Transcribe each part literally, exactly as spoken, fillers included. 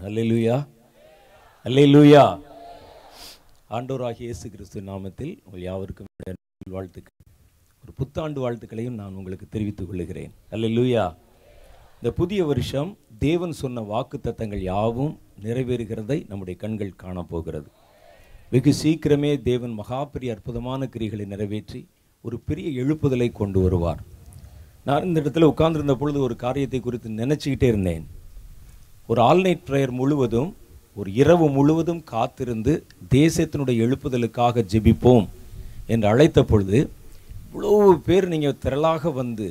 ஹல்லேலூயா ஹல்லேலூயா. ஆண்டவராகிய இயேசு கிறிஸ்து நாமத்தில் உங்கள் யாவருக்கும் வாழ்த்துக்கள், ஒரு புத்தாண்டு வாழ்த்துக்களையும் நான் உங்களுக்கு தெரிவித்துக் கொள்கிறேன். ஹல்லேலூயா. இந்த புதிய வருஷம் தேவன் சொன்ன வாக்குத்தத்தங்கள் யாவும் நிறைவேறுகிறதை நம்முடைய கண்கள் காணப்போகிறது. வெகு சீக்கிரமே தேவன் மகாபெரிய அற்புதமான கிரிகளை நிறைவேற்றி ஒரு பெரிய எழுப்புதலை கொண்டு வருவார். நான் இந்த இடத்துல உட்கார்ந்திருந்த பொழுது ஒரு காரியத்தை குறித்து நினச்சிக்கிட்டே இருந்தேன். ஒரு ஆல் நைட் ப்ரேயர் முழுவதும், ஒரு இரவு முழுவதும் காத்திருந்து தேசத்தினுடைய எழுப்புதலுக்காக ஜெபிப்போம் என்று அழைத்த பொழுது இவ்வளோ பேர் நீங்கள் திரளாக வந்து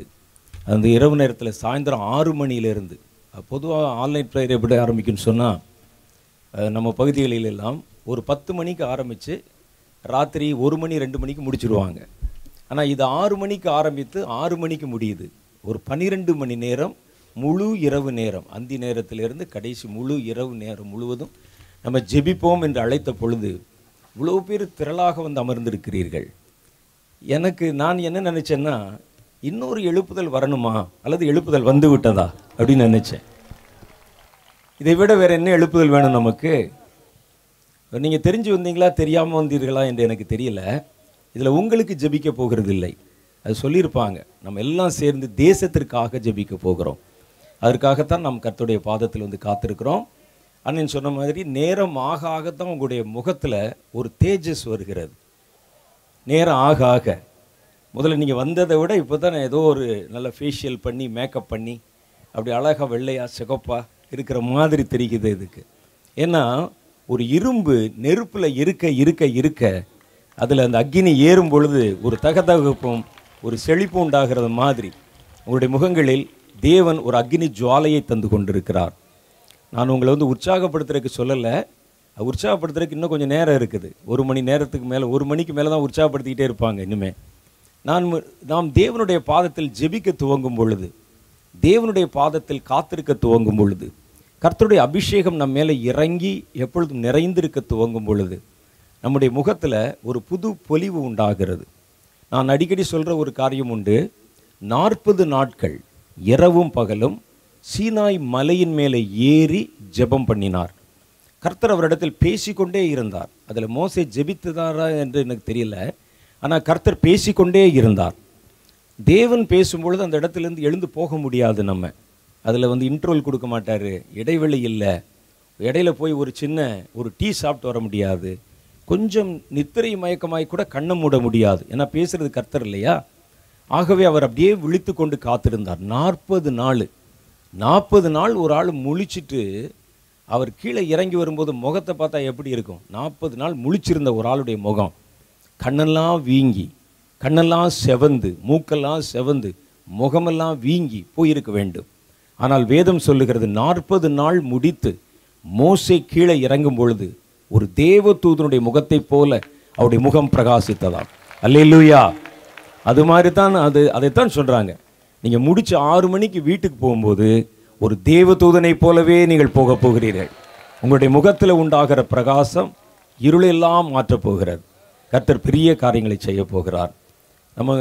அந்த இரவு நேரத்தில் சாயந்தரம் ஆறு மணியிலேருந்து பொதுவாக ஆல் நைட் ப்ரேயர் எப்படி ஆரம்பிக்கும்னு சொன்னால், நம்ம பகுதிகளிலெல்லாம் ஒரு பத்து மணிக்கு ஆரம்பித்து ராத்திரி ஒரு மணி ரெண்டு மணிக்கு முடிச்சுடுவாங்க. ஆனால் இது ஆறு மணிக்கு ஆரம்பித்து ஆறு மணிக்கு முடியுது. ஒரு பன்னிரெண்டு மணி நேரம் முழு இரவு நேரம், அந்தி நேரத்திலிருந்து கடைசி முழு இரவு நேரம் முழுவதும் நம்ம ஜெபிப்போம் என்று அழைத்த பொழுது இவ்வளோ பேர் திரளாக வந்து அமர்ந்திருக்கிறீர்கள். எனக்கு நான் என்ன நினச்சேன்னா, இன்னொரு எழுப்புதல் வரணுமா அல்லது எழுப்புதல் வந்து விட்டதா அப்படின்னு நினச்சேன். இதை விட வேறு என்ன எழுப்புதல் வேணும் நமக்கு? நீங்கள் தெரிஞ்சு வந்தீங்களா தெரியாமல் வந்தீர்களா என்று எனக்கு தெரியல. இதில் உங்களுக்கு ஜெபிக்க போகிறது இல்லை, அது சொல்லியிருப்பாங்க. நம்ம எல்லாம் சேர்ந்து தேசத்திற்காக ஜெபிக்க போகிறோம். அதற்காகத்தான் நாம் கர்த்தருடைய பாதத்தில் வந்து காத்திருக்கிறோம். அண்ணன் சொன்ன மாதிரி நேரம் ஆக ஆகத்தான் உங்களுடைய முகத்தில் ஒரு தேஜஸ் வருகிறது. நேரம் ஆக ஆக முதல்ல நீங்கள் வந்ததை விட இப்போ தான் ஏதோ ஒரு நல்ல ஃபேஷியல் பண்ணி மேக்கப் பண்ணி அப்படி அழகாக வெள்ளையாக சிகப்பாக இருக்கிற மாதிரி தெரிகிறது. இதுக்கு ஏன்னா ஒரு இரும்பு நெருப்பில் இருக்க இருக்க இருக்க அதில் அந்த அக்கினி ஏறும் பொழுது ஒரு தகதகப்பும் ஒரு செழிப்பும் உண்டாகிறது மாதிரி உங்களுடைய முகங்களில் தேவன் ஒரு அக்னி ஜுவாலையை தந்து கொண்டிருக்கிறார். நான் உங்களை வந்து உற்சாகப்படுத்துறதுக்கு சொல்லலை, உற்சாகப்படுத்துறதுக்கு இன்னும் கொஞ்சம் நேரம் இருக்குது. ஒரு மணி நேரத்துக்கு மேலே, ஒரு மணிக்கு மேலே தான் உற்சாகப்படுத்திக்கிட்டே இருப்பாங்க. இனிமேல் நான் நாம் தேவனுடைய பாதத்தில் ஜெபிக்க துவங்கும் பொழுது, தேவனுடைய பாதத்தில் காத்திருக்க துவங்கும் பொழுது, கர்த்தருடைய அபிஷேகம் நம்ம மேலே இறங்கி எப்பொழுதும் நிறைந்திருக்க துவங்கும் பொழுது நம்முடைய முகத்தில் ஒரு புது பொலிவு உண்டாகிறது. நான் அடிக்கடி சொல்கிற ஒரு காரியம் உண்டு. நாற்பது நாட்கள் இரவும் பகலும் சீனாய் மலையின் மேலே ஏறி ஜெபம் பண்ணினார். கர்த்தர் அவரிடத்தில் பேசிக்கொண்டே இருந்தார். அதில் மோசே ஜெபித்ததாரா என்று எனக்கு தெரியல, ஆனால் கர்த்தர் பேசிக்கொண்டே இருந்தார். தேவன் பேசும்பொழுது அந்த இடத்துலேருந்து எழுந்து போக முடியாது. நம்ம அதில் வந்து இன்ட்ரோல் கொடுக்க மாட்டார், இடைவெளி இல்லை. இடையில போய் ஒரு சின்ன ஒரு டீ சாப்பிட்டு வர முடியாது. கொஞ்சம் நித்திரை மயக்கமாய் கூட கண்ணை மூட முடியாது, ஏன்னா பேசுகிறது கர்த்தர் இல்லையா? ஆகவே அவர் அப்படியே விழித்து கொண்டு காத்திருந்தார். நாற்பது நாள் நாற்பது நாள் ஒரு ஆள் முழிச்சிட்டு அவர் கீழே இறங்கி வரும்போது முகத்தை பார்த்தா எப்படி இருக்கும்? நாற்பது நாள் முழிச்சிருந்த ஒரு ஆளுடைய முகம் கண்ணெல்லாம் வீங்கி, கண்ணெல்லாம் செவந்து, மூக்கெல்லாம் செவந்து, முகமெல்லாம் வீங்கி போயிருக்க வேண்டும். ஆனால் வேதம் சொல்லுகிறது நாற்பது நாள் முடித்து மோசே கீழே இறங்கும் பொழுது ஒரு தேவ தூதனுடைய முகத்தைப் போல அவருடைய முகம் பிரகாசித்ததாம். அல்லேலூயா. அது மாதிரி தான் அது அதைத்தான் சொல்கிறாங்க. நீங்கள் முடிச்சு ஆறு மணிக்கு வீட்டுக்கு போகும்போது ஒரு தேவதூதனை போலவே நீங்கள் போக போகிறீர்கள். உங்களுடைய முகத்தில் உண்டாகிற பிரகாசம் இருளெல்லாம் மாற்றப் போகிறது. கர்த்தர் பெரிய காரியங்களை செய்ய போகிறார். நம்ம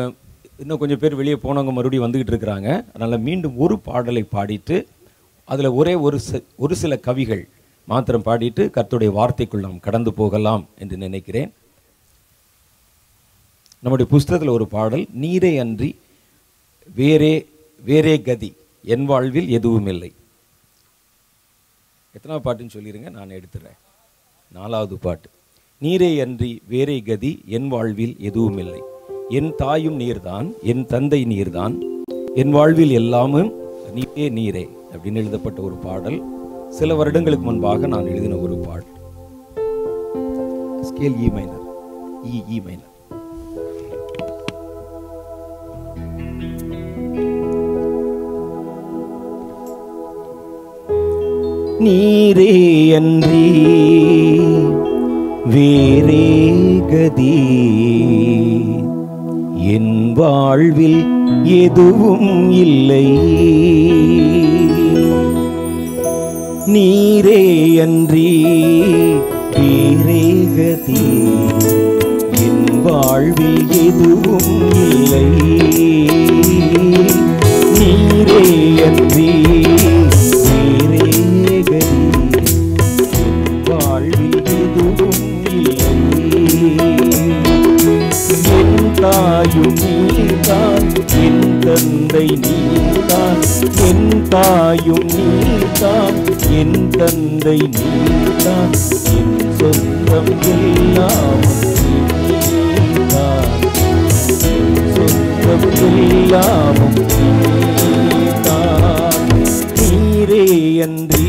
இன்னும் கொஞ்சம் பேர் வெளியே போனவங்க மறுபடியும் வந்துக்கிட்டு இருக்கிறாங்க. அதனால் மீண்டும் ஒரு பாடலை பாடிட்டு அதில் ஒரே ஒரு ஒரு சில கவிகள் மாத்திரம் பாடிட்டு கர்த்தருடைய வார்த்தைக்குள் நாம் கடந்து போகலாம் என்று நினைக்கிறேன். நம்முடைய புஸ்தகத்தில் ஒரு பாடல், நீரே அன்றி வேறே வேறே கதி என் வாழ்வில் எதுவும் இல்லை. எத்தனாவது பாட்டுன்னு சொல்லிடுங்க, நான் எடுத்துறேன். நாலாவது பாட்டு. நீரே அன்றி வேறே கதி என் வாழ்வில் எதுவும் இல்லை. என் தாயும் நீர்தான், என் தந்தை நீர்தான், என் வாழ்வில் எல்லாமும் நீரே நீரே அப்படின்னு எழுதப்பட்ட ஒரு பாடல். சில வருடங்களுக்கு முன்பாக நான் எழுதின ஒரு பாடல். Scale E minor, E E minor. நீரே அன்றி வேறே கதி என் வாழ்வில் எதுவும் இல்லை. நீரே அன்றி வேறே கதி என் வாழ்வில் எதுவும் இல்லை. நீரே அன்றி வேறே கதி தாயும் நீதான், என் தந்தை நீதான், என் தாயும் நீதான், என் தந்தை நீதான், என் சொந்தம் எல்லாம் நீதான், என் சொந்தம் எல்லாம் நீதான். நீரே அன்றி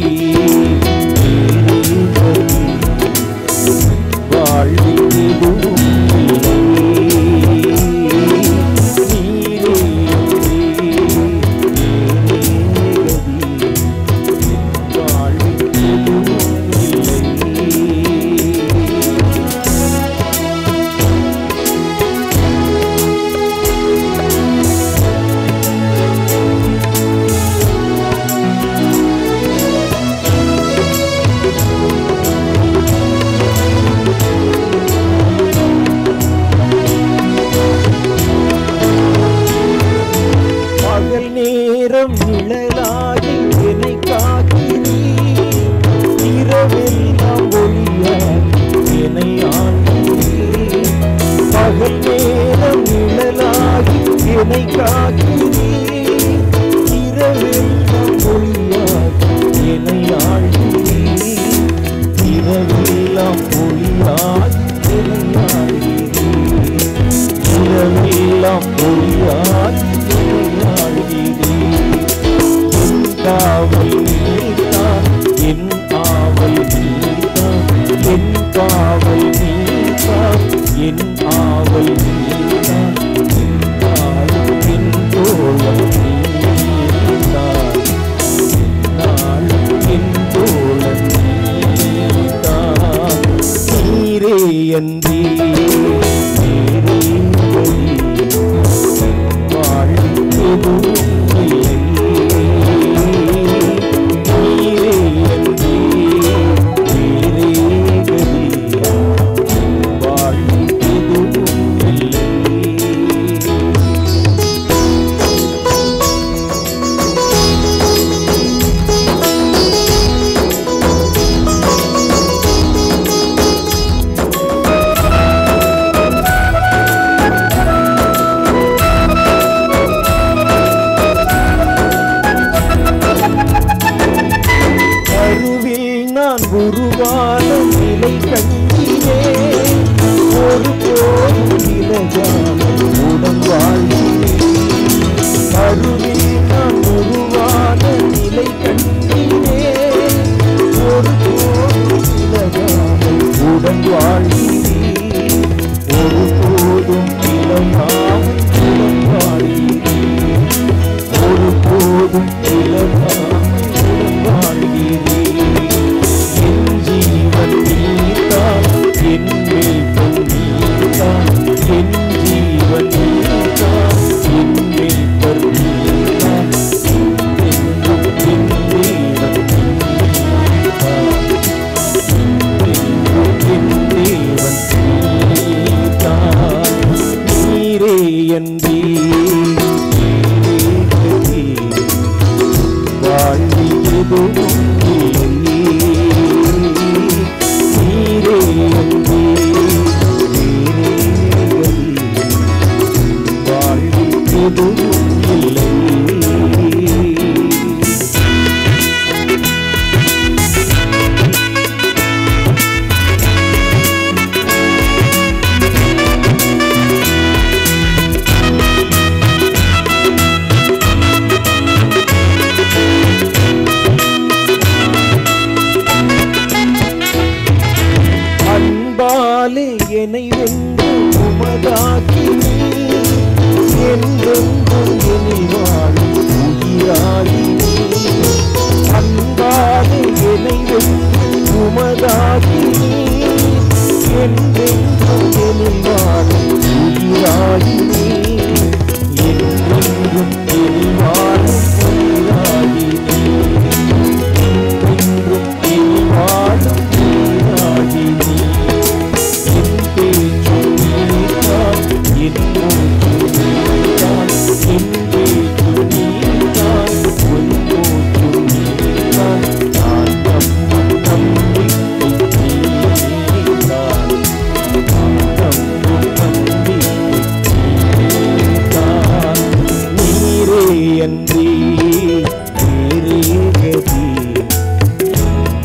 we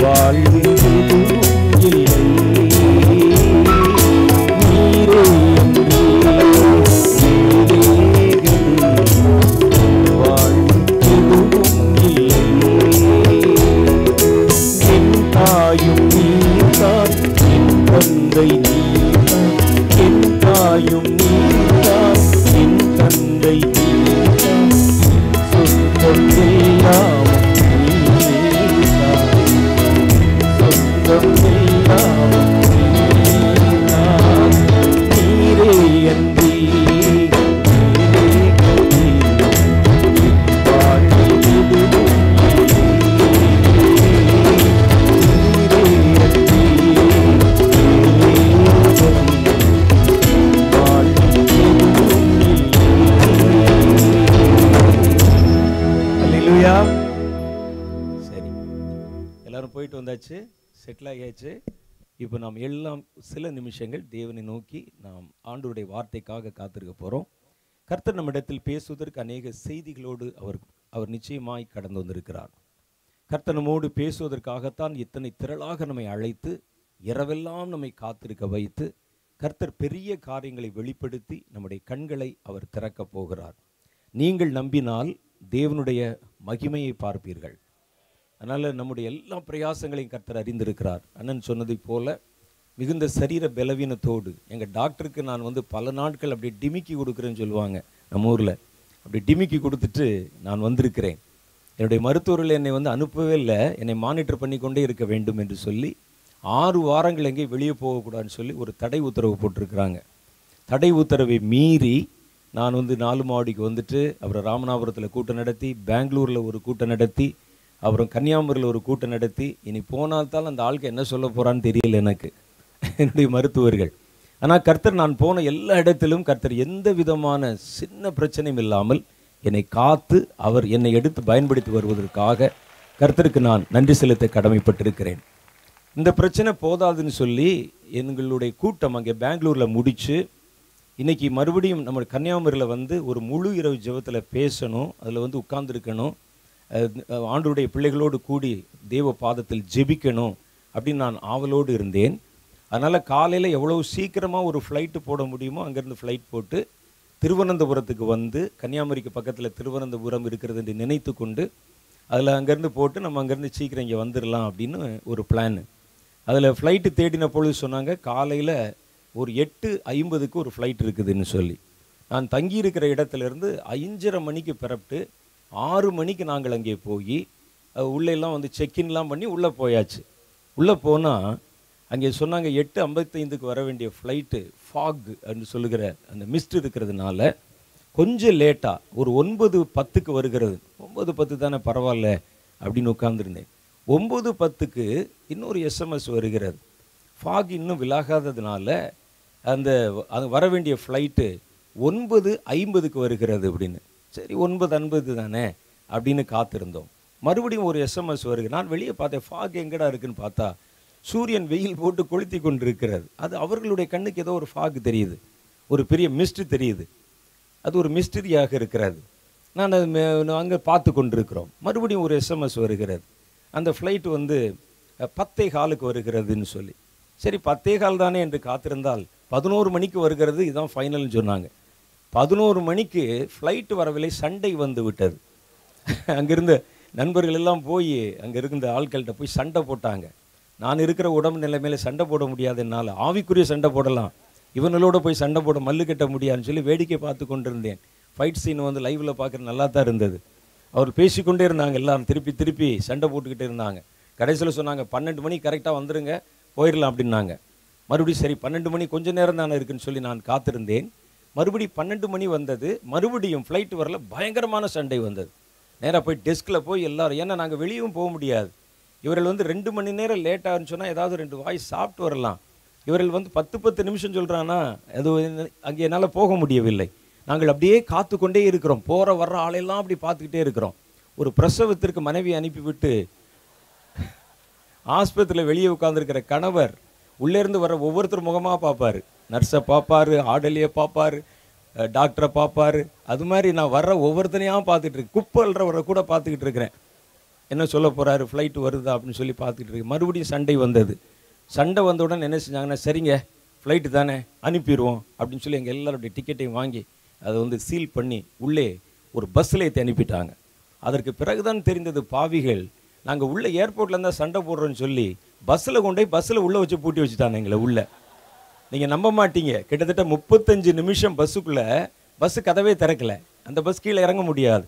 வாழ்வில் இல்லை நீரே தாயும் நீதான் என் தந்தை நீதான் என் தாயும் நீதான் என் தந்தை நீதான் சொந்தம் எல்லாம் நீதான் சொந்தம் எல்லாம் நீதான் நீரே அன்பே போயிட்டு வந்தாச்சு, செட்டில் ஆகியாச்சு. இப்போ நாம் எல்லாம் சில நிமிஷங்கள் தேவனை நோக்கி நாம் ஆண்டவருடைய வார்த்தைக்காக காத்திருக்க போகிறோம். கர்த்தர் நம்மிடத்தில் பேசுவதற்கு அநேக செய்திகளோடு அவர் அவர் நிச்சயமாய் கடந்து வந்திருக்கிறார். கர்த்தர் நம்மோடு பேசுவதற்காகத்தான் இத்தனை திரளாக நம்மை அழைத்து இரவெல்லாம் நம்மை காத்திருக்க வைத்து கர்த்தர் பெரிய காரியங்களை வெளிப்படுத்தி நம்முடைய கண்களை அவர் திறக்கப் போகிறார். நீங்கள் நம்பினால் தேவனுடைய மகிமையை பார்ப்பீர்கள். அதனால் நம்முடைய எல்லா பிரயாசங்களையும் கர்த்தர் அறிந்திருக்கிறார். அண்ணன் சொன்னதை போல் மிகுந்த சரீர பலவீனத்தோடு எங்கள் டாக்டருக்கு நான் வந்து பல நாட்கள் அப்படியே டிமிக்கி கொடுக்குறேன்னு சொல்லுவாங்க நம்ம ஊரில், அப்படி டிமிக்கி கொடுத்துட்டு நான் வந்திருக்கிறேன். என்னுடைய மருத்துவர்கள் என்னை வந்து அனுப்பவே இல்லை, என்னை மானிட்டர் பண்ணி கொண்டே இருக்க வேண்டும் என்று சொல்லி ஆறு வாரங்கள் எங்கேயும் வெளியே போகக்கூடாதுன்னு சொல்லி ஒரு தடை உத்தரவு போட்டிருக்கிறாங்க. தடை உத்தரவை மீறி நான் வந்து நாலு மாவடிக்கு வந்துட்டு அப்புறம் ராமநாதபுரத்தில் கூட்டம் நடத்தி, பெங்களூரில் ஒரு கூட்டம் நடத்தி, அப்புறம் கன்னியாகுமரியில் ஒரு கூட்டம் நடத்தி, இனி போனால்தான் அந்த ஆளுக்கு என்ன சொல்ல போகிறான்னு தெரியல எனக்கு, என்னுடைய மருத்துவர்கள். ஆனால் கர்த்தர் நான் போன எல்லா இடத்திலும் கர்த்தர் எந்த விதமான சின்ன பிரச்சனையும் இல்லாமல் என்னை காத்து அவர் என்னை எடுத்து பயன்படுத்தி வருவதற்காக கர்த்தருக்கு நான் நன்றி செலுத்த கடமைப்பட்டிருக்கிறேன். இந்த பிரச்சனை போதாதுன்னு சொல்லி எங்களுடைய கூட்டம் அங்கே பெங்களூரில் முடித்து இன்றைக்கி மறுபடியும் நம்ம கன்னியாகுமரியில் வந்து ஒரு முழு இரவு ஜெபத்தில் பேசணும், அதில் வந்து உட்கார்ந்துருக்கணும், ஆண்டவருடைய பிள்ளைகளோடு கூடி தேவ பாதத்தில் ஜெபிக்கணும் அப்படின்னு நான் ஆவலோடு இருந்தேன். அதனால் காலையில் எவ்வளோ சீக்கிரமாக ஒரு ஃப்ளைட்டு போட முடியுமோ அங்கேருந்து ஃப்ளைட் போட்டு திருவனந்தபுரத்துக்கு வந்து, கன்னியாகுமரிக்கு பக்கத்தில் திருவனந்தபுரம் இருக்கிறது என்று நினைத்து கொண்டு அதில் அங்கேருந்து போட்டு நம்ம அங்கேருந்து சீக்கிரம் இங்கே வந்துடலாம் அப்படின்னு ஒரு பிளான். அதில் ஃப்ளைட்டு தேடின பொழுது சொன்னாங்க காலையில் ஒரு எட்டு ஐம்பதுக்கு ஒரு ஃப்ளைட் இருக்குதுன்னு சொல்லி, நான் தங்கியிருக்கிற இடத்துலேருந்து அஞ்சரை மணிக்கு பிறப்பிட்டு ஆறு மணிக்கு நாங்கள் அங்கே போய் உள்ளெல்லாம் வந்து செக்இன்லாம் பண்ணி உள்ளே போயாச்சு. உள்ளே போனால் அங்கே சொன்னாங்க எட்டு ஐம்பத்தைந்துக்கு வர வேண்டிய ஃப்ளைட்டு ஃபாக் அப்படின்னு சொல்லுகிற அந்த மிஸ்ட் இருக்கிறதுனால கொஞ்சம் லேட்டாக ஒரு ஒன்பது பத்துக்கு வருகிறது. ஒம்பது பத்து தானே பரவாயில்ல அப்படின்னு உட்காந்துருந்தேன். ஒம்பது பத்துக்கு இன்னொரு எஸ்எம்எஸ் வருகிறது, ஃபாக் இன்னும் விலகாததுனால அந்த அது வர வேண்டிய ஃப்ளைட்டு ஒன்பது ஐம்பதுக்கு வருகிறது அப்படின்னு. சரி ஒன்பது ஐம்பது தானே அப்படின்னு காத்திருந்தோம். மறுபடியும் ஒரு எஸ்எம்எஸ் வருது. நான் வெளியே பார்த்தேன், ஃபாக் எங்கடா இருக்குதுன்னு பார்த்தா சூரியன் வெயில் போட்டு கொளுத்தி கொண்டு இருக்கிறது. அது அவர்களுடைய கண்ணுக்கு ஏதோ ஒரு ஃபாக் தெரியுது, ஒரு பெரிய மிஸ்ட்ரி தெரியுது, அது ஒரு மிஸ்டரியாக இருக்கிறது. நான் அது அங்கே பார்த்து கொண்டிருக்கிறோம். மறுபடியும் ஒரு எஸ்எம்எஸ் வருகிறது, அந்த ஃப்ளைட் வந்து பத்தே காலுக்கு வருகிறதுன்னு சொல்லி. சரி பத்தே கால் தானே என்று காத்திருந்தால் பதினோரு மணிக்கு வருகிறது, இதுதான் ஃபைனல்னு சொன்னாங்க. பதினோரு மணிக்கு ஃப்ளைட்டு வரவில்லை, சண்டை வந்து விட்டது. அங்கேருந்த நண்பர்கள் எல்லாம் போய் அங்கே இருந்த ஆட்கள்கிட்ட போய் சண்டை போட்டாங்க. நான் இருக்கிற உடம்பு நிலைமையில சண்டை போட முடியாது, என்னால் ஆவிக்குரிய சண்டை போடலாம், இவங்களோட போய் சண்டை போட மல்லு கட்ட முடியாதுன்னு சொல்லி வேடிக்கை பார்த்து கொண்டு இருந்தேன். ஃபைட் சீன் வந்து லைவில் பார்க்குற நல்லா தான் இருந்தது. அவர் பேசிக்கொண்டே இருந்தாங்க, எல்லாரும் திருப்பி திருப்பி சண்டை போட்டுக்கிட்டே இருந்தாங்க. கடைசியில் சொன்னாங்க பன்னெண்டு மணி கரெக்டாக வந்துடுங்க போயிடலாம் அப்படின்னாங்க. மறுபடியும் சரி பன்னெண்டு மணி கொஞ்சம் நேரம் தானே இருக்குன்னு சொல்லி நான் காத்திருந்தேன். மறுபடி பன்னெண்டு மணி வந்தது, மறுபடியும் ஃப்ளைட்டு வரல, பயங்கரமான சண்டை வந்தது. நேராக போய் டெஸ்கில் போய் எல்லோரும், ஏன்னா நாங்கள் வெளியும் போக முடியாது, இவர்கள் வந்து ரெண்டு மணி நேரம் லேட்டாகனு சொன்னால் ஏதாவது ரெண்டு வாய் சாப்பிட்டு வரலாம், இவர்கள் வந்து பத்து பத்து நிமிஷம் சொல்கிறான்னா அது அங்கே என்னால் போக முடியவில்லை. நாங்கள் அப்படியே காத்து கொண்டே இருக்கிறோம், போகிற வர்ற ஆளையெல்லாம் அப்படி பார்த்துக்கிட்டே இருக்கிறோம். ஒரு பிரசவத்திற்கு மனைவி அனுப்பிவிட்டு ஆஸ்பத்திரியில் வெளியே உட்காந்துருக்கிற கணவர் உள்ளேருந்து வர ஒவ்வொருத்தர் முகமாக பார்ப்பார், நர்ஸை பார்ப்பார், ஆடலியை பார்ப்பார், டாக்டரை பார்ப்பார். அது மாதிரி நான் வர்ற ஒவ்வொருத்தனையாக பார்த்துட்டு இருக்கேன், குப்பை அல்ற வர கூட பார்த்துக்கிட்டு இருக்கிறேன். என்ன சொல்ல போகிறாரு, ஃப்ளைட் வருதா அப்படின்னு சொல்லி பார்த்துக்கிட்டு இருக்கு. மறுபடியும் சண்டை வந்தது. சண்டை வந்த உடனே என்ன செஞ்சாங்கன்னா, சரிங்க ஃப்ளைட்டு தானே அனுப்பிடுவோம் அப்படின்னு சொல்லி எங்கள் எல்லாருடைய டிக்கெட்டையும் வாங்கி அதை வந்து சீல் பண்ணி உள்ளே ஒரு பஸ்ஸில் ஏற்றி அனுப்பிட்டாங்க. அதற்கு பிறகு தான் தெரிந்தது, பாவிகள் நாங்கள் உள்ளே ஏர்போர்ட்டில் இருந்தால் சண்டை போடுறோன்னு சொல்லி பஸ்ஸில் கொண்டு போய் பஸ்ஸில் உள்ளே வச்சு பூட்டி வச்சுட்டாங்க எங்களை உள்ளே. நீங்கள் நம்ப மாட்டீங்க, கிட்டத்தட்ட முப்பத்தஞ்சு நிமிஷம் பஸ்ஸுக்குள்ளே, பஸ்ஸு கதவே திறக்கலை, அந்த பஸ் கீழே இறங்க முடியாது.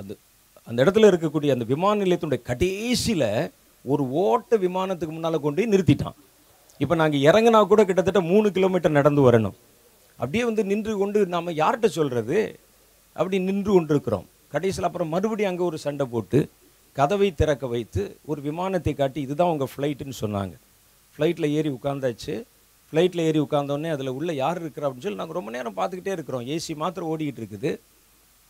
அந்த அந்த இடத்துல இருக்கக்கூடிய அந்த விமான நிலையத்தினுடைய கடைசியில் ஒரு ஓட்ட விமானத்துக்கு முன்னால் கொண்டு போய் நிறுத்திட்டான். இப்போ நாங்கள் இறங்கினா கூட கிட்டத்தட்ட மூணு கிலோமீட்டர் நடந்து வரணும். அப்படியே வந்து நின்று கொண்டு நாம் யார்கிட்ட சொல்கிறது, அப்படி நின்று கொண்டு இருக்கிறோம். கடைசியில் அப்புறம் மறுபடியும் அங்கே ஒரு சண்டை போட்டு கதவை திறக்க வைத்து ஒரு விமானத்தை காட்டி இதுதான் உங்கள் ஃப்ளைட்டுன்னு சொன்னாங்க. ஃப்ளைட்டில் ஏறி உட்காந்தாச்சு. ஃப்ளைட்டில் ஏறி உட்காந்தோடனே அதில் உள்ளே யார் இருக்கிறா அப்படின்னு சொல்லி நாங்கள் ரொம்ப நேரம் பார்த்துக்கிட்டே இருக்கிறோம். ஏசி மாத்திரம் ஓடிக்கிட்டு இருக்குது.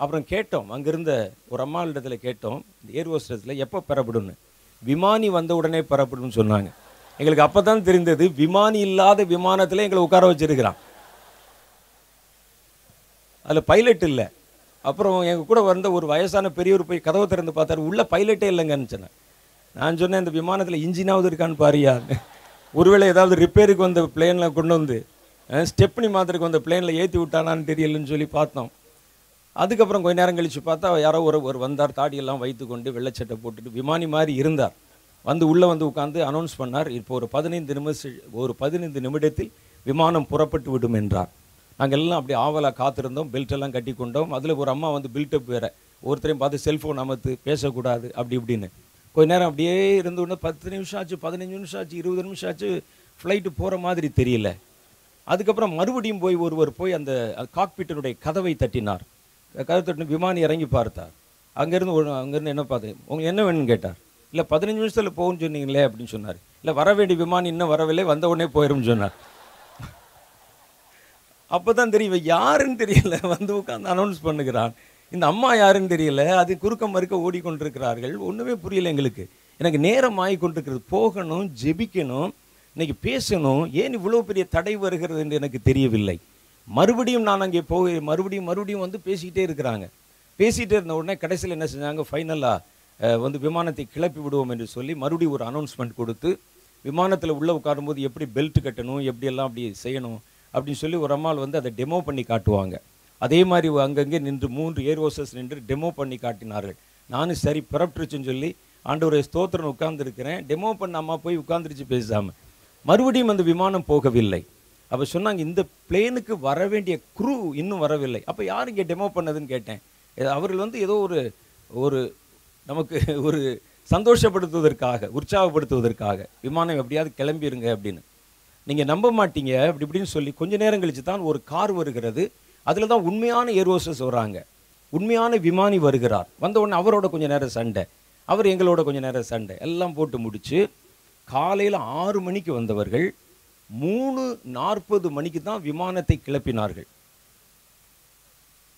அப்புறம் கேட்டோம், அங்கேருந்த ஒரு அம்மாவிடத்துல கேட்டோம், இந்த ஏர் ஹோஸ்டஸில் எப்போ பெறப்படும்னு. விமானி வந்த உடனே பெறப்படும்னு சொன்னாங்க. எங்களுக்கு அப்போ தான் தெரிந்தது, விமானி இல்லாத விமானத்தில் எங்களை உட்கார வச்சுருக்கிறான். அதில் பைலட் இல்லை. அப்புறம் எங்கள் கூட வந்த ஒரு வயசான பெரியவர் போய் கதவை திறந்து பார்த்தார், உள்ளே பைலட்டே இல்லைங்கன்னு சொன்னேன். நான் சொன்னேன், இந்த விமானத்தில் இன்ஜினாவது இருக்கான்னு பாரியான்னு. ஒருவேளை ஏதாவது ரிப்பேருக்கு வந்த பிளேனில் கொண்டு வந்து ஸ்டெப்னி மாத்திரக்கு வந்த பிளேனில் ஏற்றி விட்டானான்னு தெரியலன்னு சொல்லி பார்த்தோம். அதுக்கப்புறம் கொஞ்ச நேரம் கழித்து பார்த்தா யாரோ ஒரு ஒரு வந்தார், தாடியெல்லாம் வைத்து கொண்டு வெள்ளைச்சட்டை போட்டுட்டு விமானி மாதிரி இருந்தார். வந்து உள்ளே வந்து உட்காந்து அனௌன்ஸ் பண்ணார், இப்போ ஒரு பதினைந்து நிமிஷம் ஒரு பதினைந்து நிமிடத்தில் விமானம் புறப்பட்டு விடும் என்றார். நாங்கள் எல்லாம் அப்படி ஆவலாக காத்திருந்தோம், பெல்ட்டெல்லாம் கட்டி கொண்டோம். அதில் ஒரு அம்மா வந்து பில்டப் வேறு, ஒருத்தரையும் பார்த்து செல்ஃபோன் அமர்த்து பேசக்கூடாது அப்படி இப்படின்னு. கொஞ்ச நேரம் அப்படியே இருந்தோடனே பத்து நிமிஷம் ஆச்சு, பதினஞ்சு நிமிஷம் ஆச்சு, இருபது நிமிஷம் ஆச்சு, ஃப்ளைட்டு போகிற மாதிரி தெரியல. அதுக்கப்புறம் மறுபடியும் போய் ஒருவர் போய் அந்த காக்பீட்டினுடைய கதவை தட்டினார். கதவை தட்டின விமானி இறங்கி பார்த்தார். அங்கேருந்து ஒரு அங்கேருந்து என்ன பார்த்தேன், உங்களுக்கு என்ன வேணும்னு கேட்டார். இல்லை பதினஞ்சு நிமிஷத்தில் போகும்னு சொன்னீங்களே அப்படின்னு சொன்னார். இல்லை வர வேண்டிய விமானி இன்னும் வரவில்லை, வந்த உடனே போயிடும்னு சொன்னார். அப்போ தான் தெரியும், இவன் யாருன்னு தெரியல, வந்து உட்காந்து அனௌன்ஸ் பண்ணுகிறான். இந்த அம்மா யாருன்னு தெரியல, அது குறுக்க மறுக்க ஓடிக்கொண்டிருக்கிறார்கள். ஒன்றுமே புரியல எங்களுக்கு. எனக்கு நேரம் ஆகி கொண்டிருக்கிறது, போகணும், ஜெபிக்கணும், இன்றைக்கி பேசணும், ஏன் இவ்வளோ பெரிய தடை வருகிறது என்று எனக்கு தெரியவில்லை. மறுபடியும் நான் அங்கே போக மறுபடியும் மறுபடியும் வந்து பேசிக்கிட்டே இருக்கிறாங்க. பேசிகிட்டே இருந்த உடனே கடைசியில் என்ன செஞ்சாங்க, ஃபைனலாக வந்து விமானத்தை கிளப்பி விடுவோம் என்று சொல்லி மறுபடியும் ஒரு அனௌன்ஸ்மெண்ட் கொடுத்து, விமானத்தில் உள்ளே உட்காரும்போது எப்படி பெல்ட் கட்டணும், எப்படியெல்லாம் அப்படி செய்யணும் அப்படின்னு சொல்லி ஒரு அம்மாள் வந்து அதை டெமோ பண்ணி காட்டுவாங்க. அதே மாதிரி அங்கங்கே நின்று மூன்று ஏர் ஹோஸ்டஸ் நின்று டெமோ பண்ணி காட்டினார்கள். நானும் சரி புறப்பட்டுருச்சுன்னு சொல்லி ஆண்டவரே ஸ்தோத்திரம் உட்கார்ந்துருக்கிறேன். டெமோ பண்ண அம்மா போய் உட்காந்துருச்சு பேசாமல். மறுபடியும் அந்த விமானம் போகவில்லை. அப்போ சொன்னாங்க, இந்த பிளேனுக்கு வர வேண்டிய குரூ இன்னும் வரவில்லை. அப்போ யார் இங்கே டெமோ பண்ணதுன்னு கேட்டேன். அவர்கள் வந்து ஏதோ ஒரு ஒரு நமக்கு ஒரு சந்தோஷப்படுத்துவதற்காக, உற்சாகப்படுத்துவதற்காக, விமானம் எப்படியாவது கிளம்பிடுங்க அப்படின்னு. நீங்கள் நம்ப மாட்டீங்க, அப்படி இப்படின்னு சொல்லி கொஞ்ச நேரம் கழித்து தான் ஒரு கார் வருகிறது. அதில் தான் உண்மையான ஏர் ஹோஸ்டஸ் வராங்க, உண்மையான விமானி வருகிறார். வந்த உடனே அவரோட கொஞ்சம் நேரம் சண்டை, அவர் எங்களோட கொஞ்சம் நேரம் சண்டை, எல்லாம் போட்டு முடித்து காலையில் ஆறு மணிக்கு வந்தவர்கள் மூணு நாற்பது மணிக்கு தான் விமானத்தை கிளப்பினார்கள்.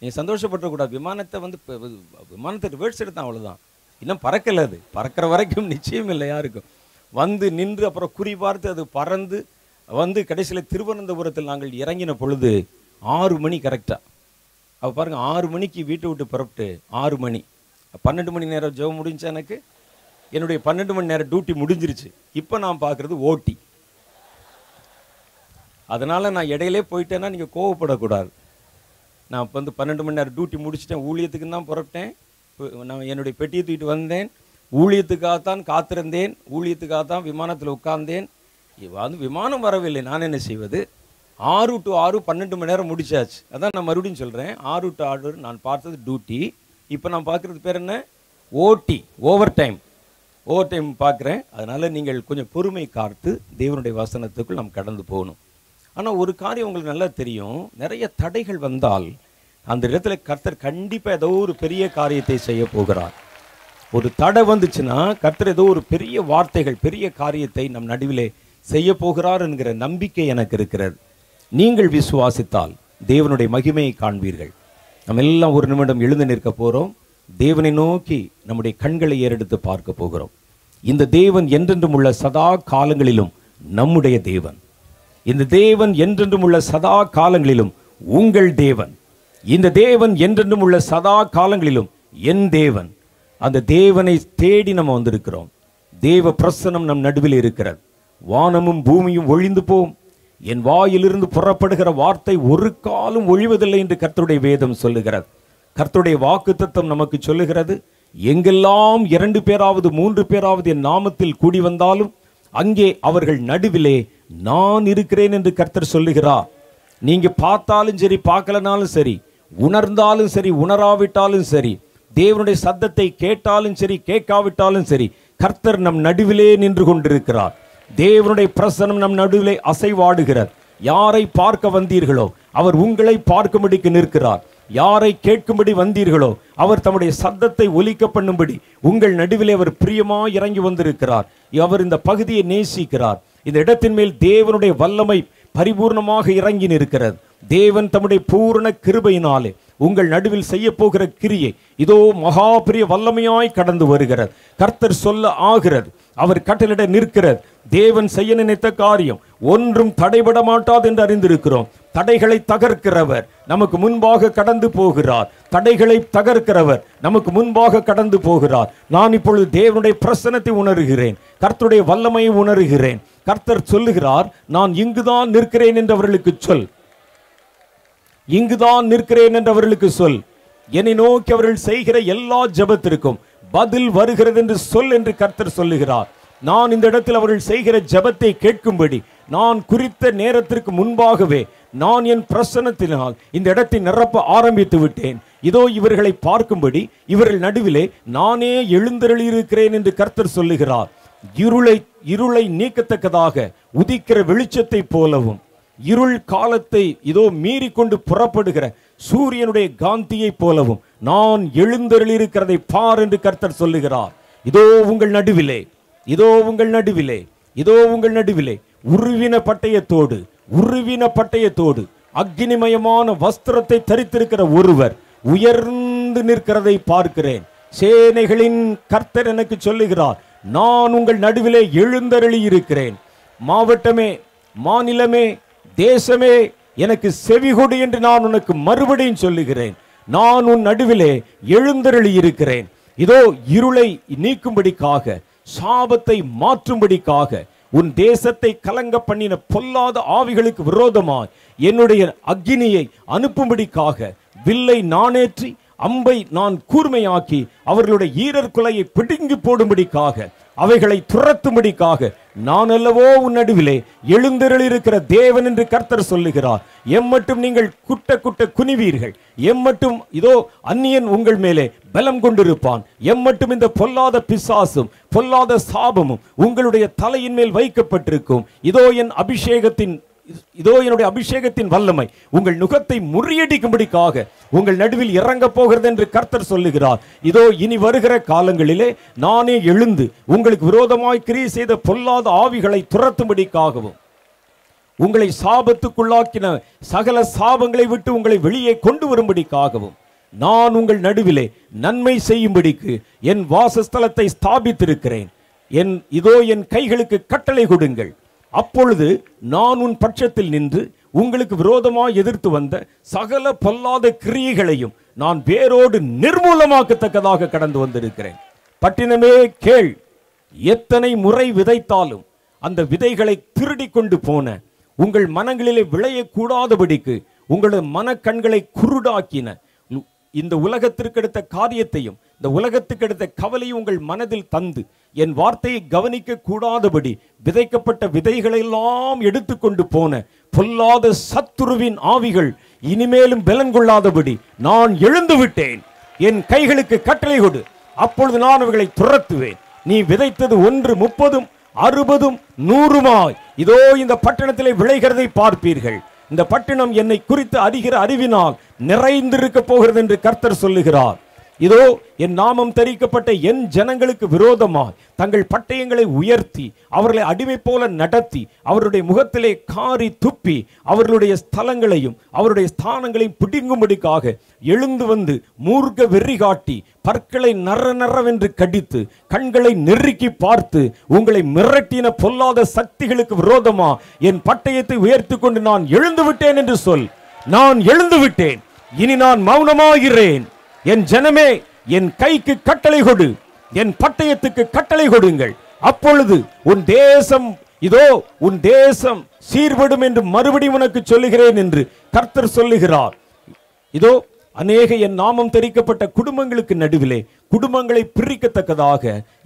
நீங்கள் சந்தோஷப்படக்கூடாது, விமானத்தை வந்து விமானத்தை ரிவர்ஸ் எடுத்தான், அவ்வளோதான். இன்னும் பறக்கலை, அது பறக்கிற வரைக்கும் நிச்சயம் இல்லை யாருக்கும். வந்து நின்று அப்புறம் குறி பார்த்து அது பறந்து வந்து கடைசியில் திருவனந்தபுரத்தில் நாங்கள் இறங்கின பொழுது ஆறு மணி கரெக்டாக. அப்போ பாருங்கள், ஆறு மணிக்கு வீட்டை விட்டு புறப்பட்டு ஆறு மணி பன்னெண்டு மணி நேரம் ஜெபம் முடிஞ்சா. எனக்கு என்னுடைய பன்னெண்டு மணி நேரம் டியூட்டி முடிஞ்சிருச்சு. இப்போ நான் பார்க்குறது ஓட்டி. அதனால் நான் இடையிலே போயிட்டேன்னா நீங்கள் கோவப்படக்கூடாது. நான் இப்போ வந்து பன்னெண்டு மணி நேரம் டியூட்டி முடிச்சிட்டேன், ஊழியத்துக்குன்னு தான் புறப்பட்டேன். நான் என்னுடைய பெட்டியை தூக்கிட்டு வந்தேன், ஊழியத்துக்காகத்தான் காத்திருந்தேன், ஊழியத்துக்காகத்தான் விமானத்தில் உட்கார்ந்தேன். அது விமானம் வரவில்லை, நான் என்ன செய்வது. ஆறு டு ஆறு பன்னெண்டு மணி நேரம் முடிச்சாச்சு. அதான் நான் மறுபடியும் சொல்கிறேன், ஆறு டு ஆறு நான் பார்த்தது டியூட்டி, இப்போ நான் பார்க்குறது பேர் என்ன, ஓடி, ஓவர் டைம். ஓவர் டைம் பார்க்குறேன். அதனால் நீங்கள் கொஞ்சம் பொறுமை காத்து தேவனுடைய வசனத்துக்குள் நாம் கடந்து போகணும். ஆனால் ஒரு காரியம் உங்களுக்கு நல்லா தெரியும், நிறைய தடைகள் வந்தால் அந்த இடத்துல கர்த்தர் கண்டிப்பாக ஏதோ ஒரு பெரிய காரியத்தை செய்ய போகிறார். ஒரு தடை வந்துச்சுன்னா கர்த்தர் ஏதோ ஒரு பெரிய வார்த்தைகள், பெரிய காரியத்தை நம் நடுவிலே செய்ய போகிறார் என்கிற நம்பிக்கை எனக்கு இருக்கிறது. நீங்கள் விசுவாசித்தால் தேவனுடைய மகிமையை காண்பீர்கள். நம்ம எல்லாம் ஒரு நிமிடம் எழுந்து நிற்க போகிறோம். தேவனை நோக்கி நம்முடைய கண்களை ஏறெடுத்து பார்க்க போகிறோம். இந்த தேவன் என்றென்றும் உள்ள சதா காலங்களிலும் நம்முடைய தேவன். இந்த தேவன் என்றென்றும் உள்ள சதா காலங்களிலும் உங்கள் தேவன். இந்த தேவன் என்றென்றும் உள்ள சதா காலங்களிலும் என் தேவன். அந்த தேவனை தேடி நம்ம வந்திருக்கிறோம். தேவ பிரசனம் நம் நடுவில் இருக்கிறது. வானமும் பூமியும் ஒழிந்து போம், என் வாயிலிருந்து புறப்படுகிற வார்த்தை ஒரு காலும் ஒழிவதில்லை என்று கர்த்தருடைய வேதம் சொல்லுகிறது. கர்த்தருடைய வாக்குத்தத்தம் நமக்கு சொல்லுகிறது, எங்கெல்லாம் இரண்டு பேராவது மூன்று பேராவது என் நாமத்தில் கூடி வந்தாலும் அங்கே அவர்கள் நடுவிலே நான் இருக்கிறேன் என்று கர்த்தர் சொல்லுகிறார். நீங்க பார்த்தாலும் சரி, பார்க்கலனாலும் சரி, உணர்ந்தாலும் சரி, உணராவிட்டாலும் சரி, தேவனுடைய சத்தத்தை கேட்டாலும் சரி, கேட்காவிட்டாலும் சரி, கர்த்தர் நம் நடுவிலே நின்று கொண்டிருக்கிறார். தேவனுடைய பிரசனம் நம் நடுவிலே அசைவாடுகிறார். யாரை பார்க்க வந்தீர்களோ அவர் உங்களை பார்க்கும்படிக்கு நிற்கிறார். யாரை கேட்கும்படி வந்தீர்களோ அவர் தம்முடைய சத்தத்தை ஒலிக்க பண்ணும்படி உங்கள் நடுவிலே அவர் பிரியமாய் இறங்கி வந்திருக்கிறார். அவர் இந்த பகுதியை நேசிக்கிறார். இந்த இடத்தின் மேல் தேவனுடைய வல்லமை பரிபூர்ணமாக இறங்கி நிற்கிறது. தேவன் தம்முடைய பூரண கிருபையினாலே உங்கள் நடுவில் செய்ய போகிற கிரியை இதோ மகா பெரிய வல்லமையாய் கடந்து வருகிறது. கர்த்தர் சொல்ல ஆகிறது, அவர் கட்டளிட நிற்கிறது. தேவன் செய்ய நினைத்த காரியம் ஒன்றும் தடைபட மாட்டாது என்று அறிந்திருக்கிறோம். தடைகளை தகர்க்கிறவர் நமக்கு முன்பாக கடந்து போகிறார். தடைகளை தகர்க்கிறவர் நமக்கு முன்பாக கடந்து போகிறார். நான் இப்பொழுது தேவனுடைய பிரசன்னத்தை உணர்கிறேன், கர்த்தருடைய வல்லமையை உணர்கிறேன். கர்த்தர் சொல்லுகிறார், நான் இங்குதான் நிற்கிறேன் என்றவர்களுக்கு சொல். இங்குதான் நிற்கிறேன் என்றவர்களுக்கு சொல். என்னை நோக்கி அவர்கள் செய்கிற எல்லா ஜெபத்திற்கும் பதில் வருகிறது என்று சொல் என்று கர்த்தர் சொல்லுகிறார். நான் இந்த இடத்தில் அவர்கள் செய்கிற ஜெபத்தை கேட்கும்படி நான் குறித்த நேரத்திற்கு முன்பாகவே நான் என் பிரசன்னத்தினால் இந்த இடத்தை நிரப்ப ஆரம்பித்து விட்டேன். இதோ இவர்களை பார்க்கும்படி இவர்கள் நடுவிலே நானே எழுந்தருளியிருக்கிறேன் என்று கர்த்தர் சொல்லுகிறார். இருளை இருளை நீக்கத்தக்கதாக உதிக்கிற வெளிச்சத்தை போலவும், இருள் காலத்தை இதோ மீறி கொண்டு புறப்படுகிற சூரியனுடைய காந்தியை போலவும் நான் எழுந்தருளியிருக்கிறதை பார் என்று கர்த்தர் சொல்லுகிறார். இதோ உங்கள் நடுவிலே, இதோ உங்கள் நடுவிலே, இதோ உங்கள் நடுவிலே உருவின பட்டயத்தோடு உருவின பட்டயத்தோடு அக்னிமயமான வஸ்திரத்தை தரித்திருக்கிற ஒருவர் உயர்ந்து நிற்கிறதை பார்க்கிறேன். சேனைகளின் கர்த்தர் எனக்கு சொல்லுகிறார், நான் உங்கள் நடுவிலே எழுந்தருளி இருக்கிறேன். மாவட்டமே, மாநிலமே, தேசமே, எனக்கு செவிகொடு என்று நான் உனக்கு மறுபடியும் சொல்லுகிறேன். நான் உன் நடுவிலே எழுந்தருளி இருக்கிறேன். இதோ இருளை நீக்கும்படிக்காக, சாபத்தை மாற்றும்படிக்காக, உன் தேசத்தை கலங்க பண்ணின பொல்லாத ஆவிகளுக்கு விரோதமாய் என்னுடைய அக்னியை அனுப்பும்படிக்காக வில்லை நானேற்றி அம்பை நான் கூர்மையாக்கி அவர்களுடைய ஈரர் குலையை பிடுங்கி போடும்படிக்காக, அவைகளை துரத்தும்படிக்காக நான் அல்லவோ உன் நடுவிலே எழுந்தருளிருக்கிற தேவன் என்று கர்த்தர் சொல்லுகிறார். எம்மட்டும் நீங்கள் குட்ட குட்ட குனிவீர்கள். எம்மட்டும் இதோ அந்நியன் உங்கள் மேலே பலம் கொண்டிருப்பான். எம்மட்டும் இந்த பொல்லாத பிசாசும் பொல்லாத சாபமும் உங்களுடைய தலையின் மேல் வைக்கப்பட்டிருக்கும். இதோ என் அபிஷேகத்தின் இதோ என்னுடைய அபிஷேகத்தின் வல்லமை உங்கள் நுகத்தை முறியடிக்கும்படிக்காக உங்கள் நடுவில் இறங்க போகிறது என்று கர்த்தர் சொல்லுகிறார். இதோ இனி வருகிற காலங்களிலே நானே எழுந்து உங்களுக்கு விரோதமாய் கிரியை செய்த பொல்லாத ஆவிகளை துரத்தும்படிக்காகவும், உங்களை சாபத்துக்குள்ளாக்கின சகல சாபங்களை விட்டு உங்களை வெளியே கொண்டு வரும்படிக்காகவும் நான் உங்கள் நடுவிலே நன்மை செய்யும்படிக்கு என் வாசஸ்தலத்தை ஸ்தாபித்திருக்கிறேன். என் இதோ என் கைகளுக்கு கட்டளை கொடுங்கள். அப்பொழுது நான் உன் பட்சத்தில் நின்று உங்களுக்கு விரோதமாக எதிர்த்து வந்த சகல பொல்லாத கிரியைகளையும் நான் வேரோடு நிர்மூலமாக்கத்தக்கதாக கடந்து வந்திருக்கிறேன். பட்டினமே கேள், எத்தனை முறை விதைத்தாலும் அந்த விதைகளை திருடி கொண்டு போன, உங்கள் மனங்களிலே விளையக்கூடாதபடிக்கு உங்களது மனக்கண்களை குருடாக்கின இந்த உலகத்திற்கு எடுத்த காரியத்தையும் இந்த உலகத்துக்கு எடுத்த கவலையும் உங்கள் மனதில் தந்து என் வார்த்தையை கவனிக்க கூடாதபடி விதைக்கப்பட்ட விதைகளெல்லாம் எடுத்து கொண்டு போன பொல்லாத சத்துருவின் ஆவிகள் இனிமேலும் பலன் கொள்ளாதபடி நான் எழுந்து விட்டேன். என் கைகளுக்கு கட்டளை கொடு, அப்பொழுது நான் அவர்களை துரத்துவேன். நீ விதைத்தது ஒன்று முப்பதும் அறுபதும் நூறுமாய் இதோ இந்த பட்டணத்திலே விளைகிறதை பார்ப்பீர்கள். இந்த பட்டணம் என்னை குறித்து அறிகிற அறிவினால் நிறைந்திருக்க போகிறது என்று கர்த்தர் சொல்லுகிறார். இதோ என் நாமம் தெரிவிக்கப்பட்ட என் ஜனங்களுக்கு விரோதமாய் தங்கள் பட்டயங்களை உயர்த்தி அவர்களை அடிமை போல நடத்தி அவருடைய முகத்திலே காரி துப்பி அவர்களுடைய ஸ்தலங்களையும் அவருடைய ஸ்தானங்களையும் பிடுங்கும்படிக்காக எழுந்து வந்து மூர்க்க வெறி காட்டி பற்களை நர நரவென்று கடித்து கண்களை நெருக்கி பார்த்து உங்களை மிரட்டின பொல்லாத சக்திகளுக்கு விரோதமா என் பட்டயத்தை உயர்த்தி கொண்டு நான் எழுந்து விட்டேன் என்று சொல். நான் எழுந்து விட்டேன், இனி நான் மௌனமாகிறேன். என் ஜனமே, என் கைக்கு கட்டளை கொடு, என் பட்டயத்துக்கு கட்டளை கொடுங்கள், அப்பொழுது உன் தேசம் இதோ உன் தேசம் சீர்படும் என்று மறுபடியும் உனக்கு சொல்லுகிறேன் என்று கர்த்தர் சொல்லுகிறார். இதோ அநேக என் நாமம் தெரிக்கப்பட்ட குடும்பங்களுக்கு நடுவிலே குடும்பங்களை பிரிக்கத்தக்கதாக,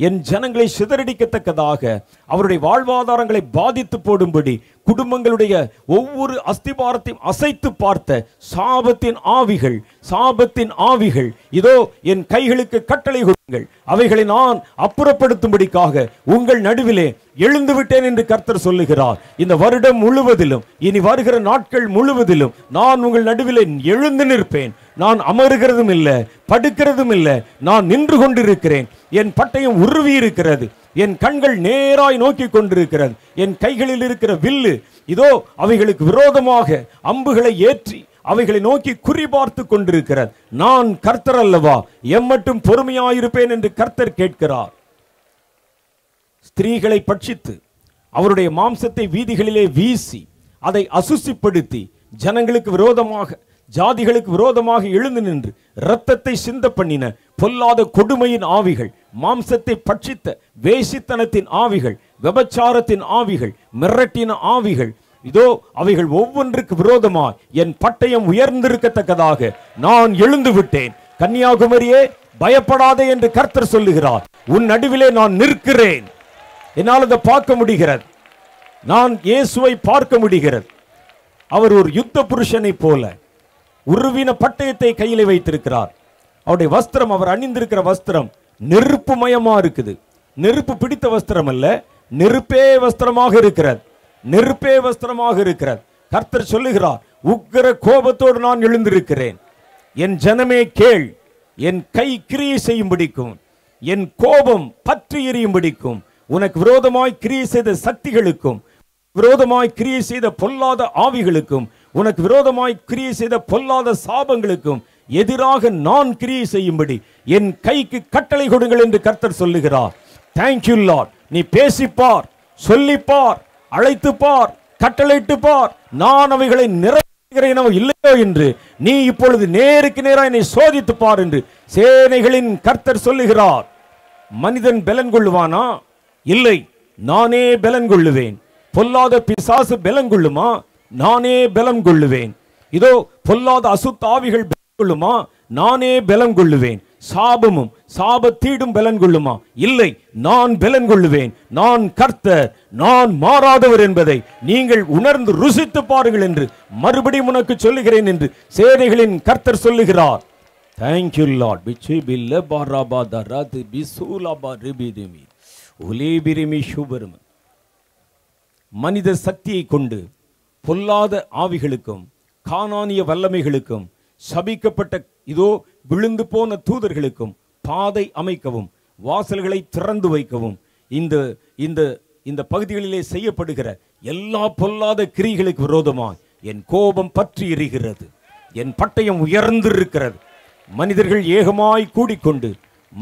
என் ஜனங்களை சிதறடிக்கத்தக்கதாக, அவருடைய வாழ்வாதாரங்களை பாதித்து போடும்படி குடும்பங்களுடைய ஒவ்வொரு அஸ்திபாரத்தையும் அசைத்து பார்த்த சாபத்தின் ஆவிகள், சாபத்தின் ஆவிகள் இதோ என் கைகளுக்கு கட்டளை கொடுங்கள், அவைகளை நான் அப்புறப்படுத்தும்படிக்காக உங்கள் நடுவிலே எழுந்து விட்டேன் என்று கர்த்தர் சொல்லுகிறார். இந்த வருடம் முழுவதிலும் இனி வருகிற நாட்கள் முழுவதிலும் நான் உங்கள் நடுவிலே எழுந்து நிற்பேன். நான் அமருகிறதும் இல்லை, படுக்கிறதும் இல்லை, நான் நின்று கொண்டிருக்கிறேன். என் பட்டயம் உருவி இருக்கிறது, என் கண்கள் நேராய் நோக்கி கொண்டிருக்கிறது, என் கைகளில் இருக்கிற வில்லு இதோ அவைகளுக்கு விரோதமாக அம்புகளை ஏற்றி அவைகளை நோக்கி குறிபார்த்து கொண்டிருக்கிறது. நான் கர்த்தர் அல்லவா, எம்மட்டும் பொறுமையாயிருப்பேன் என்று கர்த்தர் கேட்கிறார். ஸ்திரீகளை பட்சித்து அவருடைய மாம்சத்தை வீதிகளிலே வீசி அதை அசுசிப்படுத்தி ஜனங்களுக்கு விரோதமாக, ஜாதிகளுக்கு விரோதமாக எழுந்து நின்று இரத்தத்தை சிந்த பண்ணின பொல்லாத கொடுமையின் ஆவிகள், மாம்சத்தை பட்சித்த வேசித்தனத்தின் ஆவிகள், விபச்சாரத்தின் ஆவிகள், மிரட்டின ஆவிகள் இதோ அவைகள் ஒவ்வொன்றுக்கு விரோதமாய் என் பட்டயம் உயர்ந்திருக்கத்தக்கதாக நான் எழுந்து விட்டேன். கன்னியாகுமரியே, பயப்படாதே என்று கர்த்தர் சொல்லுகிறார். உன் நடுவிலே நான் நிற்கிறேன். என்னால் அதை பார்க்க முடிகிறது. நான் இயேசுவை பார்க்க முடிகிறது. அவர் ஒரு யுத்த புருஷனை போல உருவின பட்டயத்தை கையிலே வைத்திருக்கிறார். அவருடைய வஸ்திரம், அவர் அணிந்திருக்கிற வஸ்திரம் நெருப்பு மயமா இருக்குது. நெருப்பு பிடித்த வஸ்திரம் அல்ல, நெருப்பே வஸ்திரமாக இருக்கிறது, நெருப்பே வஸ்திரமாக இருக்கிறது. கர்த்தர் சொல்லுகிறார், உக்கிர கோபத்தோடு நான் எழுந்திருக்கிறேன். என் ஜனமே கேள், என் கை கிரியை செய்யும் பிடிக்கும், என் கோபம் பற்றி எரியும் பிடிக்கும். உனக்கு விரோதமாய் கிரியை செய்த சக்திகளுக்கும், விரோதமாய் கிரியை செய்த பொல்லாத ஆவிகளுக்கும், உனக்கு விரோதமாய் கிரியை செய்த பொல்லாத சாபங்களுக்கும் எதிராக நான் கிரியை செய்யும்படி என் கைக்கு கட்டளை கொடுங்கள் என்று கர்த்தர் சொல்லுகிறார். Thank you Lord. நீ பேசிப்பார், சொல்லிப்பார், அழைத்து பார், கட்டளையிட்டு பார், நான் அவைகளை நிறைவேற்றுகிறேனோ இல்லையோ என்று நீ இப்பொழுது நேருக்கு நேராக என்னை சோதித்து பார் என்று சேனைகளின் கர்த்தர் சொல்லுகிறார். மனிதன் பெலன் கொள்ளுவானா? இல்லை, நானே பெலன் கொள்ளுவேன். பொல்லாத பிசாசு பெலன் கொள்ளுமா? நானே பெலம் கொள்ளுவேன். இதோ பொல்லாத அசுத்தாவிகள் பெலன் கொள்ளுமா? நானே பெலம் கொள்ளுவேன். சாபமும் சாபத்தீடும் பெலன் கொள்ளுமா? இல்லை, நான் பெலன் கொள்ளுவேன். நான் கர்த்தர், நான் மாறாதவர் என்பதை நீங்கள் உணர்ந்து ருசித்து பாருங்கள் என்று மறுபடியும் உனக்கு சொல்லுகிறேன் என்று சேனைகளின் கர்த்தர் சொல்லுகிறார். Thank you Lord. மனித சக்தியை கொண்டு பொல்லாத ஆவிகளுக்கும் கானானிய வல்லமைகளுக்கும் சபிக்கப்பட்ட இதோ விழுந்து போன தூதர்களுக்கும் பாதை அமைக்கவும் வாசல்களை திறந்து வைக்கவும் இந்த இந்த இந்த பகுதிகளிலே செய்யப்படுகிற எல்லா பொல்லாத கிரிகளுக்கு விரோதமாய் என் கோபம் பற்றி எரிகிறது. என் பட்டயம் உயர்ந்திருக்கிறது. மனிதர்கள் ஏகமாய் கூடிக்கொண்டு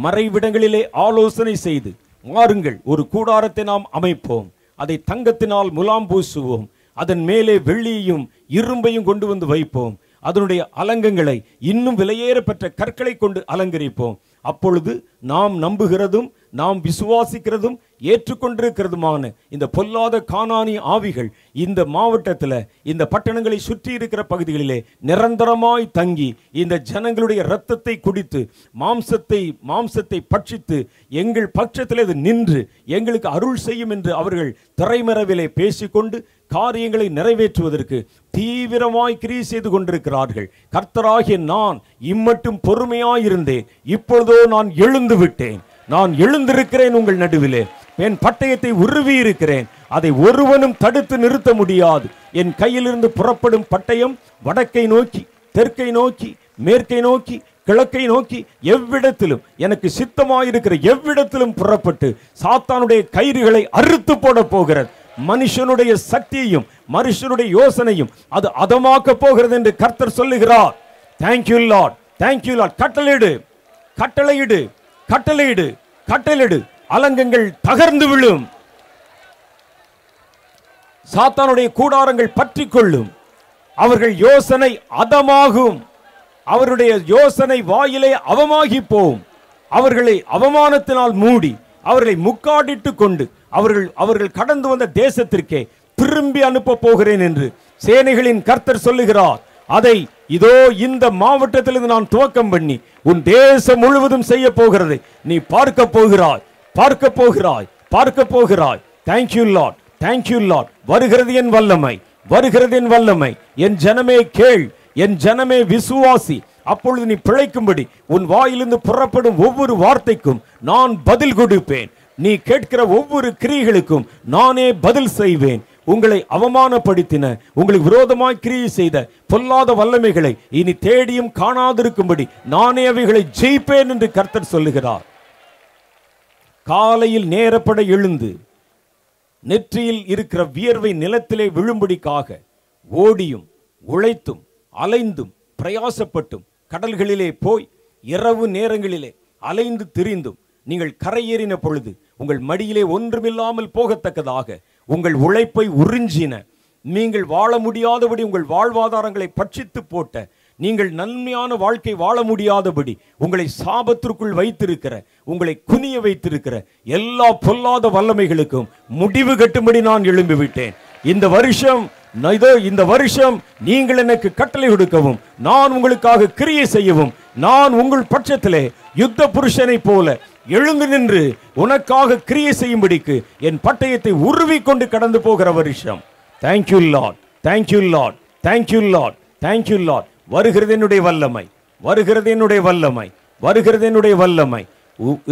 மறைவிடங்களிலே ஆலோசனை செய்து, வாருங்கள் ஒரு கூடாரத்தை நாம் அமைப்போம், அதை தங்கத்தினால் முலாம் பூசுவோம், அதன் மேலே வெள்ளியையும் இரும்பையும் கொண்டு வந்து வைப்போம், அதனுடைய அலங்கங்களை இன்னும் விலையேற பெற்ற கற்களை கொண்டு அலங்கரிப்போம், அப்பொழுது நாம் நம்புகிறதும் நாம் விசுவாசிக்கிறதும் ஏற்றுக்கொண்டிருக்கிறதுமான இந்த பொல்லாத கானானிய ஆவிகள் இந்த மாவட்டத்தில், இந்த பட்டணங்களை சுற்றி இருக்கிற பகுதிகளிலே நிரந்தரமாய் தங்கி இந்த ஜனங்களுடைய இரத்தத்தை குடித்து மாம்சத்தை மாம்சத்தை பட்சித்து எங்கள் பட்சத்தில் இது நின்று எங்களுக்கு அருள் செய்யும் என்று அவர்கள் திரைமறைவிலே பேசிக்கொண்டு காரியங்களை நிறைவேற்றுவதற்கு தீவிரமாய் கிரியை செய்து கொண்டிருக்கிறார்கள். கர்த்தராகிய நான் இம்மட்டும் பொறுமையாயிருந்தேன், இப்பொழுதோ நான் எழுந்து விட்டேன். நான் எழுந்திருக்கிறேன் உங்கள் நடுவிலே. என் பட்டயத்தை உருவி இருக்கிறேன். அதை ஒருவனும் தடுத்து நிறுத்த முடியாது. என் கையிலிருந்து புறப்படும் பட்டயம் வடக்கை நோக்கி, தெற்கை நோக்கி, மேற்கை நோக்கி, கிழக்கை நோக்கி எவ்விடத்திலும் எனக்கு சித்தமாயிருக்கிற எவ்விடத்திலும் புறப்பட்டு சாத்தானுடைய கயிறுகளை அறுத்து போட போகிறது. மனுஷனுடைய சக்தியையும் மனுஷனுடைய யோசனையும் அது அதமாக்க போகிறது என்று கர்த்தர் சொல்லுகிறார். Thank you Lord, thank you Lord. கட்டளையிடு, கட்டளையிடு, கட்டளையிடு, கட்டளையிடு. அலங்கங்கள் தகர்ந்து விழும், சாத்தானுடைய கூடாரங்கள் பற்றி கொள்ளும், அவர்கள் யோசனை அதமாகும், அவருடைய யோசனை வாயிலே அவமாகி போகும். அவர்களை அவமானத்தினால் மூடி அவர்களை முக்காடிட்டு கொண்டு அவர்கள் அவர்கள் கடந்து வந்த தேசத்திற்கே திரும்பி அனுப்ப போகிறேன் என்று சேனைகளின் கர்த்தர் சொல்லுகிறார். அதை இதோ இந்த மாவட்டத்திலிருந்து நான் துவக்கம் பண்ணி உன் தேசம் முழுவதும் செய்ய போகிறது. நீ பார்க்க போகிறாய், பார்க்க போகிறாய், பார்க்க போகிறாய். Thank you Lord, thank you Lord. வருகிறது என் வல்லமை, வருகிறது என் வல்லமை. என் ஜனமே கேள், என் ஜனமே விசுவாசி. அப்பொழுது நீ பிழைக்கும்படி உன் வாயிலிருந்து புறப்படும் ஒவ்வொரு வார்த்தைக்கும் நான் பதில் கொடுப்பேன். நீ கேட்கிற ஒவ்வொரு கிரியைகளுக்கும் நானே பதில் செய்வேன். உங்களை அவமானப்படுத்தின, உங்களுக்கு விரோதமாய் கிரியை செய்த பொல்லாத வல்லமைகளை இனி தேடியும் காணாதிருக்கும்படி நானே அவைகளை ஜெயிப்பேன் என்று கர்த்தர் சொல்லுகிறார். காலையில் நேரப்பட எழுந்து நெற்றியில் இருக்கிற வியர்வை நிலத்திலே விழும்படிக்காக ஓடியும் உழைத்தும் அலைந்தும் பிரயாசப்பட்டும் கடல்களிலே போய் இரவு நேரங்களிலே அலைந்து திரிந்தும் நீங்கள் கரையேறின பொழுது உங்கள் மடியிலே ஒன்றுமில்லாமல் போகத்தக்கதாக உங்கள் உழைப்பை உறிஞ்சின, நீங்கள் வாழ முடியாதபடி உங்கள் வாழ்வாதாரங்களை பட்சித்து போட்ட, நீங்கள் நன்மையான வாழ்க்கை வாழ முடியாதபடி உங்களை சாபத்திற்குள் வைத்திருக்கிற, உங்களை குனிய வைத்திருக்கிற எல்லா பொல்லாத வல்லமைகளுக்கும் முடிவு கட்டும்படி நான் எழும்பிவிட்டேன். இந்த வருஷம் இதோ இந்த வருஷம் நீங்கள் எனக்கு கட்டளை கொடுக்கவும் நான் உங்களுக்காக கிரியை செய்யவும் நான் உங்கள் பட்சத்திலே யுத்த புருஷனை போல எழுந்து நின்று உனக்காக கிரியை செய்யும்படிக்கு என் பட்டயத்தை உருவி கொண்டு கடந்து போகிற வருஷம். Thank you Lord, thank you Lord, thank you Lord, thank you Lord. வருகிறது என்னுடைய வல்லமை, வருகிறது என்னுடைய வல்லமை, வருகிறது என்னுடைய வல்லமை.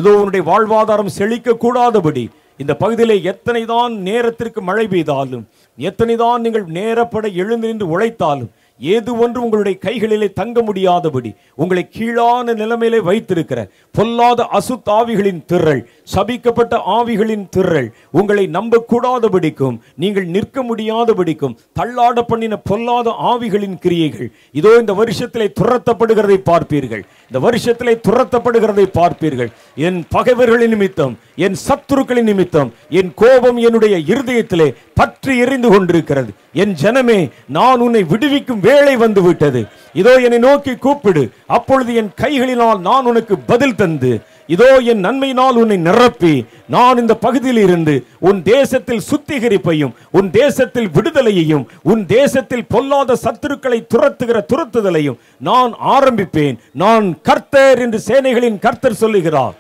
இதோ உன்னுடைய வாழ்வாதாரம் செழிக்க கூடாதபடி இந்த பகுதியிலே எத்தனை தான் நேரத்திற்கு மழை பெய்தாலும் எத்தனை தான் நீங்கள் நேரப்பட எழுந்து நின்று உழைத்தாலும் ஏது ஒன்று உங்களுடைய கைகளிலே தங்க முடியாதபடி உங்களை கீழான நிலைமையிலே வைத்திருக்கிற பொல்லாத அசுத்தாவிகளின் திரள், சபிக்கப்பட்ட ஆவிகளின் திரள் உங்களை நம்பக்கூடாதபடிக்கும் நீங்கள் நிற்க முடியாதபடிக்கும் தள்ளாட பண்ணின பொல்லாத ஆவிகளின் கிரியைகள் இதோ இந்த வருஷத்திலே துரத்தப்படுகிறதை பார்ப்பீர்கள், இந்த வருஷத்திலே துரத்தப்படுகிறதை பார்ப்பீர்கள். என் பகைவர்களின் நிமித்தம், என் சத்துருக்களின் நிமித்தம் என் கோபம் என்னுடைய இருதயத்திலே பற்றி எரிந்து கொண்டிருக்கிறது. என் ஜனமே, நான் உன்னை விடுவிக்கும் வேளை வந்துவிட்டது. இதோ என்னை நோக்கி கூப்பிடு, அப்பொழுது என் கைகளினால் நான் உனக்கு பதில் தந்து இதோ என் நன்மையினால் உன்னை நிரப்பி நான் இந்த பகுதியில் இருந்து உன் தேசத்தில் சுத்திகரிப்பையும் உன் தேசத்தில் விடுதலையையும் உன் தேசத்தில் பொல்லாத சத்துருக்களை துரத்துகிற துரத்துதலையும் நான் ஆரம்பிப்பேன். நான் கர்த்தர் என்று சேனைகளின் கர்த்தர் சொல்லுகிறார்.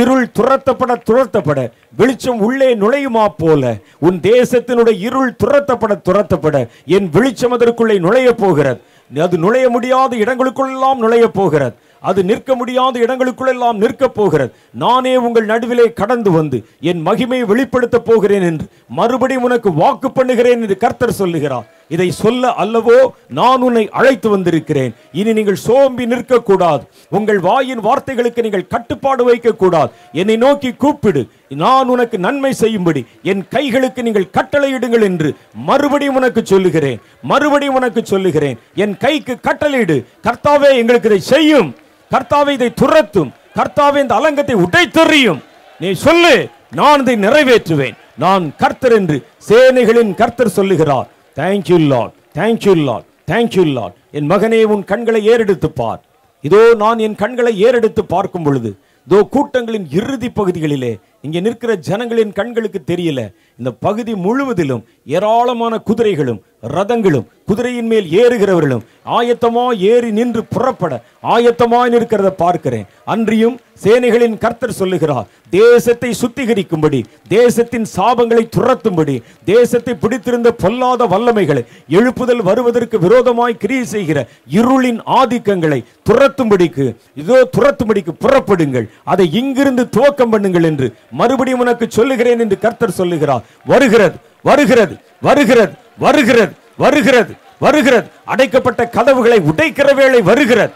இருள் துரத்தப்பட துரத்தப்பட வெளிச்சம் உள்ளே நுழையுமா போல உன் தேசத்தினுடைய இருள் துரத்தப்பட துரத்தப்பட என் வெளிச்சம் அதற்குள்ளே நுழைய போகிறது. அது நுழைய முடியாத இடங்களுக்குள்ளெல்லாம் நுழைய போகிறது. அது நிற்க முடியாத இடங்களுக்குள்ளெல்லாம் நிற்க போகிறது. நானே உங்கள் நடுவிலே கடந்து வந்து என் மகிமையை வெளிப்படுத்த போகிறேன் என்று மறுபடியும் உனக்கு வாக்கு பண்ணுகிறேன் என்று கர்த்தர் சொல்லுகிறார். இதை சொல்ல அல்லவோ நான் உன்னை அழைத்து வந்திருக்கிறேன். இனி நீங்கள் சோம்பி நிற்க கூடாது. உங்கள் வாயின் வார்த்தைகளுக்கு நீங்கள் கட்டுப்பாடு வைக்க கூடாது. என்னை நோக்கி கூப்பிடு, நான் உனக்கு நன்மை செய்யும்படி என் கைகளுக்கு நீங்கள் கட்டளையிடுங்கள் என்று மறுபடியும் உனக்கு சொல்லுகிறேன், மறுபடியும் உனக்கு சொல்லுகிறேன். என் கைக்கு கட்டளையிடு. கர்த்தாவே எங்களுக்கு இதை செய்யும், கர்த்தாவை இதை துரத்தும், கர்த்தாவே இந்த அலங்கத்தை உடைத்தெறியும். நீ சொல்லு, நான் இதை நிறைவேற்றுவேன். நான் கர்த்தர் என்று சேனைகளின் கர்த்தர் சொல்லுகிறார். Thank you Lord, thank you Lord, thank you Lord. என் மகனே, உன் கண்களை ஏறெடுத்து பார். இதோ நான் என் கண்களை ஏறெடுத்து பார்க்கும் பொழுது இதோ கூட்டங்களின் இறுதி பகுதிகளிலே இங்கே நிற்கிற ஜனங்களின் கண்களுக்கு தெரியல, இந்த பகுதி முழுவதிலும் ஏராளமான குதிரைகளும் ரதங்களும் குதிரையின் மேல் ஏறுகிறவர்களும் ஆயத்தமாக ஏறி நின்று புறப்பட ஆயத்தமாக நிற்கிறத பார்க்கிறேன். அன்றியும் சேனைகளின் கர்த்தர் சொல்லுகிறார், தேசத்தை சுத்திகரிக்கும்படி தேசத்தின் சாபங்களை துரத்தும்படி தேசத்தை பிடித்திருந்த பொல்லாத வல்லமைகளை எழுப்புதல் வருவதற்கு விரோதமாய் கிரியை செய்கிற இருளின் ஆதிக்கங்களை துரத்தும்படிக்கு இதோ துரத்தும்படிக்கு புறப்படுங்கள், அதை இங்கிருந்து துவக்கம் பண்ணுங்கள் என்று மறுபடியும் உனக்கு சொல்லுகிறேன் என்று கர்த்தர் சொல்லுகிறார். வருகிறது, வருகிறது, வருகிறது, வருகிறது, வருகிறது, வருகிறது. அடைக்கப்பட்ட கதவுகளை உடைக்கிற வேளை வருகிறது.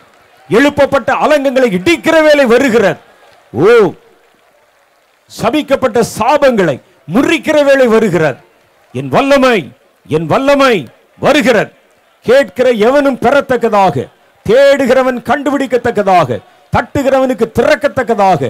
எழுப்பப்பட்ட அலங்கங்களை இடிக்கிற வேளை வருகிறது. ஓ, சபிக்கப்பட்ட சாபங்களை முறிக்கிற வேளை வருகிறது. என் வல்லமை, என் வல்லமை வருகிறது. கேட்கிற எவனும் பெறத்தக்கதாக, தேடுகிறவன் கண்டுபிடிக்கத்தக்கதாக, தட்டுகிறவனுக்கு திறக்கத்தக்கதாக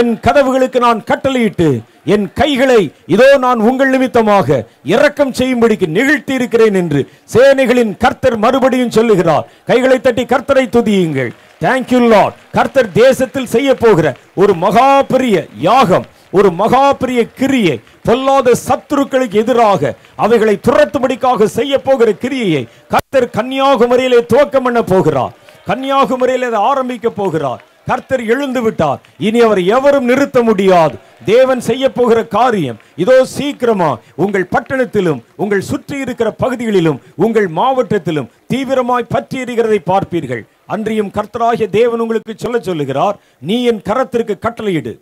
என் கதவுகளுக்கு நான் கட்டளையிட்டு என் கைகளை இதோ நான் உங்கள் நிமித்தமாக இரக்கம் செய்யும்படிக்கு நிகழ்த்தி இருக்கிறேன் என்று சேனைகளின் கர்த்தர் மறுபடியும் சொல்லுகிறார். கைகளை தட்டி கர்த்தரை துதியுங்கள். Thank you Lord. கர்த்தர் தேசத்தில் செய்ய போகிற ஒரு மகா பெரிய யாகம், ஒரு மகா பெரிய கிரியை, பொல்லாத சத்துருக்களுக்கு எதிராக அவைகளை துரத்தும்படிக்காக செய்ய போகிற கிரியையை கர்த்தர் கன்னியாகுமரியிலே துவக்கம் பண்ண போகிறார். கன்னியாகுமரியிலே அதை ஆரம்பிக்க போகிறார். கர்த்தர் எழுந்து விட்டார், இனி அவர் எவரும் நிறுத்த முடியாது. தேவன் செய்ய போகிற காரியம் இதோ சீக்கிரமா உங்கள் பட்டணத்திலும் உங்கள் சுற்றி இருக்கிற பகுதிகளிலும் உங்கள் மாவட்டத்திலும் தீவிரமாய் பற்றி இருக்கிறதை பார்ப்பீர்கள். அன்றியும் கர்த்தராகிய தேவன் உங்களுக்கு சொல்ல சொல்லுகிறார், நீ என் கரத்திற்கு கட்டளையிடு,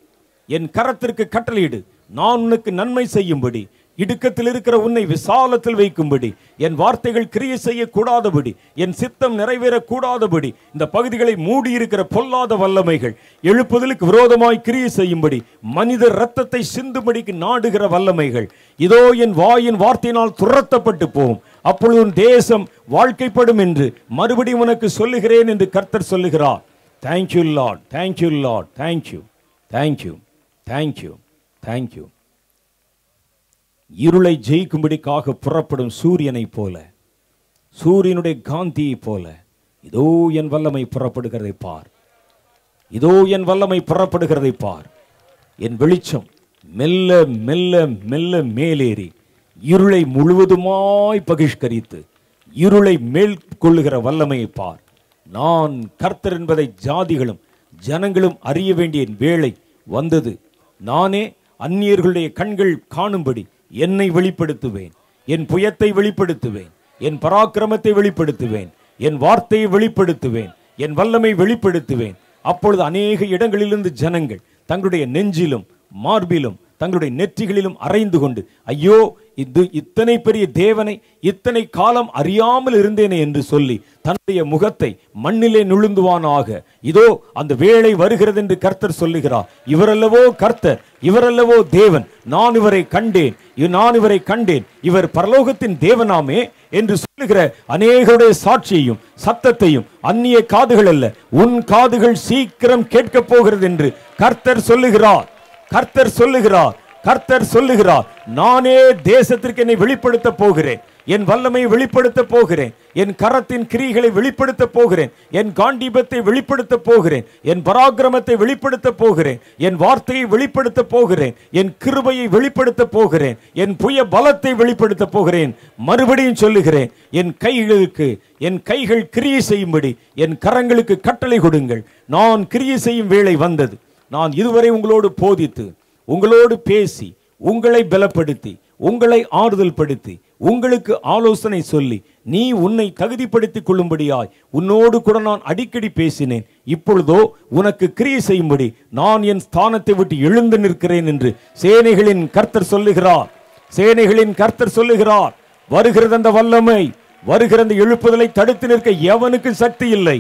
என் கரத்திற்கு கட்டளையிடு, நான் உனக்கு நன்மை செய்யும்படி, இடுக்கத்தில் இருக்கிற உன்னை விசாலத்தில் வைக்கும்படி, என் வார்த்தைகள் கிரியை செய்யக்கூடாதபடி, என் சித்தம் நிறைவேறக்கூடாதபடி இந்த பகுதிகளை மூடியிருக்கிற பொல்லாத வல்லமைகள் எழுப்புதலுக்கு விரோதமாய் கிரியை செய்யும்படி, மனிதர் இரத்தத்தை சிந்தும்படிக்கு நாடுகிற வல்லமைகள் இதோ என் வாயின் வார்த்தையினால் துரத்தப்பட்டு போகும். அப்பொழுது உன் தேசம் வாழ்க்கைப்படும் என்று மறுபடியும் உனக்கு சொல்லுகிறேன் என்று கர்த்தர் சொல்லுகிறார். Thank you Lord, thank you Lord, thank you, thank you, thank you, thank you. இருளை ஜெயிக்கும்படிக்காக புறப்படும் சூரியனை போல, சூரியனுடைய காந்தியை போல இதோ என் வல்லமை புறப்படுகிறதை பார், இதோ என் வல்லமை புறப்படுகிறதை பார். என் வெளிச்சம் மெல்ல மெல்ல மெல்ல மேலேறி இருளை முழுவதுமாய் பகிஷ்கரித்து இருளை மேல் கொள்ளுகிற வல்லமையை பார். நான் கர்த்தர் என்பதை ஜாதிகளும் ஜனங்களும் அறிய வேண்டிய வேளை வந்தது. நானே அந்நியர்களுடைய கண்கள் காணும்படி என்னை வெளிப்படுத்துவேன், என் புயத்தை வெளிப்படுத்துவேன், என் பராக்கிரமத்தை வெளிப்படுத்துவேன், என் வார்த்தையை வெளிப்படுத்துவேன், என் வல்லமை வெளிப்படுத்துவேன். அப்பொழுது அநேக இடங்களிலிருந்து ஜனங்கள் தங்களுடைய நெஞ்சிலும் மார்பிலும் தங்களுடைய நெற்றிகளிலும் அரைந்து கொண்டு, ஐயோ இது இத்தனை பெரிய தேவனை இத்தனை காலம் அறியாமல் இருந்தேனே என்று சொல்லி தன்னுடைய முகத்தை மண்ணிலே நுழுந்துவானாக. இதோ அந்த வேளை வருகிறது என்று கர்த்தர் சொல்லுகிறார். இவரல்லவோ கர்த்தர், இவரல்லவோ தேவன், நான் இவரை கண்டேன், நான் இவரை கண்டேன், இவர் பரலோகத்தின் தேவனாமே என்று சொல்லுகிற அநேகருடைய சாட்சியையும் சத்தத்தையும் அந்நிய காதுகள் அல்ல உன் காதுகள் சீக்கிரம் கேட்கப் போகிறது என்று கர்த்தர் சொல்லுகிறார். கர்த்தர் சொல்லுகிறார், கர்த்தர் சொல்லுகிறார், நானே தேசத்திற்கு என்னை வெளிப்படுத்த போகிறேன், என் வல்லமையை வெளிப்படுத்த போகிறேன், என் கரத்தின் கிரியைகளை வெளிப்படுத்த போகிறேன், என் காண்டீபத்தை வெளிப்படுத்த போகிறேன், என் பராக்கிரமத்தை வெளிப்படுத்த போகிறேன், என் வார்த்தையை வெளிப்படுத்த போகிறேன், என் கிருபையை வெளிப்படுத்த போகிறேன், என் புய பலத்தை வெளிப்படுத்த போகிறேன். மறுபடியும் சொல்லுகிறேன், என் கைகளுக்கு என் கைகள் கிரியை செய்யும்படி என் கரங்களுக்கு கட்டளை கொடுங்கள். நான் கிரியை செய்யும் வேளை வந்தது. நான் இதுவரை உங்களோடு போதித்து உங்களோடு பேசி உங்களை பலப்படுத்தி உங்களை ஆறுதல் படுத்தி உங்களுக்கு ஆலோசனை சொல்லி நீ உன்னை தகுதிப்படுத்திக் கொள்ளும்படியாய் உன்னோடு கூட நான் அடிக்கடி பேசினேன். இப்பொழுதோ உனக்கு கிரியை செய்யும்படி நான் என் ஸ்தானத்தை விட்டு எழுந்து நிற்கிறேன் என்று சேனைகளின் கர்த்தர் சொல்லுகிறார். சேனைகளின் கர்த்தர் சொல்லுகிறார், வருகிறது அந்த வல்லமை, வருகிறது அந்த எழுப்புதலை தடுத்து நிற்க எவனுக்கு சக்தி இல்லை,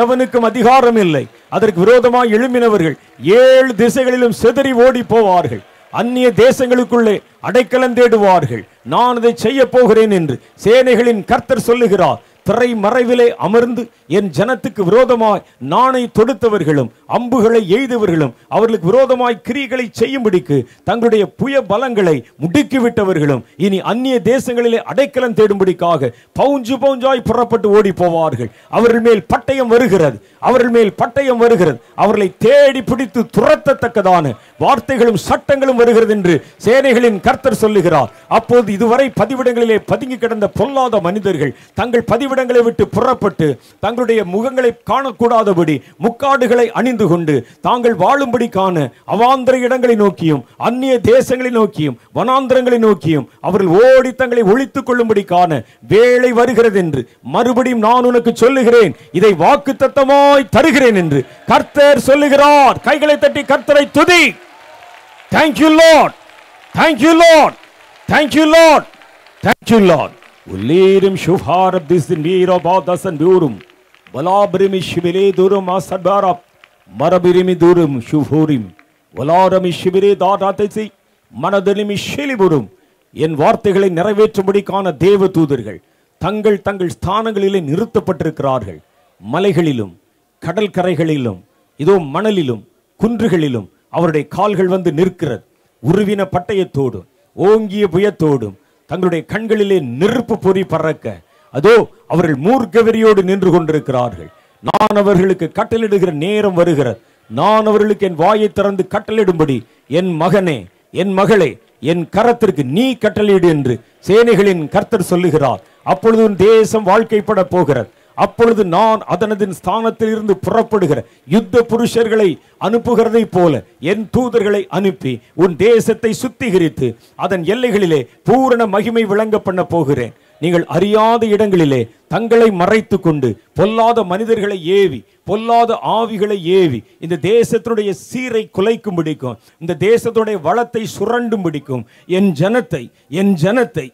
எவனுக்கும் அதிகாரம் இல்லை. அதற்கு விரோதமாக எழும்பினவர்கள் ஏழு திசைகளிலும் செதறி ஓடி போவார்கள், அந்நிய தேசங்களுக்குள்ளே அடைக்கலம் தேடுவார்கள். நான் அதை செய்ய போகிறேன் என்று சேனைகளின் கர்த்தர் சொல்லுகிறார். திரை மறைவிலே அமர்ந்து என் ஜனத்துக்கு விரோதமாய் நாணை தொடுத்தவர்களும் அம்புகளை எய்தவர்களும் அவர்களுக்கு விரோதமாய் கிரியைகளை செய்யும்படிக்கு தங்களுடைய புய பலங்களை முடுக்கிவிட்டவர்களும் இனி அந்நிய தேசங்களிலே அடைக்கலம் தேடும்படிக்காக பவுஞ்சு பவுஞ்சாய் புறப்பட்டு ஓடி போவார்கள். அவர்கள் மேல் பட்டயம் வருகிறது, அவர்கள் மேல் பட்டயம் வருகிறது, அவர்களை தேடி பிடித்து துரத்தத்தக்கதான வார்த்தைகளும் சட்டங்களும் வருகிறது என்று சேனைகளின் கர்த்தர் சொல்லுகிறார். அப்போது இதுவரை பதிவிடங்களிலே பதுங்கி கிடந்த பொல்லாத மனிதர்கள் தங்கள் பதிவு இடங்களை விட்டு புறப்பட்டு தங்களுடைய முகங்களை காணக்கூடாதபடி முக்காடுகளை அணிந்து கொண்டு தாங்கள் வாழும்படி காண அவாந்திர இடங்களை நோக்கியும் அந்நிய தேசங்களை நோக்கியும் வனாந்திரங்களை நோக்கியும் அவர்கள் ஓடி தங்களை ஒழித்துக் கொள்ளும்படி காண வேளை வருகிறது என்று மறுபடியும் நான் உனக்கு சொல்லுகிறேன். இதை வாக்குத்தத்தமாய் தருகிறேன் என்று கர்த்தர் சொல்லுகிறார். கைகளை தட்டி கர்த்தரை துதி. Thank you Lord, thank you Lord, thank you Lord, thank you Lord. உலீரும் சுபாரப்திஸ்தின் வீரோபாதாசன் வியூரும் வலாபிரிமி சிவிலே தூரும் ஆசர்பாராப் மரபிரிமி தூரும் சுபூரிம் வலாரமி சிவிலே தாராத்தைசி மனதனிமி ஷிலிபுரும். என் வார்த்தைகளை நிறைவேற்றும்படிக்கான தேவ தூதர்கள் தங்கள் தங்கள் ஸ்தானங்களிலே நிறுத்தப்பட்டிருக்கிறார்கள். மலைகளிலும் கடற்கரைகளிலும் இதோ மணலிலும் குன்றுகளிலும் அவருடைய கால்கள் வந்து நிற்கிறது. உருவின பட்டயத்தோடும் ஓங்கிய புயத்தோடும் தங்களுடைய கண்களிலே நெருப்பு பொறி பறக்க, அதோ அவர்கள் மூர்க்கவெறியோடு நின்று கொண்டிருக்கிறார்கள். நான் அவர்களுக்கு கட்டளிடுகிற நேரம் வருகிறது. நான் அவர்களுக்கு என் வாயை திறந்து கட்டளிடும்படி என் மகனே, என் மகளே, என் கரத்திற்கு நீ கட்டளையிடு என்று சேனைகளின் கர்த்தர் சொல்லுகிறார். அப்பொழுது உன் தேசம் வாழ்க்கைப்பட போகிறது. அப்பொழுது நான் அதனது ஸ்தானத்தில் இருந்து புறப்படுகிற யுத்த புருஷர்களை அனுப்புகிறதை போல என் தூதர்களை அனுப்பி உன் தேசத்தை சுத்திகரித்து அதன் எல்லைகளிலே பூரண மகிமை விளங்க பண்ண போகிறேன். நீங்கள் அறியாத இடங்களிலே தங்களை மறைத்து கொண்டு பொல்லாத மனிதர்களை ஏவி, பொல்லாத ஆவிகளை ஏவி இந்த தேசத்துடைய சீரை குலைக்கும் பிடிக்கும், இந்த தேசத்துடைய வளத்தை சுரண்டும் பிடிக்கும் என் ஜனத்தை என் ஜனத்தை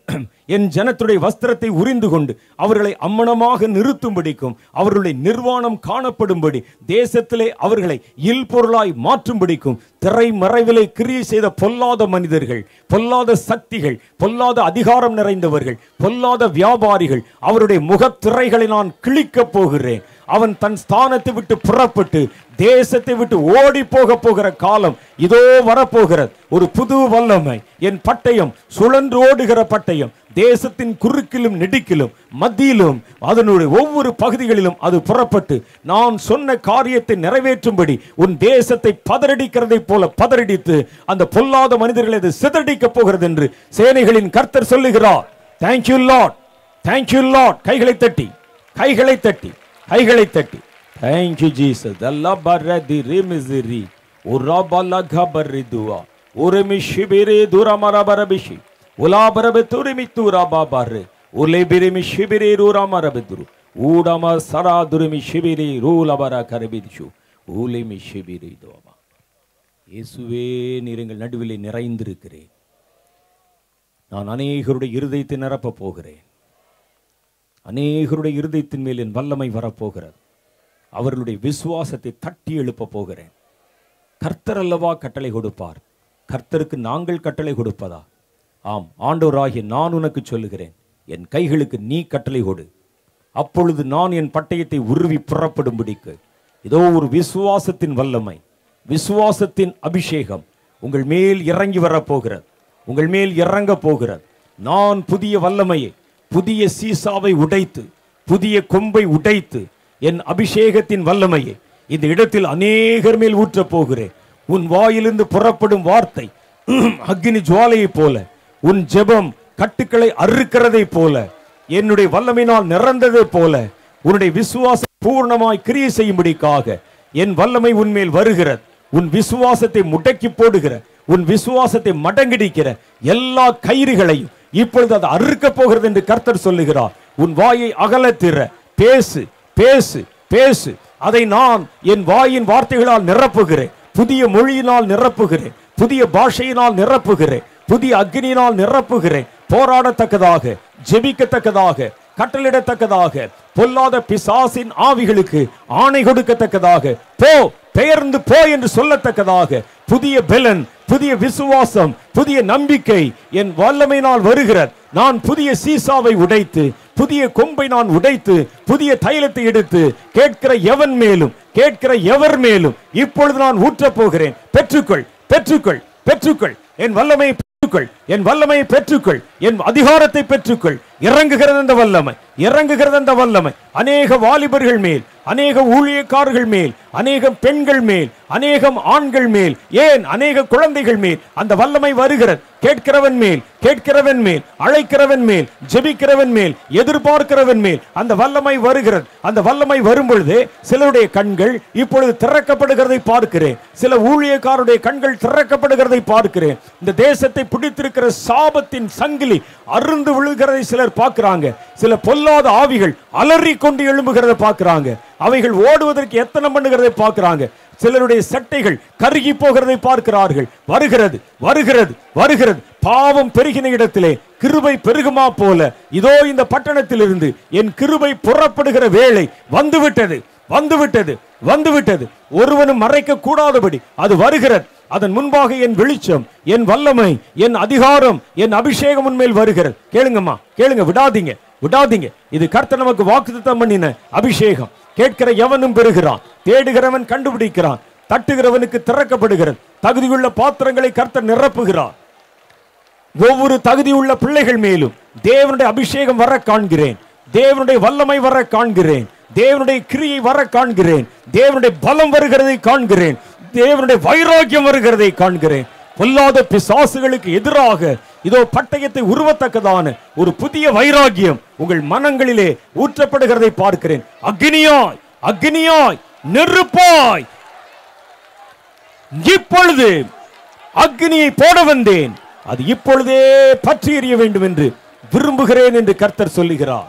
என் ஜனத்துடைய வஸ்திரத்தை உரிந்து கொண்டு அவர்களை அம்மனமாக நிறுத்தும் பிடிக்கும், அவர்களுடைய நிர்வாணம் காணப்படும்படி தேசத்திலே அவர்களை இல் பொருளாய் மாற்றும் பிடிக்கும். திரை மறைவிலே கிரியை செய்த பொல்லாத மனிதர்கள், பொல்லாத சக்திகள், பொல்லாத அதிகாரம் நிறைந்தவர்கள், பொல்லாத வியாபாரிகள் அவருடைய முகத்திரைகளை நான் கிழிக்கப் போகிறேன். அவன் தன் ஸ்தானத்தை விட்டு புறப்பட்டு தேசத்தை விட்டு ஓடி போக போகிற காலம் இதோ வரப்போகிறது. ஒரு புது வல்லமை, என் பட்டயம் சுழன்று ஓடுகிற பட்டயம், தேசத்தின் குறுக்கிலும் நெடுக்கிலும் மத்தியிலும் அதனுடைய ஒவ்வொரு பகுதிகளிலும் அது புறப்பட்டு நான் சொன்ன காரியத்தை நிறைவேற்றும்படி உன் தேசத்தை பதறடிக்கிறதை போல பதறடித்து அந்த பொல்லாத மனிதர்களை அது சிதறடிக்கப் போகிறது என்று சேனைகளின் கர்த்தர் சொல்லுகிறார். Thank you Lord, thank you Lord. கைகளை தட்டி, கைகளை தட்டி, கைகளை தட்டி. Thank you Jesus. அல்லா பரதி ரிமிசிரி உராபலக பரிதுவா உரிமிஷிபிரி துரமரபரபிஷி உலாபரப துரிமித்துராபாபரு உலேபிரிமி ஷிபிரி ரூராமரபதுரு ஊடம சரா துரிமி ஷிபிரி ரூலபர கரபிதிஷு ஊலிமி ஷிபிரி துவமா. இயேசுவே, நீரங்கள் நடுவிலே நிறைந்திருக்கிறேன். நான் அநேகருடைய இருதயத்தை நிரப்பப் போகிறேன். அநேகருடைய இருதயத்தின் மேல் என் வல்லமை வரப்போகிறது. அவர்களுடைய விசுவாசத்தை தட்டி எழுப்பப் போகிறேன். கர்த்தர் அல்லவா கட்டளை கொடுப்பார். கர்த்தருக்கு நாங்கள் கட்டளை கொடுப்பதா? ஆம், ஆண்டவராகிய நான் உனக்கு சொல்லுகிறேன், என் கைகளுக்கு நீ கட்டளை கொடு. அப்பொழுது நான் என் பட்டயத்தை உருவி புறப்படும் பிடிக்கு ஏதோ ஒரு விசுவாசத்தின் வல்லமை, விசுவாசத்தின் அபிஷேகம் உங்கள் மேல் இறங்கி வரப்போகிறது, உங்கள் மேல் இறங்க போகிறது. நான் புதிய வல்லமையை, புதிய சீசாவை உடைத்து, புதிய கொம்பை உடைத்து என் அபிஷேகத்தின் வல்லமையை இந்த இடத்தில் அநேகர் மேல் ஊற்றப் போகிறேன். உன் வாயிலிருந்து புறப்படும் வார்த்தை அக்னி ஜுவாலையை போல, உன் ஜெபம் கட்டுக்களை அறுக்கிறதை போல, என்னுடைய வல்லமையினால் நிரந்ததை போல, உன்னுடைய விசுவாச பூர்ணமாய் கிரியை செய்யும்படிக்காக என் வல்லமை உன்மேல் வருகிறது. உன் விசுவாசத்தை முடக்கி போடுகிற, உன் விசுவாசத்தை மடங்கடிக்கிற எல்லா கயிறுகளையும் இப்பொழுது அது அறுக்கப் போகிறது என்று கர்த்தர் சொல்லுகிறார். உன் வாயை அகலத்திற, பேசு பேசு பேசு. அதை நான் என் வாயின் வார்த்தைகளால் நிரப்புகிறேன், புதிய மொழியினால் நிரப்புகிறேன், புதிய பாஷையினால் நிரப்புகிறேன், புதிய அக்னியினால் நிரப்புகிறேன். போராடத்தக்கதாக, ஜெபிக்கத்தக்கதாக, கட்டளிடத்தக்கதாக, பொல்லாத பிசாசின் ஆவிகளுக்கு ஆணை கொடுக்கத்தக்கதாக, போ, பெயர்ந்து போ என்று சொல்லத்தக்கதாக புதிய பெலன், புதிய விசுவாசம், புதிய நம்பிக்கை என் வல்லமையினால் வருகிறது. நான் புதிய சீசாவை உடைத்து, புதிய கொம்பை நான் உடைத்து, புதிய தைலத்தை எடுத்து கேட்கிற எவன் மேலும், கேட்கிற எவர் மேலும் இப்பொழுது நான் ஊற்றப் போகிறேன். பெற்றுக்கொள், பெற்றுக்கொள், பெற்றுக்கொள் என் வல்லமையை, பெற்றுக்கொள் என் வல்லமையை, பெற்றுக்கொள் என் அதிகாரத்தை, பெற்றுக்கொள். இறங்குகிறது அந்த வல்லமை, இறங்குகிறது அந்த வல்லமை. அநேக வாலிபர்கள் மேல், அநேக ஊழியக்காரர்கள் மேல், அநேகம் பெண்கள் மேல், அநேகம் ஆண்கள் மேல், ஏன் அநேக குழந்தைகள் மேல் அந்த வல்லமை வருகிறது. கேட்கிறவன் மேல், கேட்கிறவன் மேல், அழைக்கிறவன் மேல், ஜெபிக்கிறவன் மேல், எதிர்பார்க்கிறவன் மேல் அந்த வல்லமை வருகிறது. அந்த வல்லமை வரும் பொழுது சிலருடைய கண்கள் இப்பொழுது திறக்கப்படுகிறதை பார்க்கிறேன். சில ஊழியக்காருடைய கண்கள் திறக்கப்படுகிறதை பார்க்கிறேன். இந்த தேசத்தை பிடித்திருக்கிற சாபத்தின் சங்கிலி அருந்து விழுகிறதை சிலர் பார்க்கிறாங்க. சில பொல்லாத ஆவிகள் அலறி கொண்டு எழும்புகிறத பார்க்கிறாங்க. அவைகள் ஓடுவதற்கு எத்தனை பண்ணுகிறதை பார்க்கிறாங்க. சிலருடைய சட்டைகள் கருகி போகிறதை பார்க்கிறார்கள். வருகிறது, வருகிறது, வருகிறது. பாவம் பெருகின இடத்திலே கிருபை பெருகுமா போல இதோ இந்த பட்டணத்திலிருந்து என் கிருபை புறப்படுகிற வேளை வந்துவிட்டது, வந்துவிட்டது, வந்துவிட்டது. ஒருவனும் மறைக்க கூடாதபடி அது வருகிறது. அதன் முன்பாக என் வெளிச்சம், என் வல்லமை, என் அதிகாரம், என் அபிஷேகம் உன்மேல் வருகிறது. கேளுங்கம்மா, கேளுங்க, விடாதீங்க, விடாதீங்க. இது கர்த்தர் நமக்கு வாக்குத்தத்தம் பண்ணின அபிஷேகம். கேட்கிற எவனும் பெறுகிறான், தேடுகிறவன் கண்டுபிடிக்கிறான், தட்டுகிறவனுக்கு திறக்கப்படுகிறது. தகுதியுள்ள பாத்திரங்களை கர்த்தர் நிரப்புகிறார். ஒவ்வொரு தகுதியுள்ள பிள்ளைகள் மேலும் தேவனுடைய அபிஷேகம் வர காண்கிறேன், தேவனுடைய வல்லமை வர காண்கிறேன், தேவனுடைய கிரியை வர காண்கிறேன், தேவனுடைய பலம் வருகிறதை காண்கிறேன், தேவனுடைய வைராக்கியம் வருகிறதை காண்கிறேன். பொல்லாத பிசாசுகளுக்கு எதிராக இதோ பட்டயத்தை உருவத்தக்கதான ஒரு புதிய வைராக்கியம் உங்கள் மனங்களிலே ஊற்றப்படுகிறதை பார்க்கிறேன். அக்னியாய் அக்னியாய் நெருப்பாய் இப்பொழுது அக்னியை போட வந்தேன், அது இப்பொழுதே பற்றி எறிய வேண்டும் என்று விரும்புகிறேன் என்று கர்த்தர் சொல்லுகிறார்.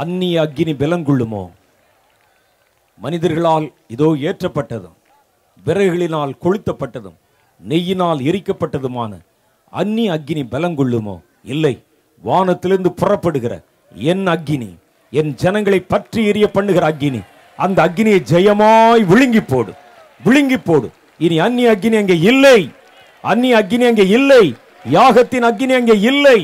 அந்நிய அக்னி பலங்கொள்ளுமோ? மனிதர்களால் இதோ ஏற்றப்பட்டதும் விறகுகளினால் கொளுத்தப்பட்டதும் நெய்யினால் எரிக்கப்பட்டதுமான அந்நிய அக்னி பலங்கொள்ளுமோ? இல்லை. வானத்திலிருந்து புறப்படுகிற என் அக்னி, என் ஜனங்களை பற்றி எரிய பண்ணுகிற அக்னி, அந்த அக்னியை ஜெயமாய் விழுங்கி போடு, விழுங்கி போடு. இனி அந்நிய அக்னி அங்கே இல்லை, அந்நிய அக்னி அங்கே இல்லை, யாகத்தின் அக்னி அங்கே இல்லை,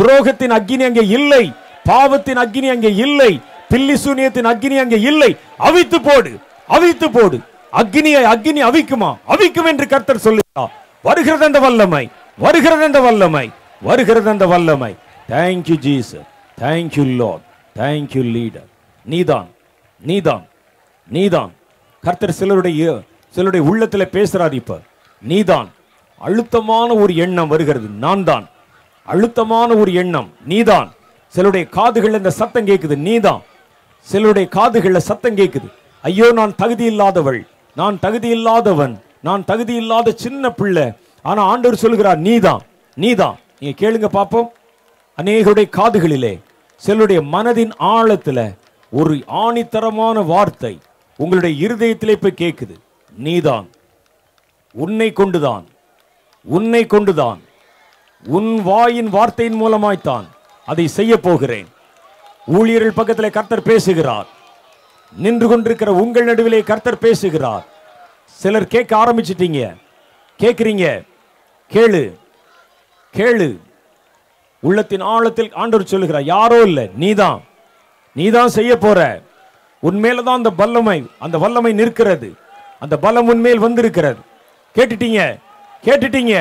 துரோகத்தின் அக்னி அங்கே இல்லை, பாவத்தின் அக்னி அங்கே இல்லை, பில்லி சூனியத்தின் அக்னி அங்கே இல்லை. அவித்து போடு, அவித்து போடு. அக்னியை அக்னி அவிக்குமா? அவிக்கும் என்று கர்த்தர் சொல்லுகிறார். வருகிறது அந்த வல்லமை, வருகிறது அந்த வல்லமை, வருகிறது அந்த வல்லமை. Thank you Jesus, thank you Lord, thank you leader. நீதான், நீதான், நீதான். கர்த்தர் சிலருடைய சிலருடைய உள்ளத்தில் பேசுறார். இப்ப நீதான். அழுத்தமான ஒரு எண்ணம் வருகிறது, நான் தான். அழுத்தமான ஒரு எண்ணம், நீதான். சிலருடைய காதுகள் இந்த சத்தம் கேட்குது, நீதான். சிலருடைய காதுகளில் சத்தம் கேட்குது, ஐயோ நான் தகுதி இல்லாதவள், நான் தகுதி இல்லாதவன், நான் தகுதி இல்லாத சின்ன பிள்ளை. ஆனா ஆண்டவர் சொல்கிறார், நீதான், நீதான். நீங்க கேளுங்க பார்ப்போம். அநேகருடைய காதுகளிலே, சிலருடைய மனதின் ஆழத்துல ஒரு ஆணித்தரமான வார்த்தை உங்களுடைய இருதயத்திலே போய் கேட்குது, நீதான், உன்னை கொண்டுதான், உன்னை கொண்டுதான், உன் வாயின் வார்த்தையின் மூலமாய்த்தான் அதை செய்ய போகிறேன். ஊழியர்கள் பக்கத்தில் கர்த்தர் பேசுகிறார். நின்று கொண்டிருக்கிற உங்கள் நடுவிலே கர்த்தர் பேசுகிறார். சிலர் கேட்க ஆரம்பிச்சிட்டீங்க, கேட்குறீங்க. கேளு, கேளு. உள்ளத்தின் ஆழத்தில் ஆண்டவர் சொல்லுகிறார், யாரோ இல்லை, நீதான், நீதான் செய்ய போற. உன்மேலதான் அந்த வல்லமை, அந்த வல்லமை நிற்கிறது, அந்த பலம் உன்மேல் வந்திருக்கிறது. கேட்டுட்டீங்க, கேட்டுட்டீங்க.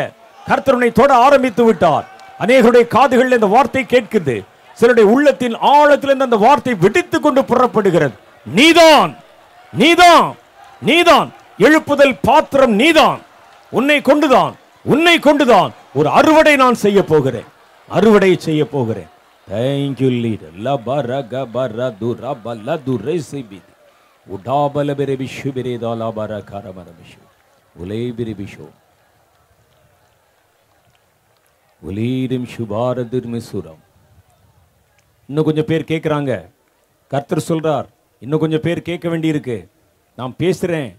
கர்த்தருனை தொட ஆரம்பித்து விட்டார். அநேகருடைய காதுகளில் இந்த வார்த்தை கேட்குது. சிலருடைய உள்ளத்தின் ஆழத்திலிருந்து அந்த வார்த்தை வெடித்து கொண்டு புறப்படுகிறது. நீதான், நீதான், நீதான். எழுப்புதல் பாத்திரம் நீதான், உன்னை கொண்டுதான், உன்னை கொண்டுதான் ஒரு அறுவடை நான் செய்ய போகிறேன், அறுவடை செய்ய போகிறேன். Thank you leader. இன்னும் கொஞ்சம் பேர் கேட்குறாங்க. கர்த்தர் சொல்றார், இன்னும் கொஞ்சம் பேர் கேட்க வேண்டியிருக்கு. நான் பேசுறேன்,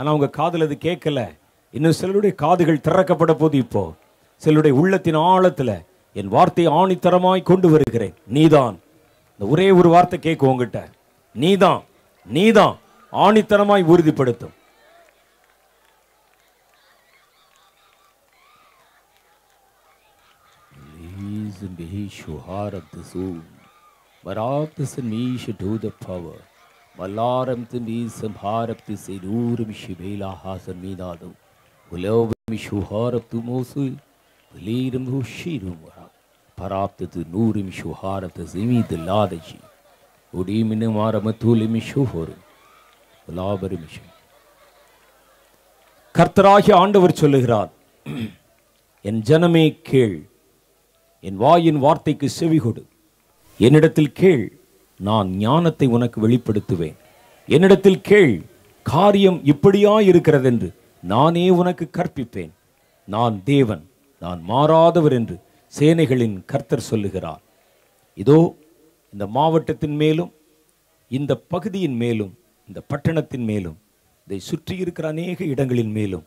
ஆனால் உங்க காதில் அது கேட்கல. இன்னும் சிலருடைய காதுகள் திறக்கப்பட போது. இப்போ சிலருடைய உள்ளத்தின் ஆழத்தில் என் வார்த்தை ஆணித்தரமாய் கொண்டு வருகிறேன். நீதான். இந்த ஒரே ஒரு வார்த்தை கேட்கும் உங்ககிட்ட, நீதான், நீதான். ஆணித்தரமாய் உறுதிப்படுத்தும். கர்த்தராகிய ஆண்டவர் சொல்லுகிறார், என் ஜனமே கேள், என் வாயின் வார்த்தைக்கு செவி கொடு, என்னிடத்தில் கேள், நான் ஞானத்தை உனக்கு வெளிப்படுத்துவேன், என்னிடத்தில் கேள், காரியம் இப்படியாய் இருக்கிறது என்று நானே உனக்கு கற்பிப்பேன். நான் தேவன், நான் மாறாதவர் என்று சேனைகளின் கர்த்தர் சொல்லுகிறார். இதோ இந்த மாவட்டத்தின் மேலும், இந்த பகுதியின் மேலும், இந்த பட்டணத்தின் மேலும், இதை சுற்றி இருக்கிற அநேக இடங்களின் மேலும்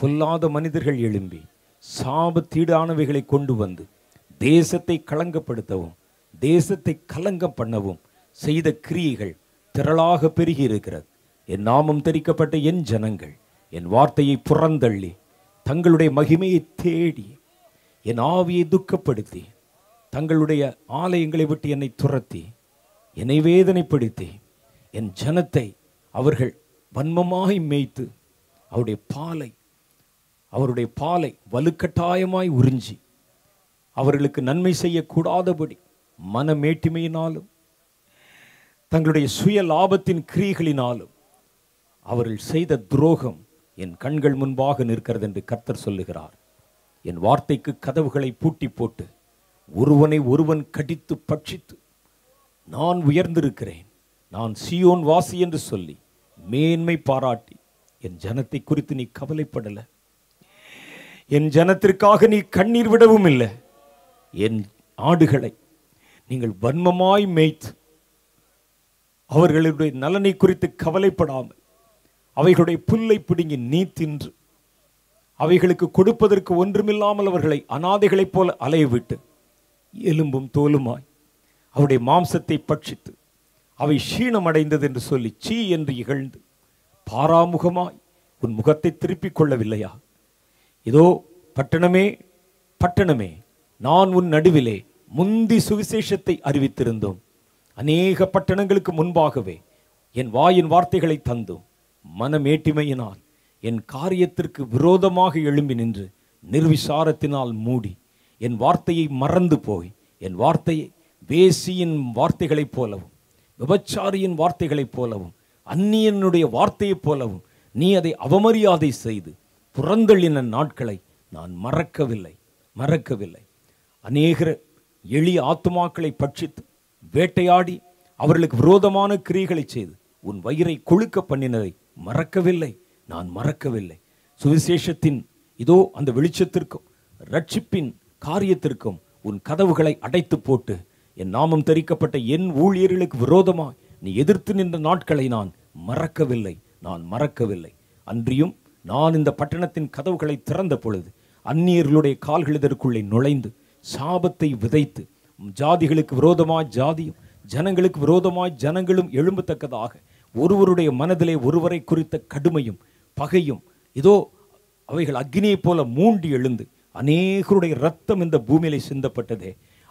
பொல்லாத மனிதர்கள் எழும்பி சாபத்தீடானவைகளை கொண்டு வந்து தேசத்தை களங்கப்படுத்தவும் தேசத்தை கலங்கம் பண்ணவும் செய்த கிரியைகள் திரளாக பெருகி இருக்கிறது. என் நாமம் தெரிக்கப்பட்ட என் ஜனங்கள் என் வார்த்தையை புறந்தள்ளி தங்களுடைய மகிமையை தேடி என் ஆவியை துக்கப்படுத்தி, தங்களுடைய ஆலயங்களை விட்டு என்னை துரத்தி, என்னை வேதனைப்படுத்தி, என் ஜனத்தை அவர்கள் வன்மமாய் மேய்த்து, அவருடைய பாலை அவருடைய பாலை வலுக்கட்டாயமாய் உறிஞ்சி, அவர்களுக்கு நன்மை செய்யக்கூடாதபடி மனமேட்டிமையினாலும் தங்களுடைய சுய லாபத்தின் கிரியைகளினாலும் அவர்கள் செய்த துரோகம் என் கண்கள் முன்பாக நிற்கிறது என்று கர்த்தர் சொல்லுகிறார். என் வார்த்தைக்கு கதவுகளை பூட்டி போட்டு ஒருவனை ஒருவன் கடித்து பட்சித்து, நான் உயர்ந்திருக்கிறேன், நான் சீயோன் வாசி என்று சொல்லி மேன்மை பாராட்டி, என் ஜனத்தை குறித்து நீ கவலைப்படலை, என் ஜனத்திற்காக நீ கண்ணீர் விடவும் இல்லை, என் ஆடுகளை நீங்கள் வன்மமாய் மேய்த்து அவர்களுடைய நலனை குறித்து கவலைப்படாமல் அவைகளுடைய புல்லை பிடுங்கி நீ தின்று அவைகளுக்கு கொடுப்பதற்கு ஒன்றுமில்லாமல் அவர்களை அநாதைகளைப் போல அலையவிட்டு, எலும்பும் தோலுமாய் அவருடைய மாம்சத்தை பட்சித்து அவை க்ஷீணமடைந்தது என்று சொல்லி சீ என்று இகழ்ந்து பாராமுகமாய் உன் முகத்தை திருப்பிக் கொள்ளவில்லையா? இதோ பட்டணமே, பட்டணமே, நான் உன் நடுவிலே முந்தி சுவிசேஷத்தை அறிவித்திருந்தோம், அநேக பட்டணங்களுக்கு முன்பாகவே என் வாயின் வார்த்தைகளை தந்தோம், மனமேட்டிமையினால் என் காரியத்திற்கு விரோதமாக எழும்பி நின்று நிர்விசாரத்தினால் மூடி என் வார்த்தையை மறந்து போய் என் வார்த்தையை வேசியின் வார்த்தைகளைப் போலவும் விபச்சாரியின் வார்த்தைகளைப் போலவும் அந்நியனுடைய வார்த்தையைப் போலவும் நீ அதை அவமரியாதை செய்து புறந்தள்ளின நாட்களை நான் மறக்கவில்லை மறக்கவில்லை அநேகர் எளிய ஆத்துமாக்களை பட்சித்து வேட்டையாடி அவர்களுக்கு விரோதமான கிரியைகளை செய்து உன் வயிறை கொழுக்க பண்ணினதை மறக்கவில்லை நான் மறக்கவில்லை சுவிசேஷத்தின் இதோ அந்த வெளிச்சத்திற்கும் ரட்சிப்பின் காரியத்திற்கும் உன் கதவுகளை அடைத்து போட்டு என் நாமம் தெரிக்கப்பட்ட என் ஊழியர்களுக்கு விரோதமாக நீ எதிர்த்து நின்ற நாட்களை நான் மறக்கவில்லை நான் மறக்கவில்லை அன்றியும் நான் இந்த பட்டணத்தின் கதவுகளை திறந்த பொழுது அந்நியர்களுடைய கால்கள் இதற்குள்ளே நுழைந்து சாபத்தை விதைத்து ஜாதிகளுக்கு விரோதமாய் ஜாதியும் ஜனங்களுக்கு விரோதமாய் ஜனங்களும் எழும்பத்தக்கதாக ஒருவருடைய மனதிலே ஒருவரை குறித்த கடுமையும் பகையும் இதோ அவைகள் அக்னியைப் போல மூண்டி எழுந்து அநேகருடைய இரத்தம் இந்த பூமியிலே சிந்தப்பட்டதே,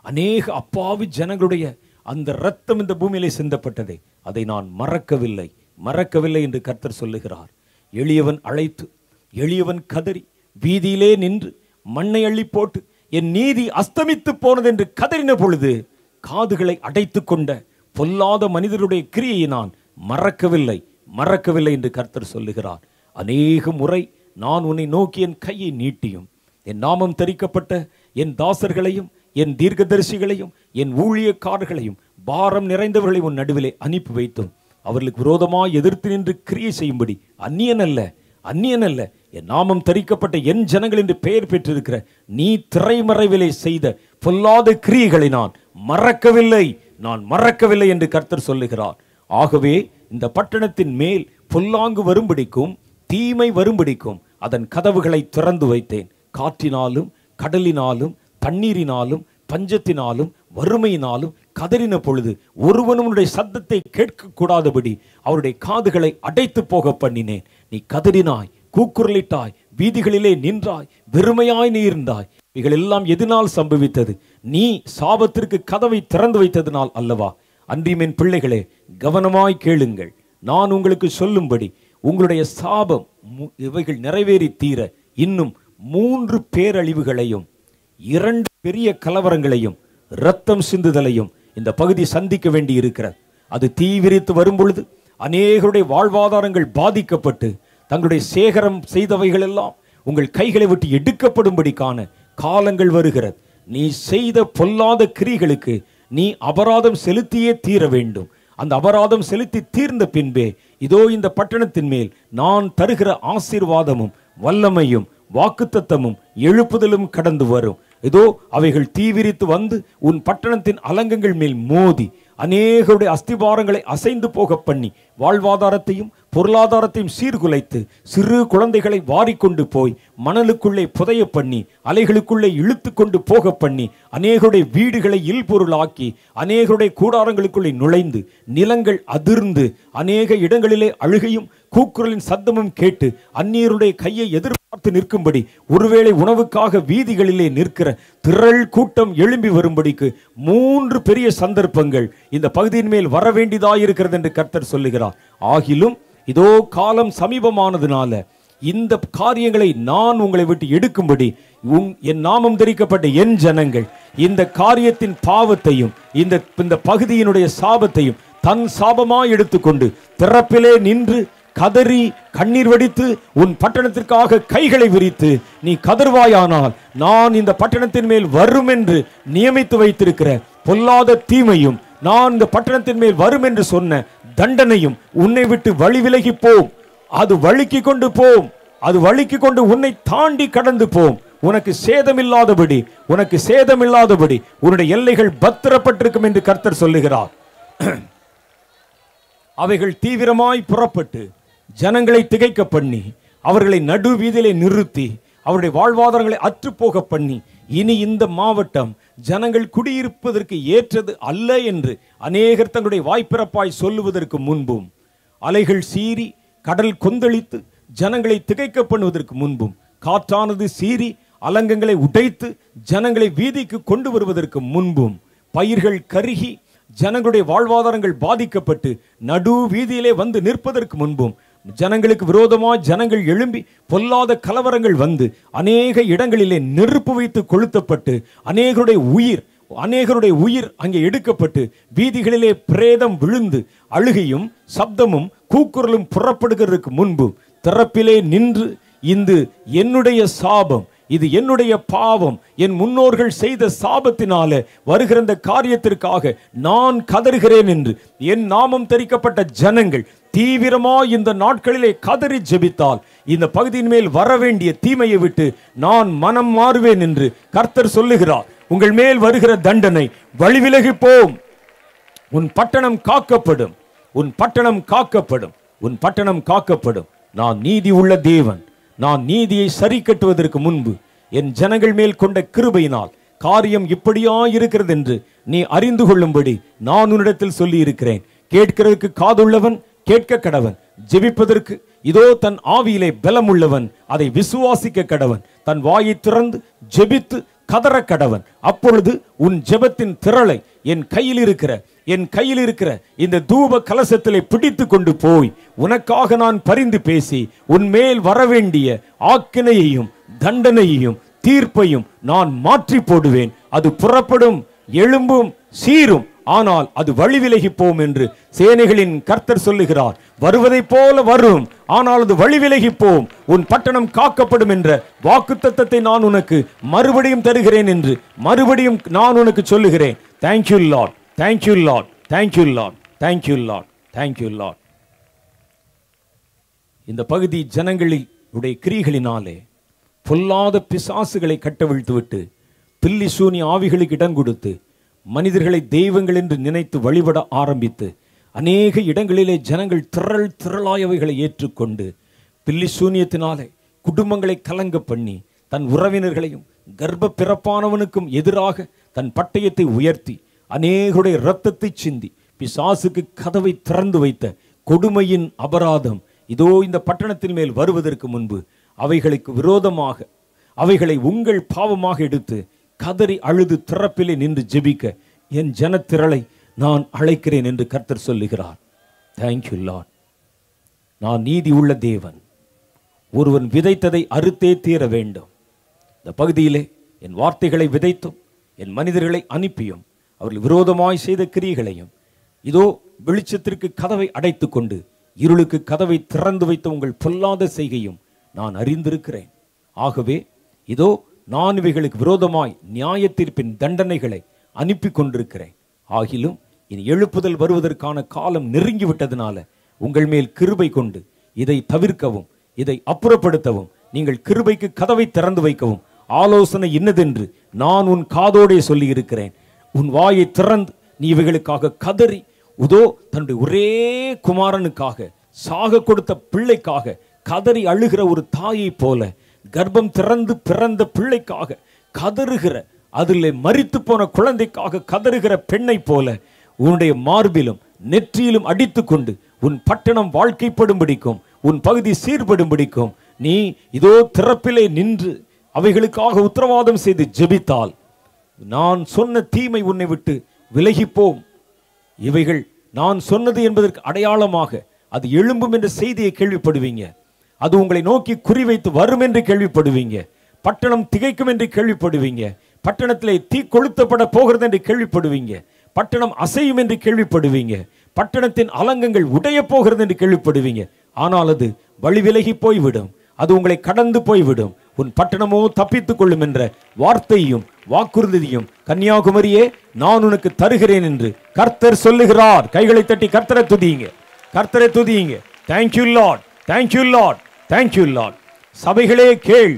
அநேக அப்பாவி ஜனங்களுடைய அந்த இரத்தம் இந்த பூமியிலே சிந்தப்பட்டதே, அதை நான் மறக்கவில்லை மறக்கவில்லை என்று கர்த்தர் சொல்லுகிறார். எளியவன் அழைத்து, எளியவன் கதறி வீதியிலே நின்று மண்ணை அள்ளி போட்டு என் நீதி அஸ்தமித்து போனது என்று கதறின பொழுது காதுகளை அடைத்து கொண்ட பொல்லாத மனிதருடைய கிரியையை நான் மறக்கவில்லை மறக்கவில்லை என்று கர்த்தர் சொல்லுகிறார். அநேக முறை நான் உன்னை நோக்கி என் கையை நீட்டியும் என் நாமம் தரிக்கப்பட்ட என் தாசர்களையும் என் தீர்க்கதரிசிகளையும் என் ஊழியக்காரர்களையும் பாரம் நிறைந்தவர்களை உன் நடுவிலே அனுப்பி வைத்தோம், அவர்களுக்கு விரோதமாக எதிர்த்து நின்று கிரியை செய்யும்படி அந்நியனல்ல அந்நியனல்ல என் நாமம் தரிக்கப்பட்ட என் ஜனங்கள் என்று பெயர் பெற்றிருக்கிற நீ திரைமறைவிலே செய்த பொல்லாத கிரியைகளை நான் மறக்கவில்லை நான் மறக்கவில்லை என்று கர்த்தர் சொல்லுகிறார். ஆகவே இந்த பட்டணத்தின் மேல் பொல்லாங்கு வரும்படிக்கும் தீமை வரும்படிக்கும் அதன் கதவுகளை திறந்து வைத்தேன், காற்றினாலும் கடலினாலும் தண்ணீரினாலும் பஞ்சத்தினாலும் வறுமையினாலும் கதறின பொழுது ஒருவனுடைய சத்தத்தை கேட்கக்கூடாதபடி அவருடைய காதுகளை அடைத்து போக பண்ணினேன். நீ கதறினாய், கூக்குரலிட்டாய், வீதிகளிலே நின்றாய், வெறுமையாய் நீ இருந்தாய். இவைகளெல்லாம் எதனால் சம்பவித்தது? நீ சாபத்திற்கு கதவை திறந்து வைத்ததினால் அல்லவா? அன்றிமேன் பிள்ளைகளே, கவனமாய் கேளுங்கள், நான் உங்களுக்கு சொல்லும்படி உங்களுடைய சாபம் இவைகள் நிறைவேறி தீர இன்னும் மூன்று பேரழிவுகளையும் இரண்டு பெரிய கலவரங்களையும் இரத்தம் சிந்துதலையும் இந்த பகுதி சந்திக்க வேண்டி இருக்கிறது. அது தீவிரித்து வரும் பொழுது அநேகருடைய வாழ்வாதாரங்கள் பாதிக்கப்பட்டு தங்களுடைய சேகரம் செய்தவைகள் எல்லாம் உங்கள் கைகளை விட்டு எடுக்கப்படும்படிக்கான காலங்கள் வருகிறது. நீ செய்த பொல்லாத கிரிகளுக்கு நீ அபராதம் செலுத்தியே தீர வேண்டும். அந்த அபராதம் செலுத்தி தீர்ந்த பின்பே இதோ இந்த பட்டணத்தின் மேல் நான் தருகிற ஆசீர்வாதமும் வல்லமையும் வாக்குத்தத்தமும் எழுப்புதலும் கடந்து வரும். இதோ அவைகள் தீவிரித்து வந்து உன் பட்டணத்தின் அலங்கங்கள் மேல் மோதி அநேகருடைய அஸ்திபாரங்களை அசைந்து போக பண்ணி வாழ்வாதாரத்தையும் பொருளாதாரத்தையும் சீர்குலைத்து சிறு குழந்தைகளை வாரிக்கொண்டு போய் மணலுக்குள்ளே புதைய பண்ணி அலைகளுக்குள்ளே இழுத்து கொண்டு போக பண்ணி அநேகருடைய வீடுகளை இல்பொருளாக்கி அநேகருடைய கூடாரங்களுக்குள்ளே நுழைந்து நிலங்கள் அதிர்ந்து அநேக இடங்களிலே அழுகையும் கூக்குரலின் சத்தமும் கேட்டு அந்நியருடைய கையை எதிர்பார்த்து நிற்கும்படி, ஒருவேளை உணவுக்காக வீதிகளிலே நிற்கிற திரள் கூட்டம் எழும்பி வரும்படிக்கு மூன்று பெரிய சந்தர்ப்பங்கள் இந்த பகுதியின் மேல் வர வேண்டியதாயிருக்கிறது என்று கர்த்தர் சொல்லுகிறார். ஆகிலும் இதோ காலம் சமீபமானதுனால இந்த காரியங்களை நான் உங்களை விட்டு எடுக்கும்படி என் நாமம் தெரிக்கப்பட்ட என் ஜனங்கள் இந்த காரியத்தின் பாவத்தையும் இந்த பகுதியினுடைய சாபத்தையும் தன் சாபமாய் எடுத்துக்கொண்டு திறப்பிலே நின்று கதறி கண்ணீர் வடித்து உன் பட்டணத்திற்காக கைகளை விரித்து நீ கதர்வாயானால் நான் இந்த பட்டணத்தின் மேல் வரும் என்று நியமித்து வைத்திருக்கிற பொல்லாத தீமையும் நான் இந்த பட்டணத்தின் மேல் வரும் என்று சொன்ன தண்டனையும் உன்னை விட்டு வழி விலகி போம். அது வழுக்கி கொண்டு போம். அது வழுக்கி கொண்டு உன்னை தாண்டி கடந்து போம். உனக்கு சேதமில்லாதபடி உனக்கு சேதமில்லாதபடி உன்னுடைய எல்லைகள் பத்திரப்பட்டிருக்கும் என்று கர்த்தர் சொல்லுகிறார். அவைகள் தீவிரமாய் புறப்பட்டு ஜனங்களை திகைக்க பண்ணி அவர்களை நடு வீதியிலே நிறுத்தி அவருடைய வாழ்வாதாரங்களை அற்றுப்போக பண்ணி இனி இந்த மாவட்டம் ஜனங்கள் குடியிருப்பதற்கு ஏற்றது அல்ல என்று அநேகர் தங்களுடைய வாய்ப்பிறப்பாய் சொல்லுவதற்கு முன்பும், அலைகள் சீறி கடல் கொந்தளித்து ஜனங்களை திகைக்க பண்ணுவதற்கு முன்பும், காற்றானது சீறி அலங்கங்களை உடைத்து ஜனங்களை வீதிக்கு கொண்டு வருவதற்கு முன்பும், பயிர்கள் கருகி ஜனங்களுடைய வாழ்வாதாரங்கள் பாதிக்கப்பட்டு நடு வீதியிலே வந்து நிற்பதற்கு முன்பும், ஜனங்களுக்கு விரோதமாக ஜனங்கள் எழும்பி பொல்லாத கலவரங்கள் வந்து அநேக இடங்களிலே நெருப்பு வைத்து கொளுத்தப்பட்டு அநேகருடைய உயிர் அநேகருடைய உயிர் அங்கே எடுக்கப்பட்டு வீதிகளிலே பிரேதம் விழுந்து அழுகையும் சப்தமும் கூக்குரலும் புறப்படுகிறதுக்கு முன்பு திறப்பிலே நின்று இந்து என்னுடைய சாபம், இது என்னுடைய பாவம், என் முன்னோர்கள் செய்த சாபத்தினால வருகிற காரியத்திற்காக நான் கதறுகிறேன் என்று என் நாமம் தெரிக்கப்பட்ட ஜனங்கள் தீவிரமாக இந்த நாட்களிலே கதறி ஜெபித்தால் இந்த பகுதியின் மேல் வர வேண்டிய தீமையை விட்டு நான் மனம் மாறுவேன் என்று கர்த்தர் சொல்லுகிறார். உங்கள் மேல் வருகிற தண்டனை வழிவிலகி போம். உன் பட்டணம் காக்கப்படும். உன் பட்டணம் காக்கப்படும். உன் பட்டணம் காக்கப்படும். நான் நீதி உள்ள தேவன். நான் நீதியை சரி கட்டுவதற்கு முன்பு என் ஜனங்கள் மேல் கொண்ட கிருபையினால் காரியம் இப்படியா இருக்கிறது என்று நீ அறிந்து கொள்ளும்படி நான் உன்னிடத்தில் சொல்லி இருக்கிறேன். கேட்கிறதுக்கு காதுள்ளவன் கேட்க கடவன். ஜெபிப்பதற்கு இதோ தன் ஆவியிலே பலம் உள்ளவன் அதை விசுவாசிக்க கடவன். தன் வாயை திறந்து ஜெபித்து கதற கடவன். அப்பொழுது உன் ஜெபத்தின் திரளை என் கையில் இருக்கிற என் கையில் இருக்கிற இந்த தூப கலசத்திலே பிடித்து கொண்டு போய் உனக்காக நான் பரிந்து பேசி உன் மேல் வரவேண்டிய ஆக்கினையையும் தண்டனையையும் தீர்ப்பையும் நான் மாற்றி போடுவேன். அது புறப்படும், எழும்பும், சீரும், ஆனால் அது வழி விலகி போம் என்று சேனைகளின் கர்த்தர் சொல்லுகிறார். வருவதை போல வரும், ஆனால் அது வழி விலகி போம். உன் பட்டணம் காக்கப்படும் என்ற வாக்குத்தத்தத்தை நான் உனக்கு மறுபடியும் தருகிறேன் என்று மறுபடியும் நான் உனக்கு சொல்லுகிறேன். Thank you Lord, thank you Lord, thank you Lord, thank you Lord, thank you Lord. இந்த பகுதி ஜனங்களுடைய கிரிகளினாலே பொல்லாத பிசாசுகளை கட்டவிழ்த்து விட்டு பில்லி சூனி ஆவிகளுக்கு இடம் கொடுத்து மனிதர்களை தெய்வங்கள் என்று நினைத்து வழிபட ஆரம்பித்து அநேக இடங்களிலே ஜனங்கள் திரள் திரளாயவைகளை ஏற்றுக்கொண்டு பில்லி சூனியத்தினாலே குடும்பங்களை கலங்க பண்ணி தன் உறவினர்களையும் கர்ப்ப பிறப்பானவனுக்கும் எதிராக தன் பட்டயத்தை உயர்த்தி அநேகருடைய இரத்தத்தை சிந்தி பிசாசுக்கு கதவை திறந்து வைத்த கொடுமையின் அபராதம் இதோ இந்த பட்டணத்தின் மேல் வருவதற்கு முன்பு அவைகளுக்கு விரோதமாக அவைகளை உங்கள் பாவமாக எடுத்து கதறி அழுது திறப்பிலே நின்று ஜெபிக்க என் ஜனத்திரளை நான் அழைக்கிறேன் என்று கர்த்தர் சொல்லுகிறார். Thank you Lord. நான் நீதி உள்ள தேவன். ஒருவன் விதைத்ததை அறுத்தே தீர வேண்டும். இந்த பகுதியிலே என் வார்த்தைகளை விதைத்தும் என் மனிதர்களை அனுப்பியும் அவர்கள் விரோதமாய் செய்த கிரியைகளையும் இதோ வெளிச்சத்திற்கு கதவை அடைத்து கொண்டு இருளுக்கு கதவை திறந்து வைத்த உங்கள் பொல்லாத செய்கையும் நான் அறிந்திருக்கிறேன். ஆகவே இதோ நான் இவைகளுக்கு விரோதமாய் நியாய தீர்ப்பின் தண்டனைகளை அனுப்பி கொண்டிருக்கிறேன். ஆகிலும் இனி எழுப்புதல் வருவதற்கான காலம் நெருங்கிவிட்டதுனால உங்கள் மேல் கிருபை கொண்டு இதை தவிர்க்கவும் இதை அப்புறப்படுத்தவும் நீங்கள் கிருபைக்கு கதவை திறந்து வைக்கவும் ஆலோசனை இன்னதென்று நான் உன் காதோடே சொல்லி இருக்கிறேன். உன் வாயை திறந்து நீ இவைகளுக்காக கதறி உதோ தன்னுடைய ஒரே குமாரனுக்காக சாக கொடுத்த பிள்ளைக்காக கதறி அழுகிற ஒரு தாயை போல கர்ப்பம் திறந்து பிறந்த பிள்ளைக்காக கதறுகிற அதில் மரித்து போன குழந்தைக்காக கதறுகிற பெண்ணை போல உன்னுடைய மார்பிலும் நெற்றியிலும் அடித்து கொண்டு உன் பட்டணம் வாழ்க்கைப்படும்படிக்கும் உன் பகுதி சீர்படும்படிக்கும் நீ இதோ திறப்பிலே நின்று அவைகளுக்காக உத்தரவாதம் செய்து ஜெபித்தால் நான் சொன்ன தீமை உன்னை விட்டு விலகிப்போம். இவைகள் நான் சொன்னது என்பதற்கு அடையாளமாக அது எழும்பும் என்ற செய்தியை கேள்விப்படுவீங்க. அது உங்களை நோக்கி குறிவைத்து வரும் என்று கேள்விப்படுவீங்க. பட்டணம் திகைக்கும் என்று கேள்விப்படுவீங்க. பட்டணத்திலே தீ கொளுத்தப்பட போகிறது என்று கேள்விப்படுவீங்க. பட்டணம் அசையும் என்று கேள்விப்படுவீங்க. பட்டணத்தின் அலங்கங்கள் உடைய போகிறது என்று கேள்விப்படுவீங்க. ஆனால் அது வழி விலகி போய்விடும். அது உங்களை கடந்து போய்விடும். உன் பட்டணமோ தப்பித்துக் கொள்ளும் என்ற வார்த்தையும் வாக்குறுதியும் கன்னியாகுமரியே நான் உனக்கு தருகிறேன் என்று கர்த்தர் சொல்லுகிறார். கைகளை தட்டி கர்த்தரை துதியுங்க, கர்த்தரை துதியுங்க. Thank you Lord, thank you Lord, thank you Lord. சபைகளே கேள்,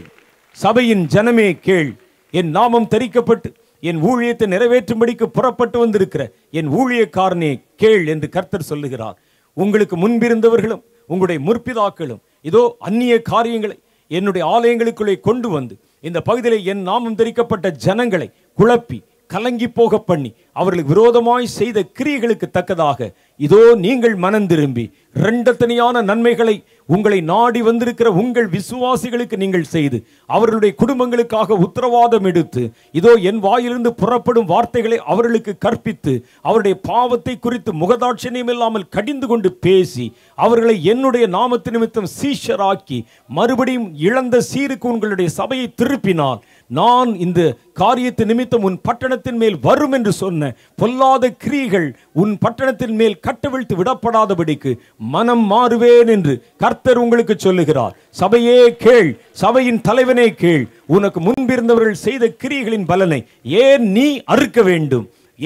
சபையின் ஜனமே கேள். என் நாமம் தெரிக்கப்பட்டு என் ஊழியத்தை நிறைவேற்றும்படிக்கு புறப்பட்டு வந்திருக்கிற என் ஊழியக்காரனே கேள் என்று கர்த்தர் சொல்லுகிறார். உங்களுக்கு முன்பிருந்தவர்களும் உங்களுடைய முற்பிதாக்களும் இதோ அந்நிய காரியங்களை என்னுடைய ஆலயங்களுக்குள்ளே கொண்டு வந்து இந்த பகுதியில் என் நாமம் தெரிக்கப்பட்ட ஜனங்களை குழப்பி கலங்கி போக பண்ணி அவர்களுக்கு விரோதமாய் செய்த கிரியைகளுக்கு தக்கதாக இதோ நீங்கள் மனம் திரும்பி இரண்டத்தனியான நன்மைகளை உங்களை நாடி வந்திருக்கிற உங்கள் விசுவாசிகளுக்கு நீங்கள் செய்து அவர்களுடைய குடும்பங்களுக்காக உத்தரவாதம் எடுத்து இதோ என் வாயிலிருந்து புறப்படும் வார்த்தைகளை அவர்களுக்கு கற்பித்து அவருடைய பாவத்தை குறித்து முகதாட்சணியம் இல்லாமல் கடிந்து கொண்டு பேசி அவர்களை என்னுடைய நாமத்து நிமித்தம் சீஷராக்கி மறுபடியும் இழந்த சீருக்கு உங்களுடைய சபையை திருப்பினால் நான் இந்த காரியத்து நிமித்தம் உன் பட்டணத்தின் மேல் வரும் என்று சொன்ன பொல்லாத கிரியைகள் உன் பட்டணத்தின் மேல் கட்டவிழ்த்து விடப்படாதபடிக்கு மனம் மாறுவேன் என்று கர்த்தர் உங்களுக்கு சொல்லுகிறார். சபையே கேள், சபையின் தலைவனே கேள். உனக்கு முன்பிருந்தவர்கள் செய்த கிரியைகளின் பலனை ஏன் நீ அறுக்க வேண்டும்?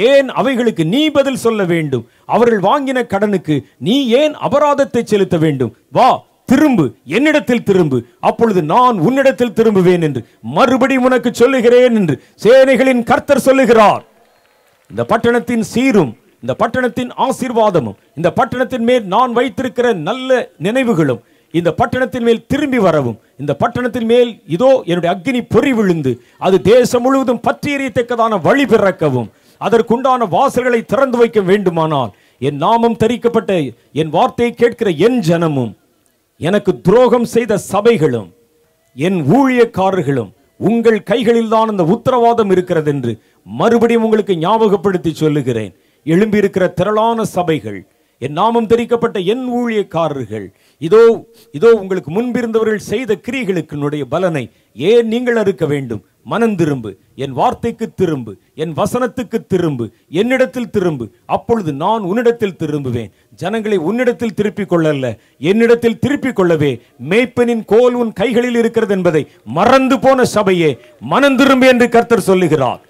ஏன் அவைகளுக்கு நீ பதில் சொல்ல வேண்டும்? அவர்கள் வாங்கின கடனுக்கு நீ ஏன் அபராதத்தை செலுத்த வேண்டும்? வா, திரும்பு, என்னிடத்தில் திரும்பு, அப்பொழுது நான் உன்னிடத்தில் திரும்புவேன் என்று மறுபடியும் உனக்கு சொல்லுகிறேன் என்று சேனைகளின் கர்த்தர் சொல்லுகிறார். இந்த பட்டணத்தின் சீரும் இந்த பட்டணத்தின் ஆசீர்வாதமும் இந்த பட்டணத்தின் மேல் நான் வைத்திருக்கிற நல்ல நினைவுகளும் இந்த பட்டணத்தின் மேல் திரும்பி வரவும் இந்த பட்டணத்தின் மேல் இதோ என்னுடைய அக்னி பொறி விழுந்து அது தேசம் முழுவதும் பற்றி எறியத்தக்கதான வழி பிறக்கவும் அதற்குண்டான வாசல்களை திறந்து வைக்க வேண்டுமானால் என் நாமம் தரிக்கப்பட்ட என் வார்த்தையை கேட்கிற என் ஜனமும் எனக்கு துரோகம் செய்த சபைகளும் என் ஊழியக்காரர்களும் உங்கள் கைகளில் தான் அந்த உத்தரவாதம் இருக்கிறது என்று மறுபடியும் உங்களுக்கு ஞாபகப்படுத்தி சொல்லுகிறேன். எழும்பியிருக்கிற திரளான சபைகள், என் நாமம் தெரிக்கப்பட்ட என் ஊழியக்காரர்கள் இதோ இதோ உங்களுக்கு முன்பிருந்தவர்கள் செய்த கிரியைகளுக்கு பலனை ஏன் நீங்கள் அறுக்க வேண்டும்? மனம் திரும்பு, என் வார்த்தைக்கு திரும்பு, என் வசனத்துக்கு திரும்பு, என்னிடத்தில் திரும்பு, அப்பொழுது நான் உன்னிடத்தில் திரும்புவேன். ஜனங்களை உன்னிடத்தில் திருப்பிக் கொள்ளல்ல, என்னிடத்தில் திருப்பிக் கொள்ளவே மேய்ப்பனின் கோல் உன் கைகளில் இருக்கிறது என்பதை மறந்து போன சபையே மனம் திரும்பு என்று கர்த்தர் சொல்லுகிறார்.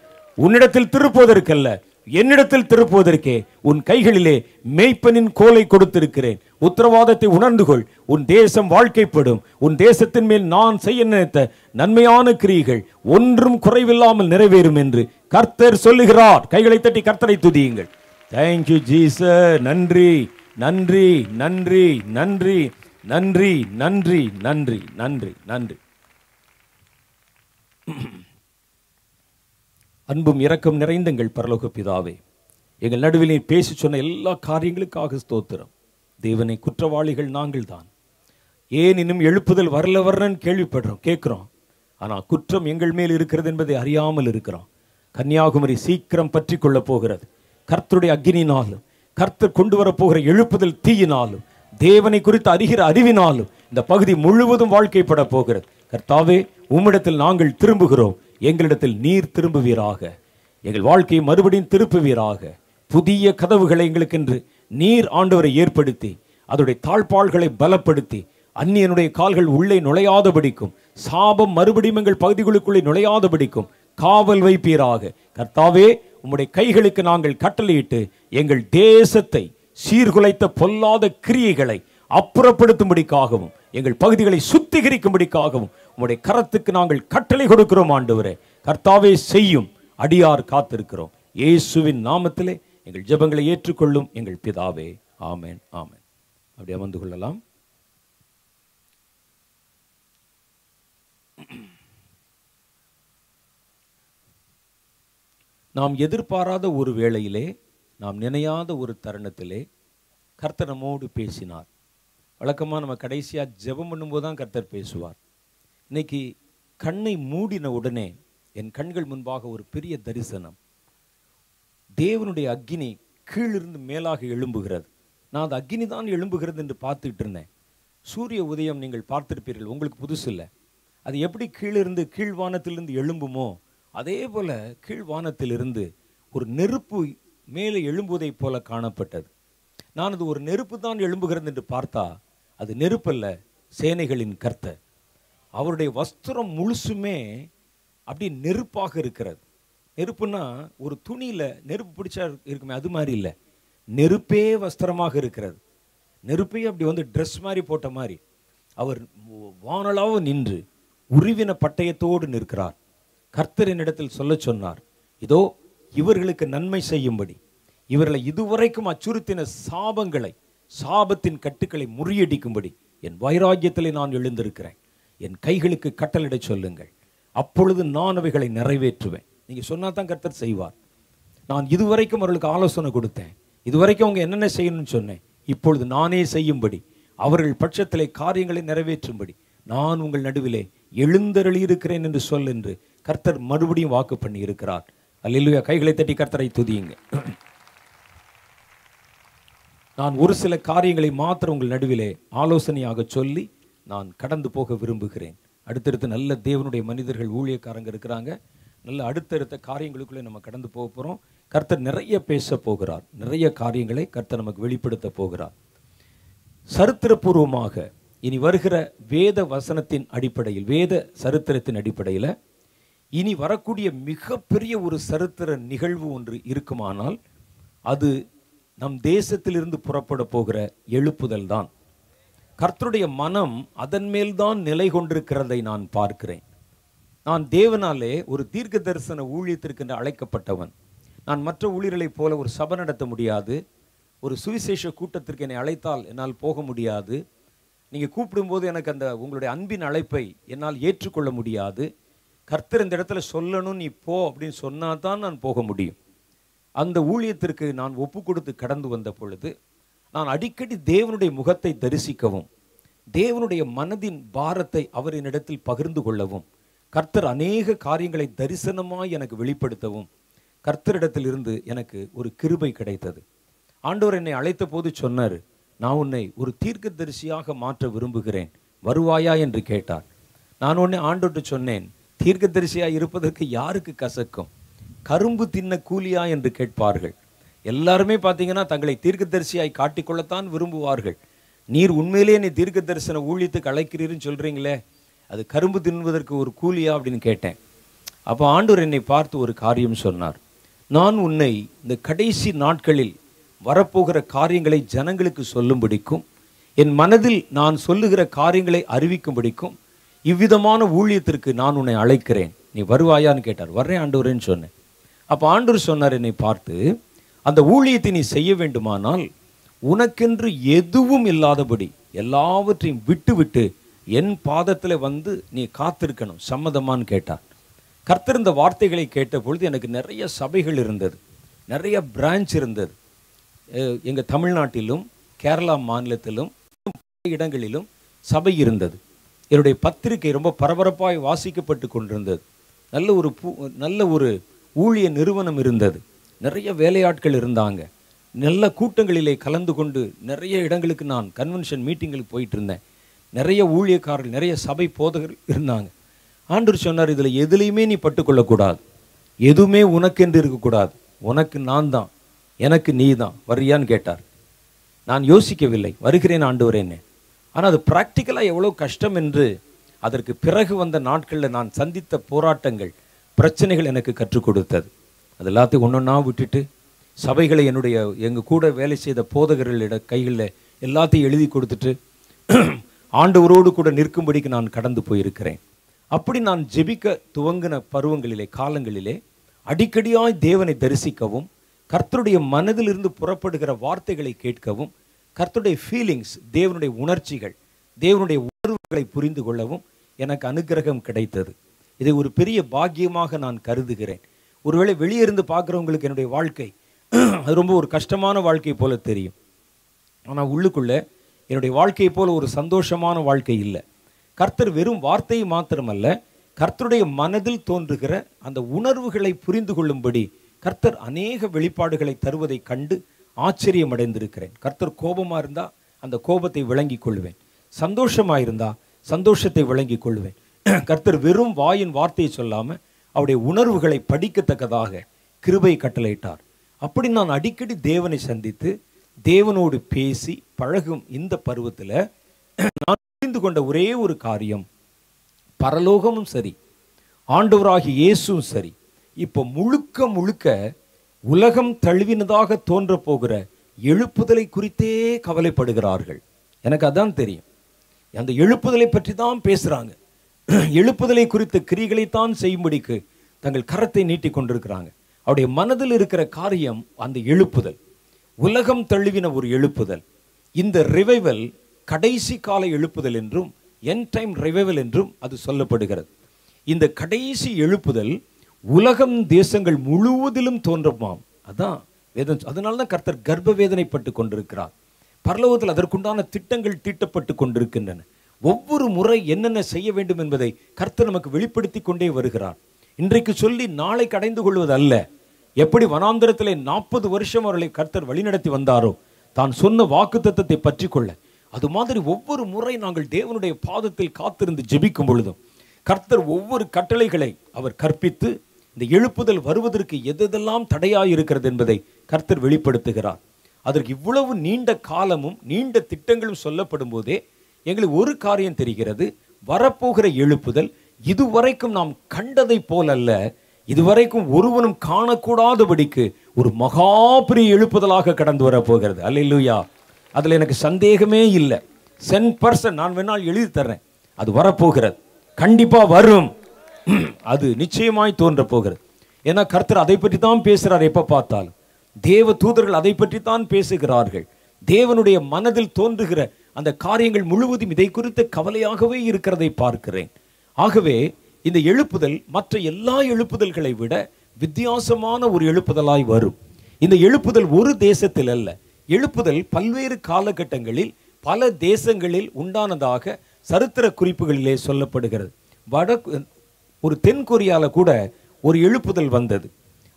உன்னிடத்தில் திருப்புவதற்கல்ல, என்னிடத்தில் திருப்புவதற்கே உன் கைகளிலே மேய்ப்பனின் கோலை கொடுத்திருக்கிறேன். உத்தரவாதத்தை உணர்ந்து கொள், உன் தேசம் வாழ்க்கைப்படும். உன் தேசத்தின் மேல் நான் செய்ய நினைத்த நன்மையான கிரியைகள் ஒன்றும் குறைவில்லாமல் நிறைவேறும் என்று கர்த்தர் சொல்லுகிறார். கைகளை தட்டி கர்த்தரை துதியுங்கள். Thank you Jesus. நன்றி, நன்றி, நன்றி, நன்றி, நன்றி, நன்றி, நன்றி, நன்றி, நன்றி. அன்பும் இரக்கம் நிறைந்தங்கள் பரலோக பிதாவே, எங்கள் நடுவிலே பேசி சொன்ன எல்லா காரியங்களுக்காக ஸ்தோத்திரம். தேவனை குற்றவாளிகள் நாங்கள் தான். ஏன் இன்னும் எழுப்புதல் வரல வரலன்னு கேள்விப்படுறோம், கேட்குறோம். ஆனால் குற்றம் எங்கள் மேல் இருக்கிறது என்பதை அறியாமல் இருக்கிறோம். கன்னியாகுமரி சீக்கிரம் பற்றி கொள்ள போகிறது. கர்த்தருடைய அக்னியினாலும் கர்த்தர் கொண்டு வரப்போகிற எழுப்புதல் தீயினாலும் தேவனை குறித்து அறிகிற அறிவினாலும் இந்த பகுதி முழுவதும் வாழ்க்கைப்பட போகிறது. கர்த்தாவே, உம்மிடத்தில் நாங்கள் திரும்புகிறோம். எங்களிடத்தில் நீர் திரும்புவீராக. எங்கள் வாழ்க்கையை மறுபடியும் திருப்புவீராக. புதிய கதவுகளை எங்களுக்கென்று நீர் ஆண்டவரை ஏற்படுத்தி அதோடைய தாழ்பாள்களை பலப்படுத்தி அந்நியனுடைய கால்கள் உள்ளே நுழையாதபடிக்கும் சாபம் மறுபடியும் எங்கள் பகுதிகளுக்குள்ளே நுழையாதபடிக்கும் காவல் வைப்பீராக. கர்த்தாவே, உம்முடைய கைகளுக்கு நாங்கள் கட்டளையிட்டு எங்கள் தேசத்தை சீர்குலைத்த பொல்லாத கிரியைகளை அப்புறப்படுத்தும்படிக்காகவும் எங்கள் பகுதிகளை சுத்திகரிக்கும்படிக்காகவும் உம்முடைய கரத்துக்கு நாங்கள் கட்டளை கொடுக்கிறோம். ஆண்டவரே கர்த்தாவே, செய்யும். அடியார் காத்திருக்கிறோம். இயேசுவின் நாமத்திலே எங்கள் ஜெபங்களை ஏற்றுக்கொள்ளும் எங்கள் பிதாவே, ஆமேன், ஆமேன். அப்படி அமர்ந்து கொள்ளலாம். நாம் எதிர்பாராத ஒரு வேளையிலே, நாம் நினையாத ஒரு தருணத்திலே கர்த்தர் நம்மோடு பேசினார். வழக்கமாக நம்ம கடைசியாக ஜெபம் பண்ணும்போது தான் கர்த்தர் பேசுவார். இன்றைக்கி கண்ணை மூடின உடனே என் கண்கள் முன்பாக ஒரு பெரிய தரிசனம், தேவனுடைய அக்கினி கீழிருந்து மேலாக எழும்புகிறது. நான் அது அக்கினி தான் எழும்புகிறது என்று பார்த்துக்கிட்டு இருந்தேன். சூரிய உதயம் நீங்கள் பார்த்திருப்பீர்கள், உங்களுக்கு புதுசு இல்லை. அது எப்படி கீழிருந்து கீழ்வானத்திலிருந்து எழும்புமோ அதே போல் கீழ்வானத்திலிருந்து ஒரு நெருப்பு மேலே எழும்புவதைப் போல காணப்பட்டது. நான் அது ஒரு நெருப்பு தான் எழும்புகிறது என்று பார்த்தா அது நெருப்பல்ல, சேனைகளின் கர்த்தர். அவருடைய வஸ்திரம் முழுசுமே அப்படி நெருப்பாக இருக்கிறது. நெருப்புன்னா ஒரு துணியில் நெருப்பு பிடிச்சா இருக்குமே அது மாதிரி இல்லை, நெருப்பே வஸ்திரமாக இருக்கிறது. நெருப்பே அப்படி வந்து ட்ரெஸ் மாதிரி போட்ட மாதிரி அவர் வானளாக நின்று உருவின பட்டயத்தோடு நிற்கிறார். கர்த்தரின் இடத்தில் சொல்ல சொன்னார், இதோ இவர்களுக்கு நன்மை செய்யும்படி இவர்களை இதுவரைக்கும் அச்சுறுத்தின சாபங்களை சாபத்தின் கட்டுக்களை முறியடிக்கும்படி என் வைராக்கியத்திலே நான் எழுந்திருக்கிறேன். என் கைகளுக்கு கட்டளிட சொல்லுங்கள், அப்பொழுது நான் அவைகளை நிறைவேற்றுவேன். நீங்கள் சொன்னால் தான் கர்த்தர் செய்வார். நான் இதுவரைக்கும் அவர்களுக்கு ஆலோசனை கொடுத்தேன், இதுவரைக்கும் அவங்க என்னென்ன செய்யணும்னு சொன்னேன், இப்பொழுது நானே செய்யும்படி அவர்கள் பட்சத்திலே காரியங்களை நிறைவேற்றும்படி நான் உங்கள் நடுவிலே எழுந்தருளி இருக்கிறேன் என்று சொல் என்று கர்த்தர் மறுபடியும் வாக்கு பண்ணி இருக்கிறார். அல்லேலூயா. கைகளை தட்டி கர்த்தரை துதியுங்க. நான் ஒரு சில காரியங்களை மாத்திரம் உங்கள் நடுவிலே ஆலோசனையாக சொல்லி நான் கடந்து போக விரும்புகிறேன். அடுத்தடுத்து நல்ல தேவனுடைய மனிதர்கள் ஊழியக்காரங்க இருக்கிறாங்க. நல்ல அடுத்தடுத்த காரியங்களுக்குள்ளே நம்ம கடந்து போக போகிறோம். கர்த்தர் நிறைய பேச போகிறார், நிறைய காரியங்களை கர்த்தர் நமக்கு வெளிப்படுத்த போகிறார். சரித்திரபூர்வமாக இனி வருகிற வேத வசனத்தின் அடிப்படையில், வேத சரித்திரத்தின் அடிப்படையில் இனி வரக்கூடிய மிகப்பெரிய ஒரு சரித்திர நிகழ்வு ஒன்று இருக்குமானால் அது நம் தேசத்திலிருந்து புறப்பட போகிற எழுப்புதல் தான். கர்த்தருடைய மனம் அதன் மேல்தான் நிலை கொண்டிருக்கிறதை நான் பார்க்கிறேன். நான் தேவனாலே ஒரு தீர்க்க தரிசன ஊழியத்திற்கென்று அழைக்கப்பட்டவன். நான் மற்ற ஊழியர்களைப் போல ஒரு சபை நடத்த முடியாது, ஒரு சுவிசேஷ கூட்டத்திற்கு என்னை அழைத்தால் என்னால் போக முடியாது, நீங்கள் கூப்பிடும்போது எனக்கு அந்த உங்களுடைய அன்பின் அழைப்பை என்னால் ஏற்றுக்கொள்ள முடியாது. கர்த்தர் இந்த இடத்துல சொல்லணும், நீ போ அப்படின்னு சொன்னால் தான் நான் போக முடியும். அந்த ஊழியத்திற்கு நான் ஒப்பு கொடுத்து கடந்து வந்த பொழுது நான் அடிக்கடி தேவனுடைய முகத்தை தரிசிக்கவும் தேவனுடைய மனதின் பாரத்தை அவர் என்னிடத்தில் பகிர்ந்து கொள்ளவும் கர்த்தர் அநேக காரியங்களை தரிசனமாய் எனக்கு வெளிப்படுத்தவும் கர்த்தரிடத்திலிருந்து எனக்கு ஒரு கிருபை கிடைத்தது. ஆண்டவர் என்னை அழைத்த போது சொன்னார், நான் உன்னை ஒரு தீர்க்க தரிசியாக மாற்ற விரும்புகிறேன், வருவாயா என்று கேட்டார். நான் உன்னை ஆண்டோட்டு சொன்னேன், தீர்க்க தரிசியாக இருப்பதற்கு யாருக்கு கசக்கும், கரும்பு தின்ன கூலியா என்று கேட்பார்கள். எல்லாருமே பார்த்தீங்கன்னா தங்களை தீர்க்க தரிசியாய் காட்டிக்கொள்ளத்தான் விரும்புவார்கள். நீர் உண்மையிலேயே நீ தீர்க்க தரிசன ஊழியத்துக்கு அழைக்கிறீர்னு சொல்கிறீங்களே, அது கரும்பு தின்வதற்கு ஒரு கூலியா அப்படின்னு கேட்டேன். அப்போ ஆண்டவர் என்னை பார்த்து ஒரு காரியம் சொன்னார், நான் உன்னை இந்த கடைசி நாட்களில் வரப்போகிற காரியங்களை ஜனங்களுக்கு சொல்லும்படிக்கும் என் மனதில் நான் சொல்லுகிற காரியங்களை அறிவிக்கும்படிக்கும் இவ்விதமான ஊழியத்திற்கு நான் உன்னை அழைக்கிறேன், நீ வருவாயான்னு கேட்டார். வர்றேன் ஆண்டவரேன்னு சொன்னேன். அப்போ ஆண்டவர் சொன்னார் என்னை பார்த்து, அந்த ஊழியத்தை நீ செய்ய வேண்டுமானால் உனக்கென்று எதுவும் இல்லாதபடி எல்லாவற்றையும் விட்டு விட்டு என் பாதத்தில் வந்து நீ காத்திருக்கணும், சம்மதமானு கேட்டார். கர்த்தர் வார்த்தைகளை கேட்ட பொழுது எனக்கு நிறைய சபைகள் இருந்தது, நிறைய பிரான்ச் இருந்தது. எங்கள் தமிழ்நாட்டிலும் கேரளா மாநிலத்திலும் இடங்களிலும் சபை இருந்தது. என்னுடைய பத்திரிகை ரொம்ப பரபரப்பாய் வாசிக்கப்பட்டு கொண்டிருந்தது. நல்ல ஒரு நல்ல ஒரு ஊழிய நிறுவனம் இருந்தது, நிறைய வேலையாட்கள் இருந்தாங்க, நல்ல கூட்டங்களிலே கலந்து கொண்டு நிறைய இடங்களுக்கு நான் கன்வென்ஷன் மீட்டிங்களுக்கு போயிட்டு இருந்தேன். நிறைய ஊழியக்காரர்கள் நிறைய சபை போதகர்கள் இருந்தாங்க. ஆண்டவர் சொன்னார், இதில் எதுலேயுமே நீ பட்டுக்கொள்ளக்கூடாது, எதுவுமே உனக்கென்று இருக்கக்கூடாது, உனக்கு நான் தான், எனக்கு நீ தான், வரியான்னு கேட்டார். நான் யோசிக்கவில்லை, வருகிறேன் ஆண்டவரேன்னு. ஆனால் அது ப்ராக்டிக்கலாக எவ்வளோ கஷ்டம் என்று அதற்கு பிறகு வந்த நாட்களில் நான் சந்தித்த போராட்டங்கள் பிரச்சனைகள் எனக்கு கற்றுக் கொடுத்தது. அது எல்லாத்தையும் ஒன்று ஒன்றா விட்டுட்டு சபைகளை என்னுடைய எங்கள் கூட வேலை செய்த போதகர்களிட கைகளில் எல்லாத்தையும் எழுதி கொடுத்துட்டு ஆண்டவரோடு கூட நிற்கும்படிக்கு நான் கடந்து போயிருக்கிறேன். அப்படி நான் ஜெபிக்க துவங்கின பருவங்களிலே காலங்களிலே அடிக்கடியாய் தேவனை தரிசிக்கவும் கர்த்தருடைய மனதிலிருந்து புறப்படுகிற வார்த்தைகளை கேட்கவும் கர்த்தருடைய ஃபீலிங்ஸ், தேவனுடைய உணர்ச்சிகள், தேவனுடைய உணர்வுகளை புரிந்து கொள்ளவும் எனக்கு அனுக்கிரகம் கிடைத்தது. இதை ஒரு பெரிய பாக்கியமாக நான் கருதுகிறேன். ஒருவேளை வெளியே இருந்து பார்க்குறவங்களுக்கு என்னுடைய வாழ்க்கை அது ரொம்ப ஒரு கஷ்டமான வாழ்க்கை போல தெரியும். ஆனால் உள்ளுக்குள்ளே என்னுடைய வாழ்க்கையை போல் ஒரு சந்தோஷமான வாழ்க்கை இல்லை. கர்த்தர் வெறும் வார்த்தையை மாத்திரமல்ல, கர்த்தருடைய மனதில் தோன்றுகிற அந்த உணர்வுகளை புரிந்து கொள்ளும்படி கர்த்தர் அநேக வெளிப்பாடுகளை தருவதை கண்டு ஆச்சரியமடைந்திருக்கிறேன். கர்த்தர் கோபமாக இருந்தால் அந்த கோபத்தை விளங்கி கொள்வேன், சந்தோஷமாக இருந்தால் சந்தோஷத்தை விளங்கி கொள்வேன். கர்த்தர் வெறும் வாயின் வார்த்தையை சொல்லாமல் அவருடைய உணர்வுகளை படிக்கத்தக்கதாக கிருபை கட்டளையிட்டார். அப்படி நான் அடிக்கடி தேவனை சந்தித்து தேவனோடு பேசி பழகும் இந்த பருவத்தில் நான் புரிந்து கொண்ட ஒரே ஒரு காரியம், பரலோகமும் சரி ஆண்டவராகிய இயேசுவும் சரி இப்போ முழுக்க முழுக்க உலகம் தழுவினதாக தோன்ற போகிற எழுப்புதலை குறித்தே கவலைப்படுகிறார்கள். எனக்கு அதான் தெரியும், அந்த எழுப்புதலை பற்றி தான் பேசுகிறாங்க, எழுப்புதலை குறித்த கிரிகளைத்தான் செய்யும்படிக்கு தங்கள் கரத்தை நீட்டி கொண்டிருக்கிறாங்க. அவருடைய மனதில் இருக்கிற காரியம் அந்த எழுப்புதல், உலகம் தழுவின ஒரு எழுப்புதல். இந்த ரிவைவல் கடைசி கால எழுப்புதல் என்றும் என் டைம் ரிவைவல் என்றும் அது சொல்லப்படுகிறது. இந்த கடைசி எழுப்புதல் உலகம் தேசங்கள் முழுவதிலும் தோன்றுமாம். அதான் வேதம், அதனால தான் கர்த்தர் கர்ப்ப வேதனைப்பட்டு கொண்டிருக்கிறார். பரலோகத்தில் அதற்குண்டான திட்டங்கள் தீட்டப்பட்டு கொண்டிருக்கின்றன. ஒவ்வொரு முறை என்னென்ன செய்ய வேண்டும் என்பதை கர்த்தர் நமக்கு வெளிப்படுத்தி கொண்டே வருகிறார். இன்றைக்கு சொல்லி நாளை கடைந்து கொள்வது அல்ல. எப்படி வனாந்திரத்திலே நாற்பது வருஷம் அவர்களை கர்த்தர் வழிநடத்தி வந்தாரோ தான் சொன்ன வாக்குத்தத்தத்தை பற்றி கொள்ள, அது மாதிரி ஒவ்வொரு முறை நாங்கள் தேவனுடைய பாதத்தில் காத்திருந்து ஜெபிக்கும் பொழுதும் கர்த்தர் ஒவ்வொரு கட்டளைகளை அவர் கற்பித்து இந்த எழுப்புதல் வருவதற்கு எதெல்லாம் தடையாக இருக்கிறது என்பதை கர்த்தர் வெளிப்படுத்துகிறார். அதற்கு இவ்வளவு நீண்ட காலமும் நீண்ட திட்டங்களும் சொல்லப்படும் போதே எங்களுக்கு ஒரு காரியம் தெரிகிறது, வரப்போகிற எழுப்புதல் இதுவரைக்கும் நாம் கண்டதை போல் அல்ல, இதுவரைக்கும் ஒருவனும் காணக்கூடாதபடிக்கு ஒரு மகா பெரிய எழுப்புதலாக கடந்து வரப்போகிறது. அல்லேலூயா! அதில் எனக்கு சந்தேகமே இல்லை. சென்ட் பர்சன் நான் வேணால் எழுதி தர்றேன். அது வரப்போகிறது, கண்டிப்பாக வரும், அது நிச்சயமாய் தோன்ற போகிறது. ஏன்னா கர்த்தர் அதை பற்றி தான் பேசுகிறார். எப்போ பார்த்தாலும் தேவ தூதர்கள் அதை பற்றி தான் பேசுகிறார்கள். தேவனுடைய மனதில் தோன்றுகிற அந்த காரியங்கள் முழுவதும் இதை குறித்து கவலையாகவே இருக்கிறதை பார்க்கிறேன். ஆகவே இந்த எழுப்புதல் மற்ற எல்லா எழுப்புதல்களை விட வித்தியாசமான ஒரு எழுப்புதலாய் வரும். இந்த எழுப்புதல் ஒரு தேசத்தில் அல்ல, எழுப்புதல் பல்வேறு காலகட்டங்களில் பல தேசங்களில் உண்டானதாக சரித்திர குறிப்புகளிலே சொல்லப்படுகிறது. வட ஒரு தென்கொரியாவில் கூட ஒரு எழுப்புதல் வந்தது,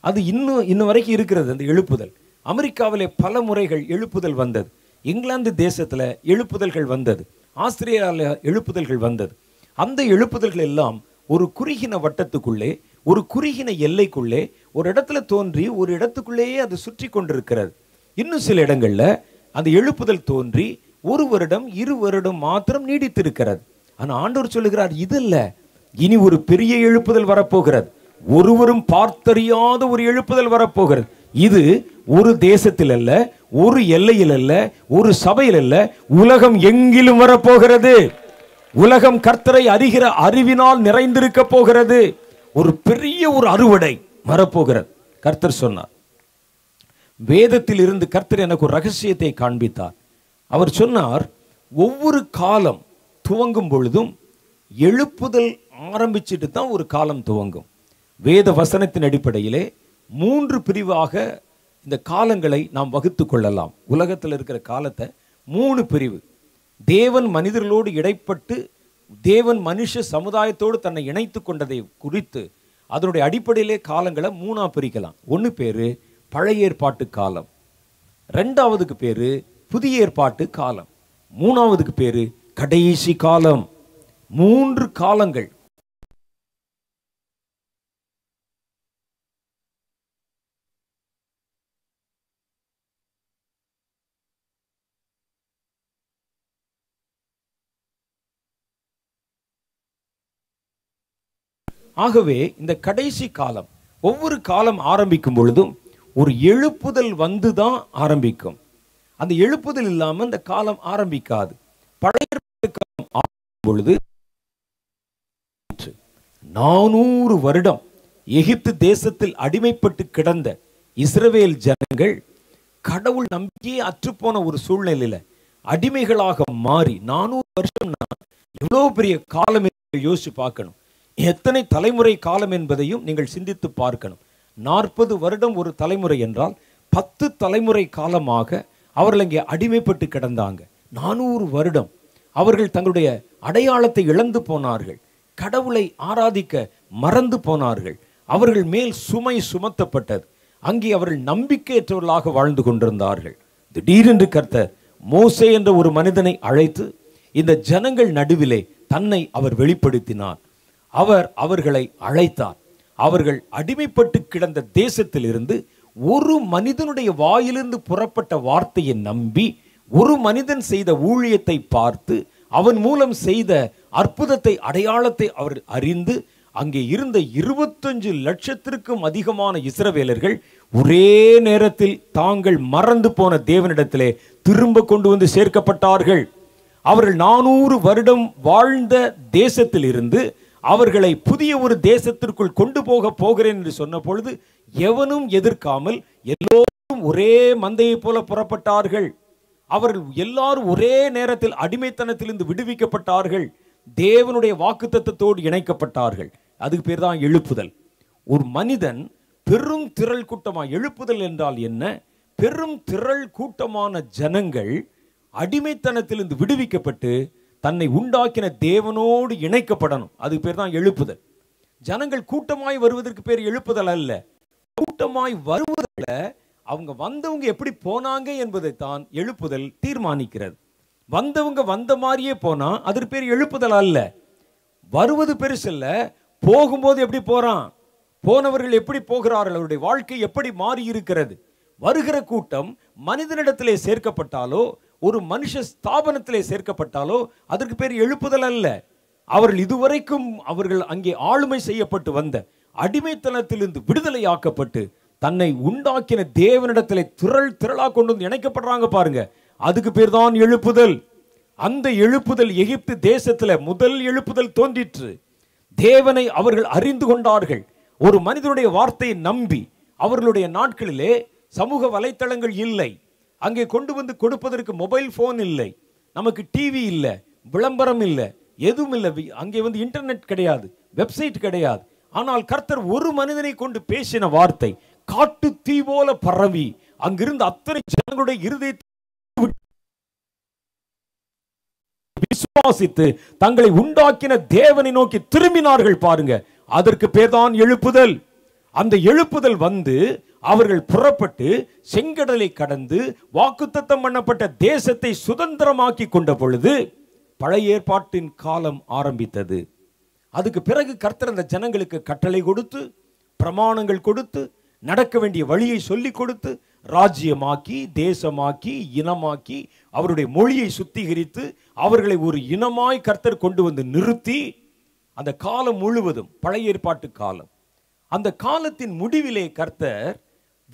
அது இன்னும் இன்னும் வரைக்கும் இருக்கிறது. அந்த எழுப்புதல் அமெரிக்காவிலே பல முறைகள் எழுப்புதல் வந்தது, இங்கிலாந்து தேசத்தில் எழுப்புதல்கள் வந்தது, ஆஸ்திரேலியாவில் எழுப்புதல்கள் வந்தது. அந்த எழுப்புதல்கள் எல்லாம் ஒரு குறுகின வட்டத்துக்குள்ளே, ஒரு குறுகின எல்லைக்குள்ளே, ஒரு இடத்துல தோன்றி ஒரு இடத்துக்குள்ளேயே அது சுற்றி கொண்டிருக்கிறது. இன்னும் சில இடங்களில் அந்த எழுப்புதல் தோன்றி ஒரு வருடம் இரு வருடம் மாத்திரம் நீடித்திருக்கிறது. ஆனால் ஆண்டவர் சொல்லுகிறார், இதல்ல, இனி ஒரு பெரிய எழுப்புதல் வரப்போகிறது, ஒருவரும் பார்த்தறியாத ஒரு எழுப்புதல் வரப்போகிறது. இது ஒரு தேசத்தில் அல்ல, ஒரு எல்லையில் அல்ல, ஒரு சபையில் அல்ல, உலகம் எங்கிலும் வரப்போகிறது. உலகம் கர்த்தரை அறிகிற அறிவினால் நிறைந்திருக்க போகிறது. ஒரு பெரிய ஒரு அறுவடை வரப்போகிறது. கர்த்தர் சொன்னார், வேதத்தில் இருந்து கர்த்தர் எனக்கு ஒரு ரகசியத்தை காண்பித்தார். அவர் சொன்னார், ஒவ்வொரு காலம் துவங்கும் பொழுதும் எழுப்புதல் ஆரம்பிச்சுட்டு தான் ஒரு காலம் துவங்கும். வேத வசனத்தின் அடிப்படையிலே மூன்று பிரிவாக இந்த காலங்களை நாம் வகுத்து கொள்ளலாம். உலகத்தில் இருக்கிற காலத்தை மூணு பிரிவு. தேவன் மனிதர்களோடு இடைப்பட்டு தேவன் மனுஷ சமுதாயத்தோடு தன்னை இணைத்து கொண்டதை குறித்து அதனுடைய அடிப்படையிலே காலங்களை மூணாக பிரிக்கலாம். ஒன்று பேர் பழைய ஏற்பாட்டு காலம், ரெண்டாவதுக்கு பேர் புதிய ஏற்பாட்டு காலம், மூணாவதுக்கு பேர் கடைசி காலம். மூன்று காலங்கள். ஆகவே இந்த கடைசி காலம் ஒவ்வொரு காலம் ஆரம்பிக்கும் பொழுதும் ஒரு எழுப்புதல் வந்து தான் ஆரம்பிக்கும். அந்த எழுப்புதல் இல்லாமல் இந்த காலம் ஆரம்பிக்காது. பழைய காலம் ஆரம்பிக்கும் பொழுது நானூறு வருடம் எகிப்து தேசத்தில் அடிமைப்பட்டு கிடந்த இஸ்ரவேல் ஜனங்கள் கடவுள் நம்பிக்கையே அற்றுப்போன ஒரு சூழ்நிலையில் அடிமைகளாக மாறி நானூறு வருஷம்னா எவ்வளோ பெரிய காலம் யோசிச்சு பார்க்கணும், எத்தனை தலைமுறை காலம் என்பதையும் நீங்கள் சிந்தித்து பார்க்கணும். நாற்பது வருடம் ஒரு தலைமுறை என்றால் பத்து தலைமுறை காலமாக அவர்கள் இங்கே அடிமைப்பட்டு கிடந்தாங்க. நானூறு வருடம் அவர்கள் தங்களுடைய அடையாளத்தை இழந்து போனார்கள். கடவுளை ஆராதிக்க மறந்து போனார்கள். அவர்கள் மேல் சுமை சுமத்தப்பட்டது. அங்கே அவர்கள் நம்பிக்கையற்றவர்களாக வாழ்ந்து கொண்டிருந்தார்கள். திடீரென்று கர்த்தர் மோசே என்ற ஒரு மனிதனை அழைத்து இந்த ஜனங்கள் நடுவிலே தன்னை அவர் வெளிப்படுத்தினார். அவர் அவர்களை அழைத்தார். அவர்கள் அடிமைப்பட்டு கிடந்த தேசத்திலிருந்து ஒரு மனிதனுடைய வாயிலிருந்து புறப்பட்ட வார்த்தையை நம்பி, ஒரு மனிதன் செய்த ஊழியத்தை பார்த்து, அவன் மூலம் செய்த அற்புதத்தை அடையாளத்தை அவர் அறிந்து, அங்கே இருந்த இருபத்தஞ்சு லட்சத்திற்கும் அதிகமான இஸ்ரவேலர்கள் ஒரே நேரத்தில் தாங்கள் மறந்து போன தேவனிடத்திலே திரும்ப கொண்டு வந்து சேர்க்கப்பட்டார்கள். அவர்கள் நானூறு வருடம் வாழ்ந்த தேசத்திலிருந்து அவர்களை புதிய ஒரு தேசத்திற்குள் கொண்டு போக போகிறேன் என்று சொன்ன பொழுது எவனும் எதிர்க்காமல் எல்லோரும் ஒரே மந்தையை போல புறப்பட்டார்கள். அவர்கள் எல்லாரும் ஒரே நேரத்தில் அடிமைத்தனத்திலிருந்து விடுவிக்கப்பட்டார்கள். தேவனுடைய வாக்குத்தத்தத்தோடு இணைக்கப்பட்டார்கள். அதுக்கு பேர் தான் எழுப்புதல். ஒரு மனிதன் பெரும் திரள் கூட்டமாக, எழுப்புதல் என்றால் என்ன? பெரும் திரள் கூட்டமான ஜனங்கள் அடிமைத்தனத்திலிருந்து விடுவிக்கப்பட்டு தன்னை உண்டாக்கின தேவனோடு இணைக்கப்படணும். அதுக்கு பேர் தான் எழுப்புதல். ஜனங்கள் கூட்டமாய் வருவதற்கு பேர் எழுப்புதல் அல்ல. கூட்டமாய் வருவதில் அவங்க வந்தவங்க எப்படி போனாங்க என்பதைத்தான் எழுப்புதல் தீர்மானிக்கிறது. வந்தவங்க வந்த மாதிரியே போனா அதற்கு பேர் எழுப்புதல் அல்ல. வருவது பெருசல்ல, போகும்போது எப்படி போறான், போனவர்கள் எப்படி போகிறார்கள், அவருடைய வாழ்க்கை எப்படி மாறி இருக்கிறது. வருகிற கூட்டம் மனிதனிடத்திலே சேர்க்கப்பட்டாலோ ஒரு மனுஷ ஸ்தாபனத்திலே சேர்க்கப்பட்டாலோ அதற்கு பேர் எழுப்புதல் அல்ல. அவர்கள் இதுவரைக்கும் அவர்கள் அங்கே ஆளுமை செய்யப்பட்டு வந்த அடிமைத்தனத்திலிருந்து விடுதலையாக்கப்பட்டு தன்னை உண்டாக்கின தேவனிடத்திலே திரள் திரளாக கொண்டு வந்து இணைக்கப்படுறாங்க பாருங்க. அதுக்கு பேர் தான் எழுப்புதல். அந்த எழுப்புதல் எகிப்து தேசத்தில் முதல் எழுப்புதல் தோன்றிற்று. தேவனை அவர்கள் அறிந்து கொண்டார்கள். ஒரு மனிதனுடைய வார்த்தையை நம்பி, அவர்களுடைய நாட்களிலே சமூக வலைத்தளங்கள் இல்லை, அங்கே கொண்டு வந்து கொடுப்பதற்கு மொபைல் ஃபோன் இல்லை, நமக்கு டிவி இல்லை, விளம்பரம் இல்லை, எதுவும் இல்லை. அங்கே வந்து இன்டர்நெட் கிடையாது, வெப்சைட் கிடையாது. ஆனால் கர்த்தர் ஒரு மனிதனை கொண்டு பேசின வார்த்தை காட்டு தீ போல பரவி அங்கிருந்து அத்தனை ஜனங்களுடைய இருதயத்தை விசுவாசித்து தங்களை உண்டாக்கின தேவனை நோக்கி திரும்பினார்கள் பாருங்க. அதற்கு பேர் தான் எழுப்புதல். அந்த எழுப்புதல் வந்து அவர்கள் புறப்பட்டு செங்கடலை கடந்து வாக்குத்தத்தம் பண்ணப்பட்ட தேசத்தை சுதந்திரமாக்கி கொண்ட பொழுது பழைய ஏற்பாட்டின் காலம் ஆரம்பித்தது. அதுக்கு பிறகு கர்த்தர் அந்த ஜனங்களுக்கு கட்டளை கொடுத்து, பிரமாணங்கள் கொடுத்து, நடக்க வேண்டிய வழியை சொல்லிக் கொடுத்து, ராஜ்யமாக்கி, தேசமாக்கி, இனமாக்கி, அவருடைய மொழியை சுத்திகரித்து, அவர்களை ஒரு இனமாய் கர்த்தர் கொண்டு வந்து நிறுத்தி, அந்த காலம் முழுவதும் பழைய ஏற்பாட்டு காலம், அந்த காலத்தின் முடிவிலே கர்த்தர்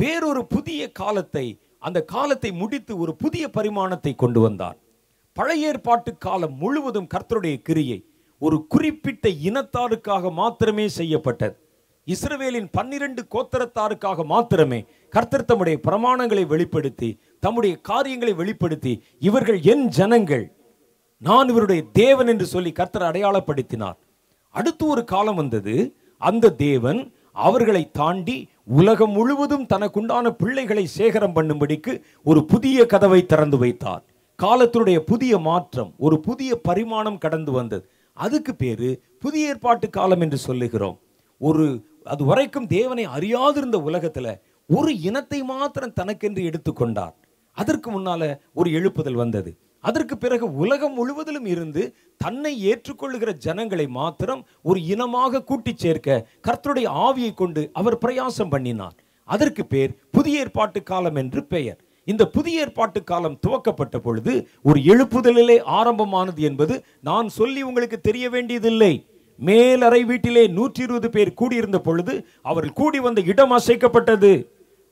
வேறொரு புதிய காலத்தை, அந்த காலத்தை முடித்து ஒரு புதிய பரிமாணத்தை கொண்டு வந்தார். பழைய ஏற்பாட்டு காலம் முழுவதும் கர்த்தருடைய கிரியை ஒரு குறிப்பிட்ட இனத்தாருக்காக மாத்திரமே செய்யப்பட்டது. இஸ்ரவேலின் பன்னிரண்டு கோத்திரத்தாருக்காக மாத்திரமே கர்த்தர் தம்முடைய பிரமாணங்களை வெளிப்படுத்தி, தம்முடைய காரியங்களை வெளிப்படுத்தி, இவர்கள் என் ஜனங்கள், நான் இவருடைய தேவன் என்று சொல்லி கர்த்தர் அடையாளப்படுத்தினார். அடுத்து ஒரு காலம் வந்தது. அந்த தேவன் அவர்களை தாண்டி உலகம் முழுவதும் தனக்குண்டான பிள்ளைகளை சேகரம் பண்ணும்படிக்கு ஒரு புதிய கதவை திறந்து வைத்தார். காலத்தினுடைய புதிய மாற்றம், ஒரு புதிய பரிமாணம் கடந்து வந்தது. அதுக்கு பேரு புதிய ஏற்பாட்டு காலம் என்று சொல்லுகிறோம். ஒரு அது வரைக்கும் தேவனை அறியாதிருந்த உலகத்துல ஒரு இனத்தை மாத்திரம் தனக்கென்று எடுத்துக்கொண்டார். அதற்கு முன்னால ஒரு எழுப்புதல் வந்தது. அதற்கு பிறகு உலகம் முழுவதிலும் இருந்து தன்னை ஏற்றுக்கொள்ளுகிற ஜனங்களை மாத்திரம் ஒரு இனமாக கூட்டி சேர்க்க கர்த்தருடைய ஆவியை கொண்டு அவர் பிரயாசம் பண்ணினார். அதற்கு பேர் புதிய ஏற்பாட்டு காலம் என்று பெயர். இந்த புதிய ஏற்பாட்டு காலம் துவக்கப்பட்ட பொழுது ஒரு எழுப்புதலிலே ஆரம்பமானது என்பது நான் சொல்லி உங்களுக்கு தெரிய வேண்டியதில்லை. மேலறை வீட்டிலே நூற்றி இருபது பேர் கூடியிருந்த பொழுது அவர்கள் கூடி வந்த இடம் அசைக்கப்பட்டது.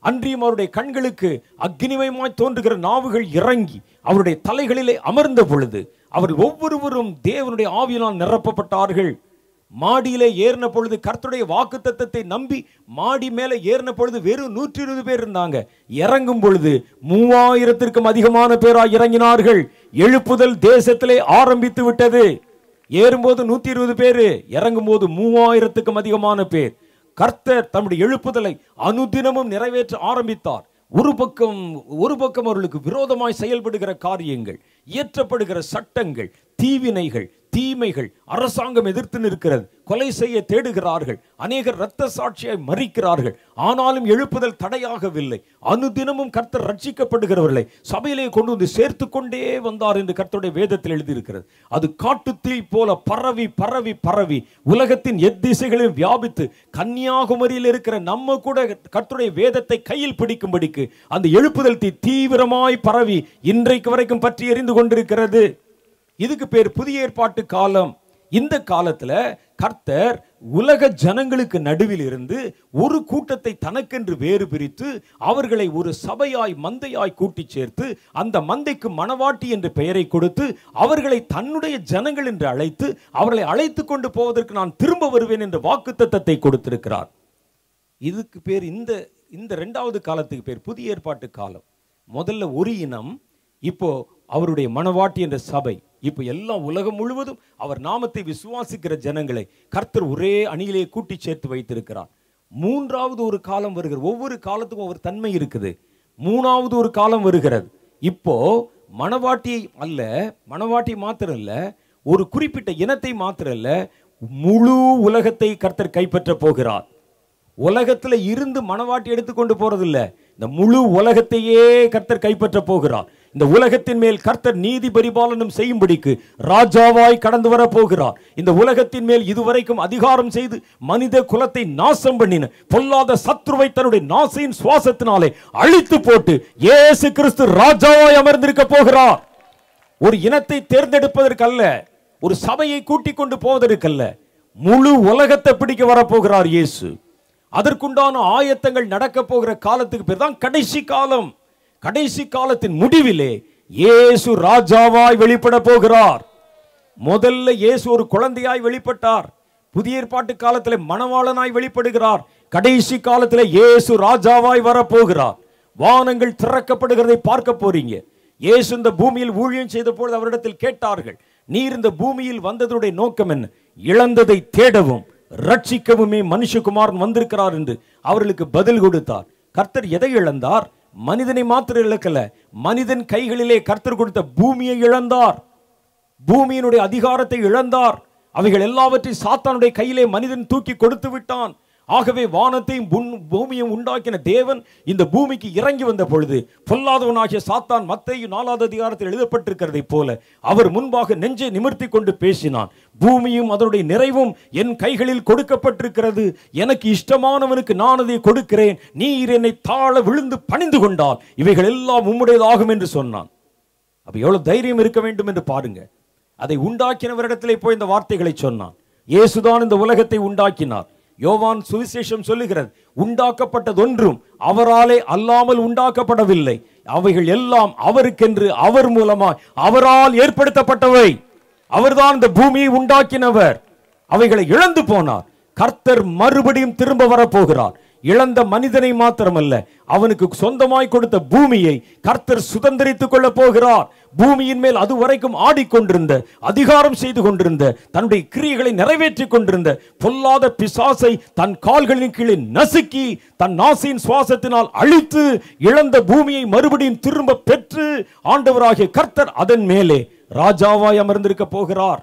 அன்றியும் அவருடைய கண்களுக்கு அக்னிமயமாய் தோன்றுகிற நாவுகள் இறங்கி அவருடைய தலைகளிலே அமர்ந்த பொழுது அவர்கள் ஒவ்வொருவரும் தேவனுடைய ஆவியினால் நிரப்பப்பட்டார்கள். மாடியிலே ஏறின பொழுது கர்த்தருடைய வாக்குத்தத்தத்தை நம்பி மாடி மேலே ஏறின பொழுது வெறும் நூற்றி இருபது பேர் இருந்தாங்க. இறங்கும் பொழுது மூவாயிரத்திற்கும் அதிகமான பேராய் இறங்கினார்கள். எழுப்புதல் தேசத்திலே ஆரம்பித்து விட்டது. ஏறும்போது நூற்றி இருபது பேரு, இறங்கும் போது மூவாயிரத்துக்கும் அதிகமான பேர். கர்த்தர் தம்முடைய எழுப்புதலை அனுதினமும் நிறைவேற்ற ஆரம்பித்தார். ஒரு பக்கம் ஒரு பக்கம் அவர்களுக்கு விரோதமாய் செயல்படுகிற காரியங்கள், இயற்றப்படுகிற சட்டங்கள், தீவினைகள், தீமைகள், அரசாங்கம் எதிர்த்து நிற்கிறது, கொலை செய்ய தேடுகிறார்கள், அநேகர் இரத்த சாட்சியை மறிக்கிறார்கள். ஆனாலும் எழுப்புதல் தடையாகவில்லை. அனுதினமும் கர்த்தர் ரட்சிக்கப்படுகிறவர்களை சபையிலே கொண்டு வந்து சேர்த்து கொண்டே வந்தார் என்று கர்த்தருடைய வேதத்தில் எழுதியிருக்கிறது. அது காட்டு தீ போல பரவி பரவி பரவி உலகத்தின் எத்திசைகளையும் வியாபித்து கன்னியாகுமரியில் இருக்கிற நம்ம கூட கர்த்தருடைய வேதத்தை கையில் பிடிக்கும்படிக்கு அந்த எழுப்புதல் தீ தீவிரமாய் பரவி இன்றைக்கு வரைக்கும் பற்றி எரிந்து கொண்டிருக்கிறது. இதுக்கு பேர் புதிய ஏற்பாட்டு காலம். இந்த காலத்துல கர்த்தர் உலக ஜனங்களுக்கு நடுவில் இருந்து ஒரு கூட்டத்தை தனக்கென்று வேறு பிரித்து அவர்களை ஒரு சபையாய் மந்தையாய் கூட்டி சேர்த்து அந்த மந்தைக்கு மணவாட்டி என்ற பெயரை கொடுத்து அவர்களை தன்னுடைய ஜனங்கள் என்று அழைத்து அவர்களை அழைத்து கொண்டு போவதற்கு நான் திரும்ப வருவேன் என்ற வாக்குத்தத்தத்தை கொடுத்திருக்கிறார். இதுக்கு பேர் இந்த இந்த ரெண்டாவது காலத்துக்கு பேர் புதிய ஏற்பாட்டு காலம். முதல்ல ஒரு இனம், இப்போ அவருடைய மணவாட்டி என்ற சபை. இப்போ எல்லாம் உலகம் முழுவதும் அவர் நாமத்தை விசுவாசிக்கிற ஜனங்களை கர்த்தர் ஒரே அணியிலே கூட்டி சேர்த்து வைத்திருக்கிறார். மூன்றாவது ஒரு காலம் வருகிற, ஒவ்வொரு காலத்துக்கும் ஒரு தன்மை இருக்குது. மூணாவது ஒரு காலம் வருகிறது. இப்போ மணவாட்டியை அல்ல, மணவாட்டி மாத்திரம் இல்லை, ஒரு குறிப்பிட்ட இனத்தை மாத்திரம் இல்லை, முழு உலகத்தை கர்த்தர் கைப்பற்ற போகிறார். உலகத்தில் இருந்து மணவாட்டி எடுத்துக்கொண்டு போறதில்ல, இந்த முழு உலகத்தையே கர்த்தர் கைப்பற்ற போகிறார். இந்த உலகத்தின் மேல் கர்த்தர் நீதி பரிபாலனம் செய்யும்படிக்கு ராஜாவாய் கடந்து வர போகிறார். இந்த உலகத்தின் மேல் இதுவரைக்கும் அதிகாரம் செய்து மனித குலத்தை நாசம் பண்ணின பொல்லாத சத்ருவை தன்னுடைய நாசையின் சுவாசத்தினாலே அழித்து போட்டு இயேசு கிறிஸ்து ராஜாவாய் அமர்ந்திருக்க போகிறார். ஒரு இனத்தை தேர்ந்தெடுப்பதற்கல்ல, ஒரு சபையை கூட்டிக் கொண்டு போவதற்கல்ல, முழு உலகத்தை பிடிக்க வரப்போகிறார் இயேசு. அதற்குண்டான ஆயத்தங்கள் நடக்க போகிற காலத்துக்கு பேர் தான் கடைசி காலம். கடைசி காலத்தின் முடிவிலே இயேசு ராஜாவாய் வெளிப்பட போகிறார். முதல்ல இயேசு ஒரு குழந்தையாய் வெளிப்பட்டார். புதிய ஏற்பாட்டு காலத்திலே மணவாளனாய் வெளிப்படுகிறார். கடைசி காலத்திலே இயேசு ராஜாவாய் வரப்போகிறார். வானங்கள் திறக்கப்படுகிறதை பார்க்க போறீங்க. இயேசு இந்த பூமியில் ஊழியம் செய்த பொழுது அவரிடத்தில் கேட்டார்கள், நீர் இந்த பூமியில் வந்ததுடைய நோக்கம் என்ன? இழந்ததை தேடவும் ரட்சிக்கவுமே மனுஷகுமாரன் வந்திருக்கிறார் என்று அவர்களுக்கு பதில் கொடுத்தார். கர்த்தர் எதை இழந்தார்? மனிதனை மாத்திரம் இழக்கல, மனிதன் கைகளிலே கர்த்தர் கொடுத்த பூமியை இழந்தார், பூமியினுடைய அதிகாரத்தை இழந்தார். அவைகள் எல்லாவற்றையும் சாத்தானுடைய கையிலே மனிதன் தூக்கி கொடுத்து விட்டான். ஆகவே வானத்தையும் பூமியையும் உண்டாக்கின தேவன் இந்த பூமிக்கு இறங்கி வந்த பொழுது பொல்லாதவனாகிய சாத்தான் மத்தேயு நாலாவது அதிகாரத்தில் எழுதப்பட்டிருக்கிறதை போல அவர் முன்பாக நெஞ்சை நிமிர்த்தி கொண்டு பேசினான். பூமியும் அதனுடைய நிறைவும் என் கைகளில் கொடுக்கப்பட்டிருக்கிறது. எனக்கு இஷ்டமானவனுக்கு நான் அதை கொடுக்கிறேன். நீர் என்னை தாழ விழுந்து பணிந்து கொண்டால் இவைகள் எல்லாம் உம்முடையதாகும் என்று சொன்னான். அப்ப எவ்வளவு தைரியம் இருக்க வேண்டும் என்று பாருங்க. அதை உண்டாக்கினவரிடத்திலே போய் இந்த வார்த்தைகளை சொன்னான். இயேசுதான் இந்த உலகத்தை உண்டாக்கினார். யோவான் சுவிசேஷம் சொல்லுகிறது, உண்டாக்கப்பட்டதொன்றும் அவராலே அல்லாமல் உண்டாக்கப்படவில்லை, அவைகள் எல்லாம் அவருக்கென்று அவர் மூலமாய் அவரால் ஏற்படுத்தப்பட்டவை. அவர்தான் இந்த பூமியை உண்டாக்கினவர். அவைகளை இழந்து போனார். கர்த்தர் மறுபடியும் திரும்ப வரப்போகிறார். இழந்த மனிதனை மாத்திரமல்ல, அவனுக்கு சொந்தமாய் கொடுத்த பூமியை கர்த்தர் சுதந்திரித்துக் கொள்ள போகிறார். பூமியின் மேல் அதுவரைக்கும் ஆடிக்கொண்டிருந்த, அதிகாரம் செய்து கொண்டிருந்த, தன்னுடைய கிரியைகளை நிறைவேற்றி கொண்டிருந்த பொல்லாத பிசாசை தன் கால்களின் கீழே நசுக்கி தன் நாசியின் சுவாசத்தினால் அழித்து இழந்த பூமியை மறுபடியும் திரும்ப பெற்று ஆண்டவராகிய கர்த்தர் அதன் மேலே ராஜாவாய் அமர்ந்திருக்க போகிறார்.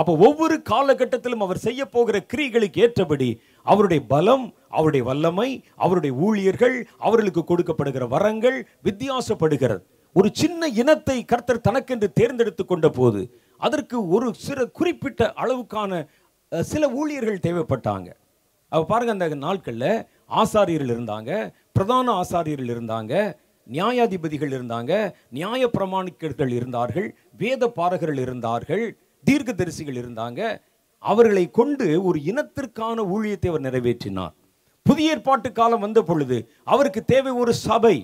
அப்போ ஒவ்வொரு காலகட்டத்திலும் அவர் செய்ய போகிற கிரியைகளுக்கு ஏற்றபடி அவருடைய பலம், அவருடைய வல்லமை, அவருடைய ஊழியர்கள், அவர்களுக்கு கொடுக்கப்படுகிற வரங்கள் வித்தியாசப்படுகிறது. ஒரு சின்ன இனத்தை கர்த்தர் தனக்கென்று தேர்ந்தெடுத்து கொண்ட போது அதற்கு ஒரு சில குறிப்பிட்ட அளவுக்கான சில ஊழியர்கள் தேவைப்பட்டாங்க. அப்போ பாருங்கள், அந்த நாட்களில் ஆசாரியர்கள் இருந்தாங்க, பிரதான ஆசாரியர்கள் இருந்தாங்க, நியாயாதிபதிகள் இருந்தாங்க, நியாய பிரமாணிக்கர்கள் இருந்தார்கள், வேத பாரகர்கள் இருந்தார்கள், தீர்க்க தரிசிகள் இருந்தாங்க. அவர்களை கொண்டு ஒரு இனத்திற்கான ஊழியத்தை அவர் நிறைவேற்றினார். புதிய ஏற்பாட்டு காலம் வந்த பொழுது அவருக்கு தேவை ஒரு சபை,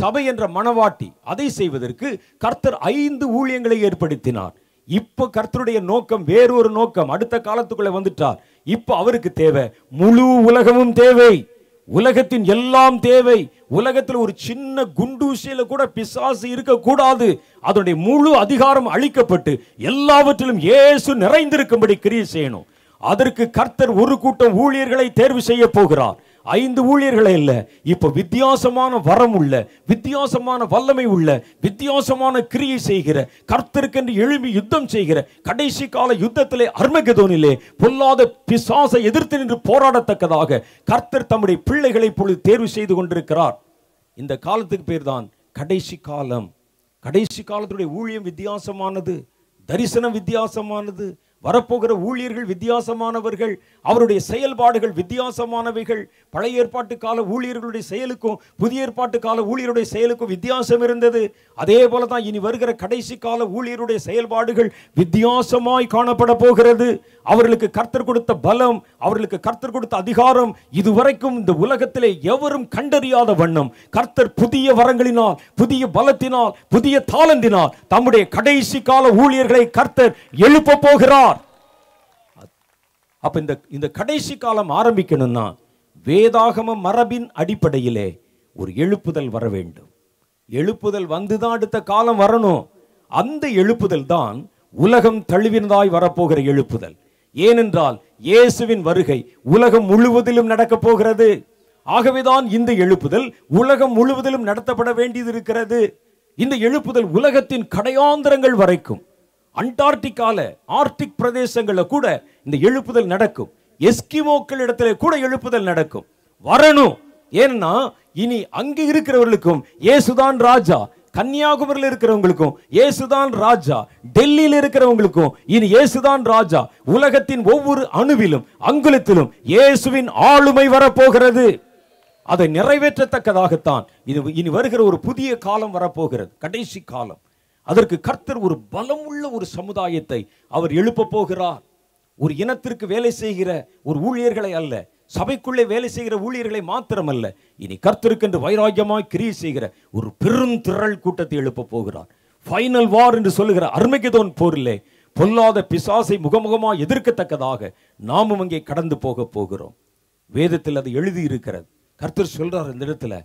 சபை என்ற மணவாட்டி. அதை செய்வதற்கு கர்த்தர் ஐந்து ஊழியங்களை ஏற்படுத்தினார். இப்போ கர்த்தருடைய நோக்கம் வேறொரு நோக்கம், அடுத்த காலத்துக்குள்ளே வந்துட்டார். இப்போ அவருக்கு தேவை முழு உலகமும் தேவை, உலகத்தின் எல்லாம் தேவை. உலகத்தில் ஒரு சின்ன குண்டூசியில கூட பிசாசு இருக்கக்கூடாது. அதனுடைய முழு அதிகாரம் அழிக்கப்பட்டு எல்லாவற்றிலும் இயேசு நிறைந்திருக்கும்படி கிரியை செய்யணும். அதற்கு கர்த்தர் ஒரு கூட்டம் ஊழியர்களை தேர்வு செய்ய போகிறார். ஐந்து ஊழியர்களே இல்லை, இப்போ வித்தியாசமான வரம் உள்ள, வித்தியாசமான வல்லமை உள்ள, வித்தியாசமான கிரியை செய்கிற, கர்த்தருக்கென்று எழும்பி யுத்தம் செய்கிற, கடைசி கால யுத்தத்திலே அர்மகெதோனிலே பொல்லாத பிசாசை எதிர்த்து நின்று போராடத்தக்கதாக கர்த்தர் தம்முடைய பிள்ளைகளை இப்பொழுது தேர்வு செய்து கொண்டிருக்கிறார். இந்த காலத்துக்கு பேர் தான் கடைசி காலம். கடைசி காலத்துடைய ஊழியம் வித்தியாசமானது, தரிசனம் வித்தியாசமானது, வரப்போகிற ஊழியர்கள் வித்தியாசமானவர்கள், அவருடைய செயல்பாடுகள் வித்தியாசமானவைகள். பழைய ஏற்பாட்டு கால ஊழியர்களுடைய செயலுக்கும் புதிய ஏற்பாட்டு கால ஊழியருடைய செயலுக்கும் வித்தியாசம் இருந்தது. அதே போல தான் இனி வருகிற கடைசி கால ஊழியருடைய செயல்பாடுகள் வித்தியாசமாய் காணப்பட போகிறது. அவர்களுக்கு கர்த்தர் கொடுத்த பலம், அவர்களுக்கு கர்த்தர் கொடுத்த அதிகாரம் இதுவரைக்கும் இந்த உலகத்திலே எவரும் கண்டறியாத வண்ணம் கர்த்தர் புதிய வரங்களினால், புதிய பலத்தினால், புதிய தாளந்தினால் தம்முடைய கடைசி கால ஊழியர்களை கர்த்தர் எழுப்ப போகிறார். அப்ப இந்த இந்த கடைசி காலம் ஆரம்பிக்கணும்னா வேதாகம மரபின் அடிப்படையிலே ஒரு எழுப்புதல் வர வேண்டும். எழுப்புதல் வந்துதான் அடுத்த காலம் வரணும். அந்த எழுப்புதல் தான் உலகம் தழுவினதாய் வரப்போகிற எழுப்புதல். ஏனென்றால் இயேசுவின் வருகை உலகம் முழுவதிலும் நடக்கப் போகிறது. ஆகவேதான் இந்த எழுப்புதல் உலகம் முழுவதிலும் நடத்தப்பட வேண்டியது இருக்கிறது. இந்த எழுப்புதல் உலகத்தின் கடையாந்திரங்கள் வரைக்கும், அண்டார்டிகால ஆர்டிக் பிரதேசங்களில் கூட இந்த எழுப்புதல் நடக்கும். எஸ்கிமோக்கள் இடத்துல கூட எழுப்புதல் நடக்கும், வரணும். ஏன்னா இனி அங்கே இருக்கிறவர்களுக்கும் ஏசுதான் ராஜா, கன்னியாகுமரியில் இருக்கிறவங்களுக்கும் ஏசுதான் ராஜா, டெல்லியில் இருக்கிறவங்களுக்கும் இனி ஏசுதான் ராஜா. உலகத்தின் ஒவ்வொரு அணுவிலும் அங்குலத்திலும் இயேசுவின் ஆளுமை வரப்போகிறது. அதை நிறைவேற்றத்தக்கதாகத்தான் இது இனி வருகிற ஒரு புதிய காலம் வரப்போகிறது, கடைசி காலம். அதற்கு கர்த்தர் ஒரு பலமுள்ள ஒரு சமுதாயத்தை அவர் எழுப்ப போகிறார். ஒரு இனத்திற்கு வேலை செய்கிற ஒரு ஊழியர்களை அல்ல, சபைக்குள்ளே வேலை செய்கிற ஊழியர்களை மாத்திரமல்ல, இனி கர்த்தருக்கு என்று வைராக்கியமாய் கிரியை செய்கிற ஒரு பெரும் திரள் கூட்டத்தை எழுப்ப போகிறார். ஃபைனல் வார் என்று சொல்லுகிற அர்மகெதோன் போரிலே பொல்லாத பிசாசை முகமுகமாக எதிர்க்கத்தக்கதாக நாமும் அங்கே கடந்து போக போகிறோம். வேதத்தில் அது எழுதி இருக்கிறது. கர்த்தர் சொல்றார் இந்த இடத்துல,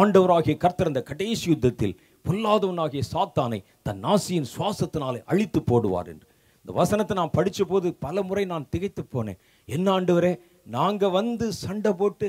ஆண்டவராகிய கர்த்தர் அந்த கடைசி யுத்தத்தில் பொல்லாதவனாகிய சாத்தானை தன் நாசியின் சுவாசத்தினாலே அழித்து போடுவார் என்று. இந்த வசனத்தை நான் படித்த போது பல முறை நான் திகைத்து போனேன். என்ன ஆண்டவரே, நாங்கள் வந்து சண்டை போட்டு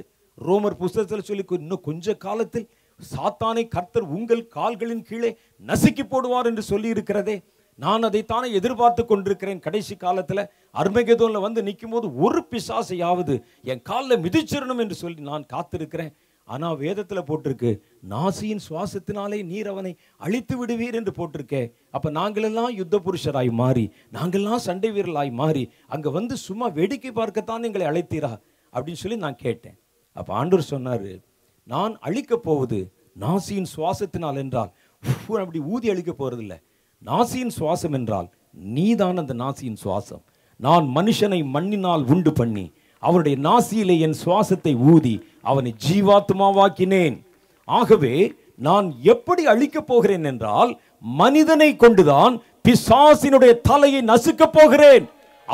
ரோமர் புஸ்தகத்தில் சொல்லி இன்னும் கொஞ்ச காலத்தில் சாத்தானை கர்த்தர் உங்கள் கால்களின் கீழே நசுக்கி போடுவார் என்று சொல்லி இருக்கிறதே, நான் அதைத்தானே எதிர்பார்த்து கொண்டிருக்கிறேன். கடைசி காலத்தில் அர்மகெதோனில் வந்து நிற்கும் போது ஒரு பிசாசையாவது என் காலில் மிதிச்சிடணும் என்று சொல்லி நான் காத்திருக்கிறேன். ஆனால் வேதத்தில் போட்டிருக்கு, நாசியின் சுவாசத்தினாலே நீர் அவனை அழித்து விடுவீர் என்று போட்டிருக்கே. அப்போ நாங்களெல்லாம் யுத்த புருஷராய் மாறி, நாங்கள்லாம் சண்டை வீரர்களாய் மாறி அங்கே வந்து சும்மா வேடிக்கை பார்க்கத்தான் எங்களை அழைத்தீரா அப்படின்னு சொல்லி நான் கேட்டேன். அப்போ ஆண்டவர் சொன்னார், நான் அழிக்கப் போவது நாசியின் சுவாசத்தினால் என்றால் அப்படி ஊதி அழிக்க போகிறதில்ல. நாசியின் சுவாசம் என்றால் நீதான் அந்த நாசியின் சுவாசம். நான் மனுஷனை மண்ணினால் உண்டு பண்ணி அவனுடைய நாசியிலே என் சுவாசத்தை ஊதி அவனை ஜீவாத்மாவாக்கினேன். ஆகவே நான் எப்படி அழிக்கப் போகிறேன் என்றால் மனிதனை கொண்டுதான் பிசாசினுடைய தலையை நசுக்கப் போகிறேன்.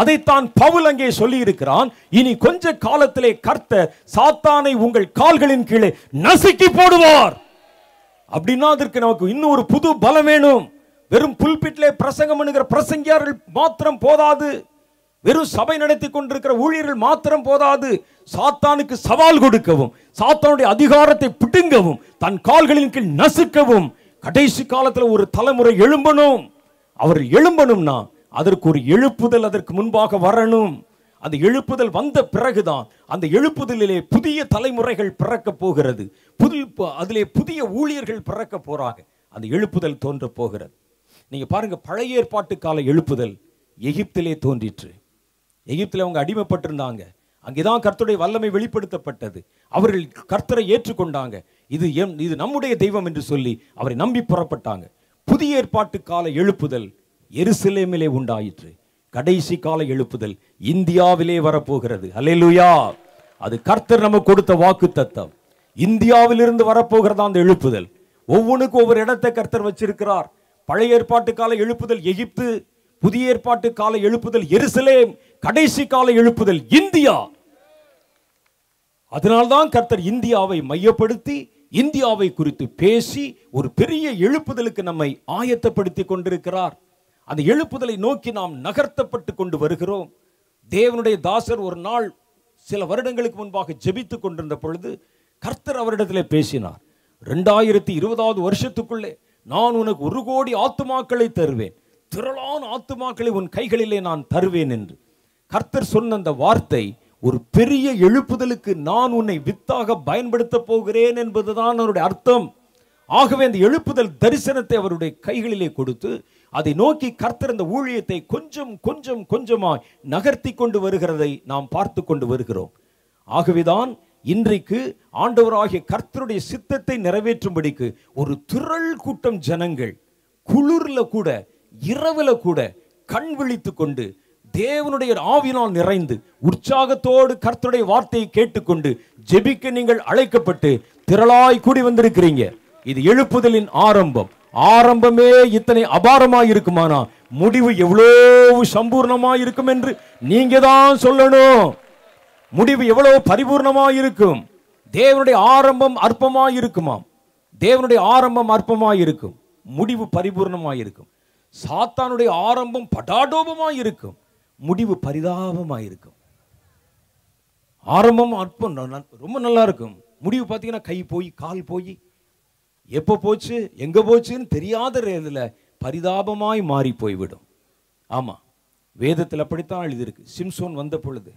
அதைத்தான் பவுல் அங்கே சொல்லி இருக்கிறான். இனி கொஞ்ச காலத்திலே கர்த்தர் சாத்தானை உங்கள் கால்களின் கீழே நசுக்கி போடுவார். அப்படின்னா அதற்கு நமக்கு இன்னும் ஒரு புது பலம் வேணும். வெறும் புல்பிட்டிலே பிரசங்கம் பண்ணுகிற பிரசங்கியார்கள் மாத்திரம் போதாது, வெறும் சபை நடத்தி கொண்டிருக்கிற ஊழியர்கள் மாத்திரம் போதாது, சாத்தானுக்கு சவால் கொடுக்கவும், சாத்தானுடைய அதிகாரத்தை பிடுங்கவும், தன் கால்களின் கீழ் நசுக்கவும் கடைசி காலத்தில் ஒரு தலைமுறை எழும்பணும். அவர் எழும்பணும்னா அதற்கு ஒரு எழுப்புதல் அதற்கு முன்பாக வரணும். அந்த எழுப்புதல் வந்த பிறகுதான் அந்த எழுப்புதலிலே புதிய தலைமுறைகள் பிறக்க போகிறது. புது அதிலே புதிய ஊழியர்கள் பிறக்க போறாங்க. அந்த எழுப்புதல் தோன்ற போகிறது. நீங்க பாருங்க, பழைய ஏற்பாட்டு கால எழுப்புதல் எகிப்திலே தோன்றிற்று. எகிப்தில் அவங்க அடிமைப்பட்டிருந்தாங்க. அங்கேதான் கர்த்தருடைய வல்லமை வெளிப்படுத்தப்பட்டது. அவர்கள் கர்த்தரை ஏற்றுக்கொண்டாங்க. இது எம் இது நம்முடைய தெய்வம் என்று சொல்லி அவரை நம்பி புறப்பட்டாங்க. புதிய ஏற்பாட்டு கால எழுப்புதல் எருசலேமிலே உண்டாயிற்று. கடைசி கால எழுப்புதல் இந்தியாவிலே வரப்போகிறது. அல்லேலூயா! அது கர்த்தர் நமக்கு கொடுத்த வாக்கு தத்தம். இந்தியாவிலிருந்து வரப்போகிறதா அந்த எழுப்புதல். ஒவ்வொன்றுக்கும் ஒவ்வொரு இடத்தை கர்த்தர் வச்சிருக்கிறார். பழைய ஏற்பாட்டு கால எழுப்புதல் எகிப்து, புதிய ஏற்பாட்டு கால எழுப்புதல் எருசலேம், கடைசி கால எழுப்புதல் இந்தியா. அதனால்தான் கர்த்தர் இந்தியாவை மையப்படுத்தி இந்தியாவை குறித்து பேசி ஒரு பெரிய எழுப்புதலுக்கு நம்மை ஆயத்தப்படுத்தி கொண்டிருக்கிறார். அந்த எழுப்புதலை நோக்கி நாம் நகர்த்தப்பட்டு கொண்டு வருகிறோம். தேவனுடைய தாசர் ஒரு நாள் சில வருடங்களுக்கு முன்பாக ஜெபித்து கொண்டிருந்த பொழுது கர்த்தர் அவரிடத்திலே பேசினார். ரெண்டாயிரத்தி இருபதாவது வருஷத்துக்குள்ளே நான் உனக்கு ஒரு கோடி ஆத்துமாக்களை தருவேன், திரளான ஆத்துமாக்களை உன் கைகளிலே நான் தருவேன் என்று கர்த்தர் சொன்ன அந்த வார்த்தை ஒரு பெரிய எழுப்புதலுக்கு நான் உன்னை வித்தாக பயன்படுத்த போகிறேன் என்பதுதான் அவருடைய அர்த்தம். ஆகவே அந்த எழுப்புதல் தரிசனத்தை அவருடைய கைகளிலே கொடுத்து அதை நோக்கி கர்த்தர் அந்த ஊழியத்தை கொஞ்சம் கொஞ்சம் கொஞ்சமாய் நகர்த்தி கொண்டு வருகிறதை நாம் பார்த்து கொண்டு வருகிறோம். ஆகவேதான் இன்றைக்கு ஆண்டவராகிய கர்த்தருடைய சித்தத்தை நிறைவேற்றும்படிக்கு ஒரு திரள் கூட்டம் ஜனங்கள் குளிர்ல கூட இரவுல கூட கண் விழித்து கொண்டு தேவனுடைய ஆவினால் நிறைந்து உற்சாகத்தோடு கர்த்தருடைய வார்த்தையை கேட்டுக்கொண்டு ஜெபிக்க நீங்கள் அழைக்கப்பட்டு திரளாய் கூடி வந்திருக்கிறீங்க. இது எழுப்புதலின் ஆரம்பம். ஆரம்பமே இத்தனை அபாரமாய் இருக்குமானா முடிவு எவ்வளவு சம்பூர்ணமாய் இருக்கும் என்று நீங்க தான் சொல்லணும். முடிவு எவ்வளவு பரிபூர்ணமாய் இருக்கும். தேவனுடைய ஆரம்பம் அற்பமாய் இருக்குமாம். தேவனுடைய ஆரம்பம் அற்பமாய் இருக்கும், முடிவு பரிபூர்ணமாய் இருக்கும். சாத்தானுடைய ஆரம்பம் படாடோபமாய் இருக்கும், முடிவு பரிதாபமாய் இருக்கும். ஆரம்பம் அற்பம் ரொம்ப நல்லா இருக்கும், முடிவு பார்த்தீங்கன்னா கை போய் கால் போய் எப்போ போச்சு எங்கே போச்சுன்னு தெரியாத இதில் பரிதாபமாய் மாறி போய்விடும். ஆமாம், வேதத்தில் அப்படித்தான் எழுதியிருக்கு. சிம்சோன் வந்த பொழுது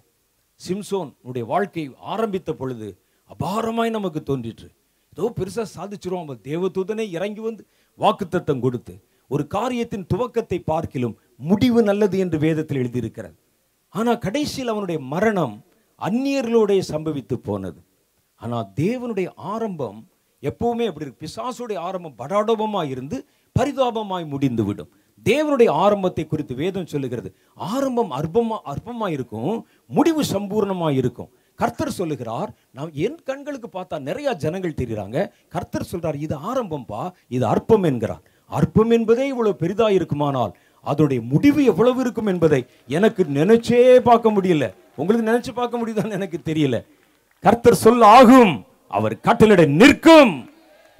சிம்சோனுடைய வாழ்க்கை ஆரம்பித்த பொழுது அபாரமாய் நமக்கு தோன்றிற்று. ஏதோ பெருசாக சாதிச்சிடும். அவன் தேவதூதனை இறங்கி வந்து வாக்குத்தத்தம் கொடுத்து ஒரு காரியத்தின் துவக்கத்தை பார்க்கிலும் முடிவு நல்லது என்று வேதத்தில் எழுதியிருக்கிறது. ஆனால் கடைசியில் அவனுடைய மரணம் அந்நியர்களோடைய சம்பவித்து போனது. ஆனால் தேவனுடைய ஆரம்பம் எப்பவுமே அப்படி இருக்கு. பிசாசுடைய ஆரம்பம் படாடோபமாய் இருந்து பரிதாபமாய் முடிந்துவிடும். தேவனுடைய ஆரம்பத்தை குறித்து வேதம் சொல்லுகிறது, ஆரம்பம் அற்பமா அற்பமாய் இருக்கும், முடிவு சம்பூர்ணமாய் இருக்கும். கர்த்தர் சொல்லுகிறார், நான் என் கண்களுக்கு பார்த்தா நிறைய ஜனங்கள் தெரிகிறாங்க. கர்த்தர் சொல்றார், இது ஆரம்பம்பா, இது அற்பம் என்கிறார். அற்பம் என்பதே இவ்வளவு பெரிதாக இருக்குமானால் அதோடைய முடிவு எவ்வளவு இருக்கும் என்பதை எனக்கு நினைச்சே பார்க்க முடியல. உங்களுக்கு நினைச்சு பார்க்க முடியுதான்னு எனக்கு தெரியல. கர்த்தர் சொல் ஆகும், அவர் கட்டளிட நிற்கும்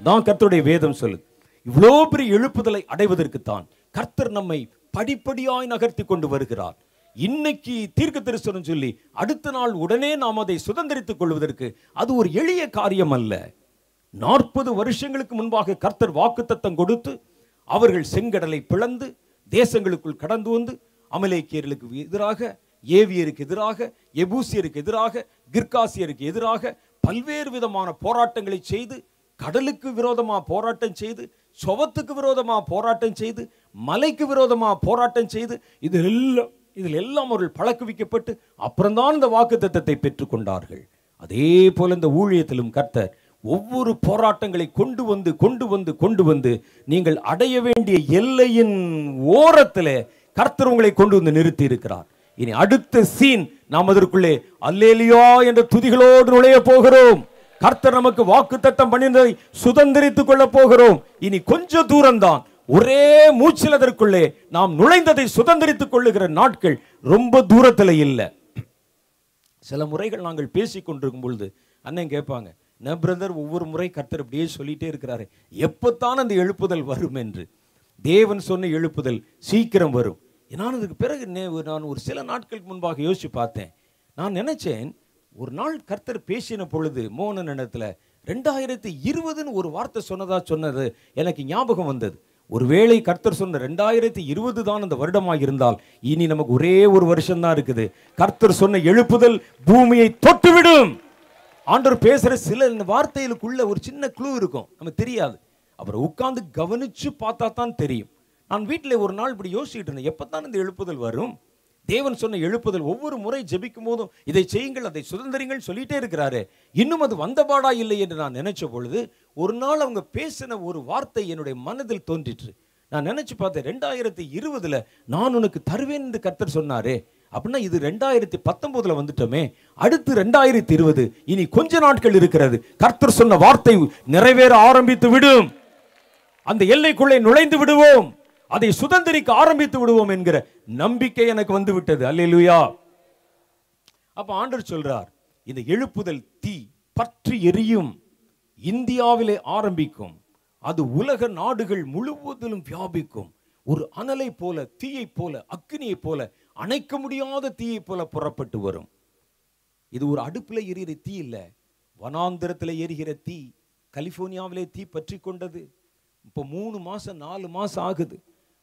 தான் கர்த்தருடைய வேதம் சொல்லு. இவ்வளோ பெரிய எழுப்புதலை அடைவதற்குத்தான் கர்த்தர் நம்மை படிப்படியாய் நகர்த்தி கொண்டு வருகிறார். இன்னைக்கு தீர்க்க தரிசனம் சொல்லி அடுத்த நாள் உடனே நாம் அதை சுதந்திரித்துக் கொள்வதற்கு அது ஒரு எளிய காரியம் அல்ல. நாற்பது வருஷங்களுக்கு முன்பாக கர்த்தர் வாக்குத்தத்தம் கொடுத்து அவர்கள் செங்கடலை பிளந்து தேசங்களுக்குள் கடந்து வந்து அமலேக்கியர்களுக்கு எதிராக, ஏவியருக்கு எதிராக, எபூசியருக்கு எதிராக, கிர்காசியருக்கு எதிராக பல்வேறு விதமான போராட்டங்களை செய்து, கடலுக்கு விரோதமாக போராட்டம் செய்து, சுவத்துக்கு விரோதமாக போராட்டம் செய்து, மலைக்கு விரோதமாக போராட்டம் செய்து, இதில் எல்லாம் இதில் எல்லாம் அவர்கள் பழக்குவிக்கப்பட்டு அப்புறம்தான் இந்த வாக்குத்தத்தத்தை பெற்றுக்கொண்டார்கள். அதே போல இந்த ஊழியத்திலும் கர்த்தர் ஒவ்வொரு போராட்டங்களை கொண்டு வந்து கொண்டு வந்து கொண்டு வந்து நீங்கள் அடைய வேண்டிய எல்லையின் ஓரத்தில் கர்த்தர் உங்களை கொண்டு வந்து நிறுத்தி இருக்கிறார். இனி அடுத்த சீன் நாம் அதற்குள்ளே அல்லேலியா என்ற துதிகளோடு நுழைய போகிறோம். கர்த்தர் நமக்கு வாக்குத்தத்தம் பண்ணினதை சுதந்திரித்துக் கொள்ள போகிறோம். இனி கொஞ்ச தூரம்தான், ஒரே மூச்சில் அதற்குள்ளே நாம் நுழைந்ததை சுதந்திரித்துக் கொள்ளுகிற நாட்கள் ரொம்ப தூரத்தில் இல்லை. சில முறைகள் நாங்கள் பேசிக் கொண்டிருக்கும் பொழுது அண்ணன் கேட்பாங்க, ந பிரதர் ஒவ்வொரு முறை கர்த்தர் அப்படியே சொல்லிட்டே இருக்கிறாரு, எப்போத்தான் அந்த எழுப்புதல் வரும் என்று. தேவன் சொன்ன எழுப்புதல் சீக்கிரம் வரும். நான் அதுக்கு பிறகு நான் ஒரு சில நாட்களுக்கு முன்பாக யோசித்து பார்த்தேன். நான் நினச்சேன், ஒரு நாள் கர்த்தர் பேசின பொழுது மோகன இடத்துல ரெண்டாயிரத்தி இருபதுன்னு ஒரு வார்த்தை சொன்னதா சொன்னது எனக்கு ஞாபகம் வந்தது. ஒருவேளை கர்த்தர் சொன்ன ரெண்டாயிரத்தி இருபது தான் அந்த வருடமாக இருந்தால் இனி நமக்கு ஒரே ஒரு வருஷம்தான் இருக்குது. கர்த்தர் சொன்ன எழுப்புதல் பூமியை தொட்டுவிடும். ஆண்டவர் பேசுகிற சில வார்த்தைகளுக்குள்ள ஒரு சின்ன க்ளூ இருக்கும், நமக்கு தெரியாது. அப்புறம் உட்கார்ந்து கவனித்து பார்த்தா தான் தெரியும். நான் வீட்டில் ஒரு நாள் இப்படி யோசிச்சுட்டு இருந்தேன், எப்போத்தான் இந்த எழுப்புதல் வரும். தேவன் சொன்ன எழுப்புதல் ஒவ்வொரு முறை ஜெபிக்கும் போதும் இதை செய்யுங்கள், அதை சுதந்திரங்கள் சொல்லிட்டே இருக்கிறாரு, இன்னும் அது வந்தபாடா இல்லை என்று நான் நினைச்ச பொழுது ஒரு நாள் அவங்க பேசின ஒரு வார்த்தை என்னுடைய மனதில் தோன்றிற்று. நான் நினைச்சு பார்த்தேன், ரெண்டாயிரத்தி இருபதுல நான் உனக்கு தருவேன் என்று கர்த்தர் சொன்னாரே, அப்படின்னா இது ரெண்டாயிரத்தி பத்தொன்பதுல வந்துட்டோமே, அடுத்து ரெண்டாயிரத்தி இருபது இனி கொஞ்ச நாட்கள் இருக்கிறது. கர்த்தர் சொன்ன வார்த்தை நிறைவேற ஆரம்பித்து விடும். அந்த எல்லைக்குள்ளே நுழைந்து விடுவோம், அதை சுதந்திரிக்க ஆரம்பித்து விடுவோம் என்கிற நம்பிக்கை எனக்கு வந்து விட்டது. அல்லேலூயா. அப்ப ஆண்டவர் சொல்றார், இந்த எழுப்புதல் தீ பற்றி எரியும், இந்தியாவிலே ஆரம்பிக்கும், அது உலக நாடுகள் முழுவதிலும் வியாபிக்கும், ஒரு அனலை போல, தீயை போல, அக்னியை போல, அணைக்க முடியாத தீயை போல புறப்பட்டு வரும். இது ஒரு அடுப்பில் எரிகிற தீ இல்லை, வனாந்திரத்தில் எரிகிற தீ. கலிஃபோர்னியாவிலே தீ பற்றி கொண்டது. இப்போ மூணு மாதம் நாலு மாதம் ஆகுது.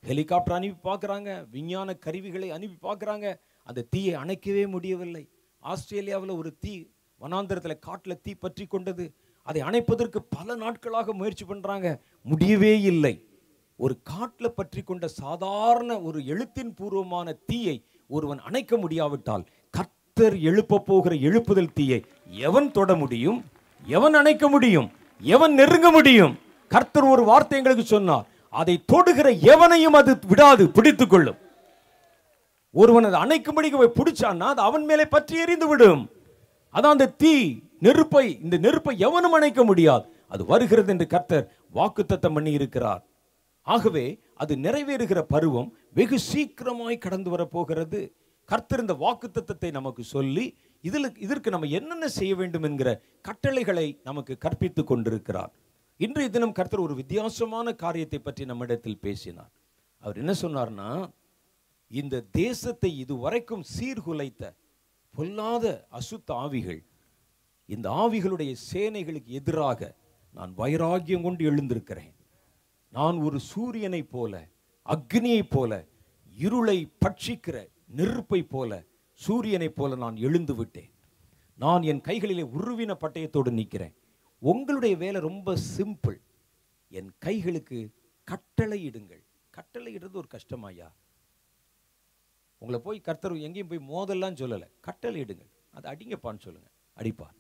ஹெலிகாப்டர் அனுப்பி பார்க்குறாங்க, விஞ்ஞான கருவிகளை அனுப்பி பார்க்குறாங்க, அந்த தீயை அணைக்கவே முடியவில்லை. ஆஸ்திரேலியாவில் ஒரு தீ வனாந்திரத்தில் காட்டில் தீ பற்றி கொண்டது. அதை அணைப்பதற்கு பல நாட்களாக முயற்சி பண்ணுறாங்க, முடியவே இல்லை. ஒரு காட்டில் பற்றி கொண்ட சாதாரண ஒரு எழுத்தின் பூர்வமான தீயை ஒருவன் அணைக்க முடியாவிட்டால் கர்த்தர் எழுப்ப போகிற எழுப்புதல் தீயை எவன் தொட முடியும்? எவன் அணைக்க முடியும்? எவன் நெருங்க முடியும்? கர்த்தர் ஒரு வார்த்தை எங்களுக்கு சொன்னார், அதை தொடுகிற எவனையும் அது விடாது, பிடித்துக் கொள்ளும். ஒருவன் அதை அணைக்கும்படிக்கு போய் பிடிச்சான்னா அது அவன் மேலே பற்றி எரிந்து விடும். அதான் அந்த தீ, நெருப்பை, இந்த நெருப்பை எவனும் அணைக்க முடியாது. அது வருகிறது என்று கர்த்தர் வாக்குத்தத்தம் பண்ணி இருக்கிறார். ஆகவே அது நிறைவேறுகிற பருவம் வெகு சீக்கிரமாய் கடந்து வரப்போகிறது. கர்த்தர் இந்த வாக்குத்தத்தத்தை நமக்கு சொல்லி இதில் இதற்கு நம்ம என்னென்ன செய்ய வேண்டும் என்கிற கட்டளைகளை நமக்கு கற்பித்து கொண்டிருக்கிறார். இன்றைய தினம் கர்த்தர் ஒரு வித்தியாசமான காரியத்தை பற்றி நம்மிடத்தில் பேசினார். அவர் என்ன சொன்னார்னா, இந்த தேசத்தை இதுவரைக்கும் சீர்குலைத்த பொல்லாத அசுத்த ஆவிகள், இந்த ஆவிகளுடைய சேனைகளுக்கு எதிராக நான் வைராக்கியம் கொண்டு எழுந்திருக்கிறேன். நான் ஒரு சூரியனை போல, அக்னியை போல, இருளை பட்சிக்கிற நெருப்பை போல, சூரியனை போல நான் எழுந்து விட்டேன். நான் என் கைகளிலே உருவின பட்டயத்தோடு நிற்கிறேன். உங்களுடைய வேலை ரொம்ப சிம்பிள். என் கைகளுக்கு கட்டளையிடுங்கள். கட்டளையிடுறது ஒரு கஷ்டமாயா? உங்களை போய் கர்த்தர் எங்கேயும் போய் மோதல்லாம் சொல்லலை. கட்டளையிடுங்கள். அதை அடிங்கப்பான்னு சொல்லுங்கள், அடிப்பார்.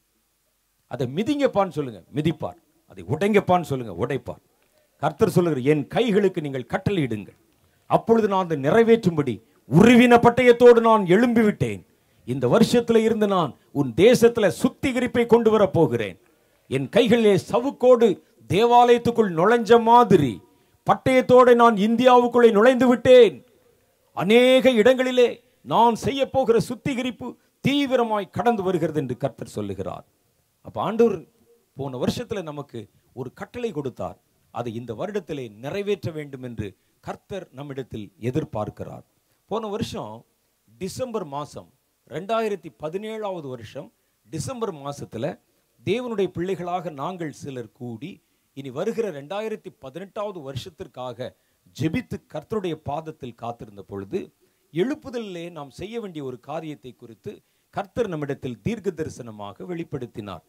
அதை மிதிங்கப்பான்னு சொல்லுங்கள், மிதிப்பார். அதை உடைங்கப்பான்னு சொல்லுங்கள், உடைப்பார். கர்த்தர் சொல்லுகிற என் கைகளுக்கு நீங்கள் கட்டளையிடுங்கள், அப்பொழுது நான் அதை நிறைவேற்றும்படி உருவின பட்டயத்தோடு நான் எழும்பிவிட்டேன். இந்த வருஷத்தில் இருந்து நான் உன் தேசத்தில் சுத்திகரிப்பை கொண்டு வரப்போகிறேன். என் கைகளிலே சவுக்கோடு தேவாலயத்துக்குள் நுழைஞ்ச மாதிரி பட்டயத்தோடு நான் இந்தியாவுக்குள்ளே நுழைந்து விட்டேன். அநேக இடங்களிலே நான் செய்ய போகிற சுத்திகரிப்பு தீவிரமாய் கடந்து வருகிறது என்று கர்த்தர் சொல்லுகிறார். அப்போ ஆண்டவர் போன வருஷத்தில் நமக்கு ஒரு கட்டளை கொடுத்தார். அதை இந்த வருடத்திலே நிறைவேற்ற வேண்டும் என்று கர்த்தர் நம்மிடத்தில் எதிர்பார்க்கிறார். போன வருஷம் டிசம்பர் மாதம், ரெண்டாயிரத்தி பதினேழாவது வருஷம் டிசம்பர் மாதத்தில் தேவனுடைய பிள்ளைகளாக நாங்கள் சிலர் கூடி இனி வருகிற ரெண்டாயிரத்தி பதினெட்டாவது வருஷத்திற்காக ஜெபித்து கர்த்தருடைய பாதத்தில் காத்திருந்த பொழுது எழுப்புதலிலே நாம் செய்ய வேண்டிய ஒரு காரியத்தை குறித்து கர்த்தர் நம்மிடத்தில் தீர்க்க தரிசனமாக வெளிப்படுத்தினார்.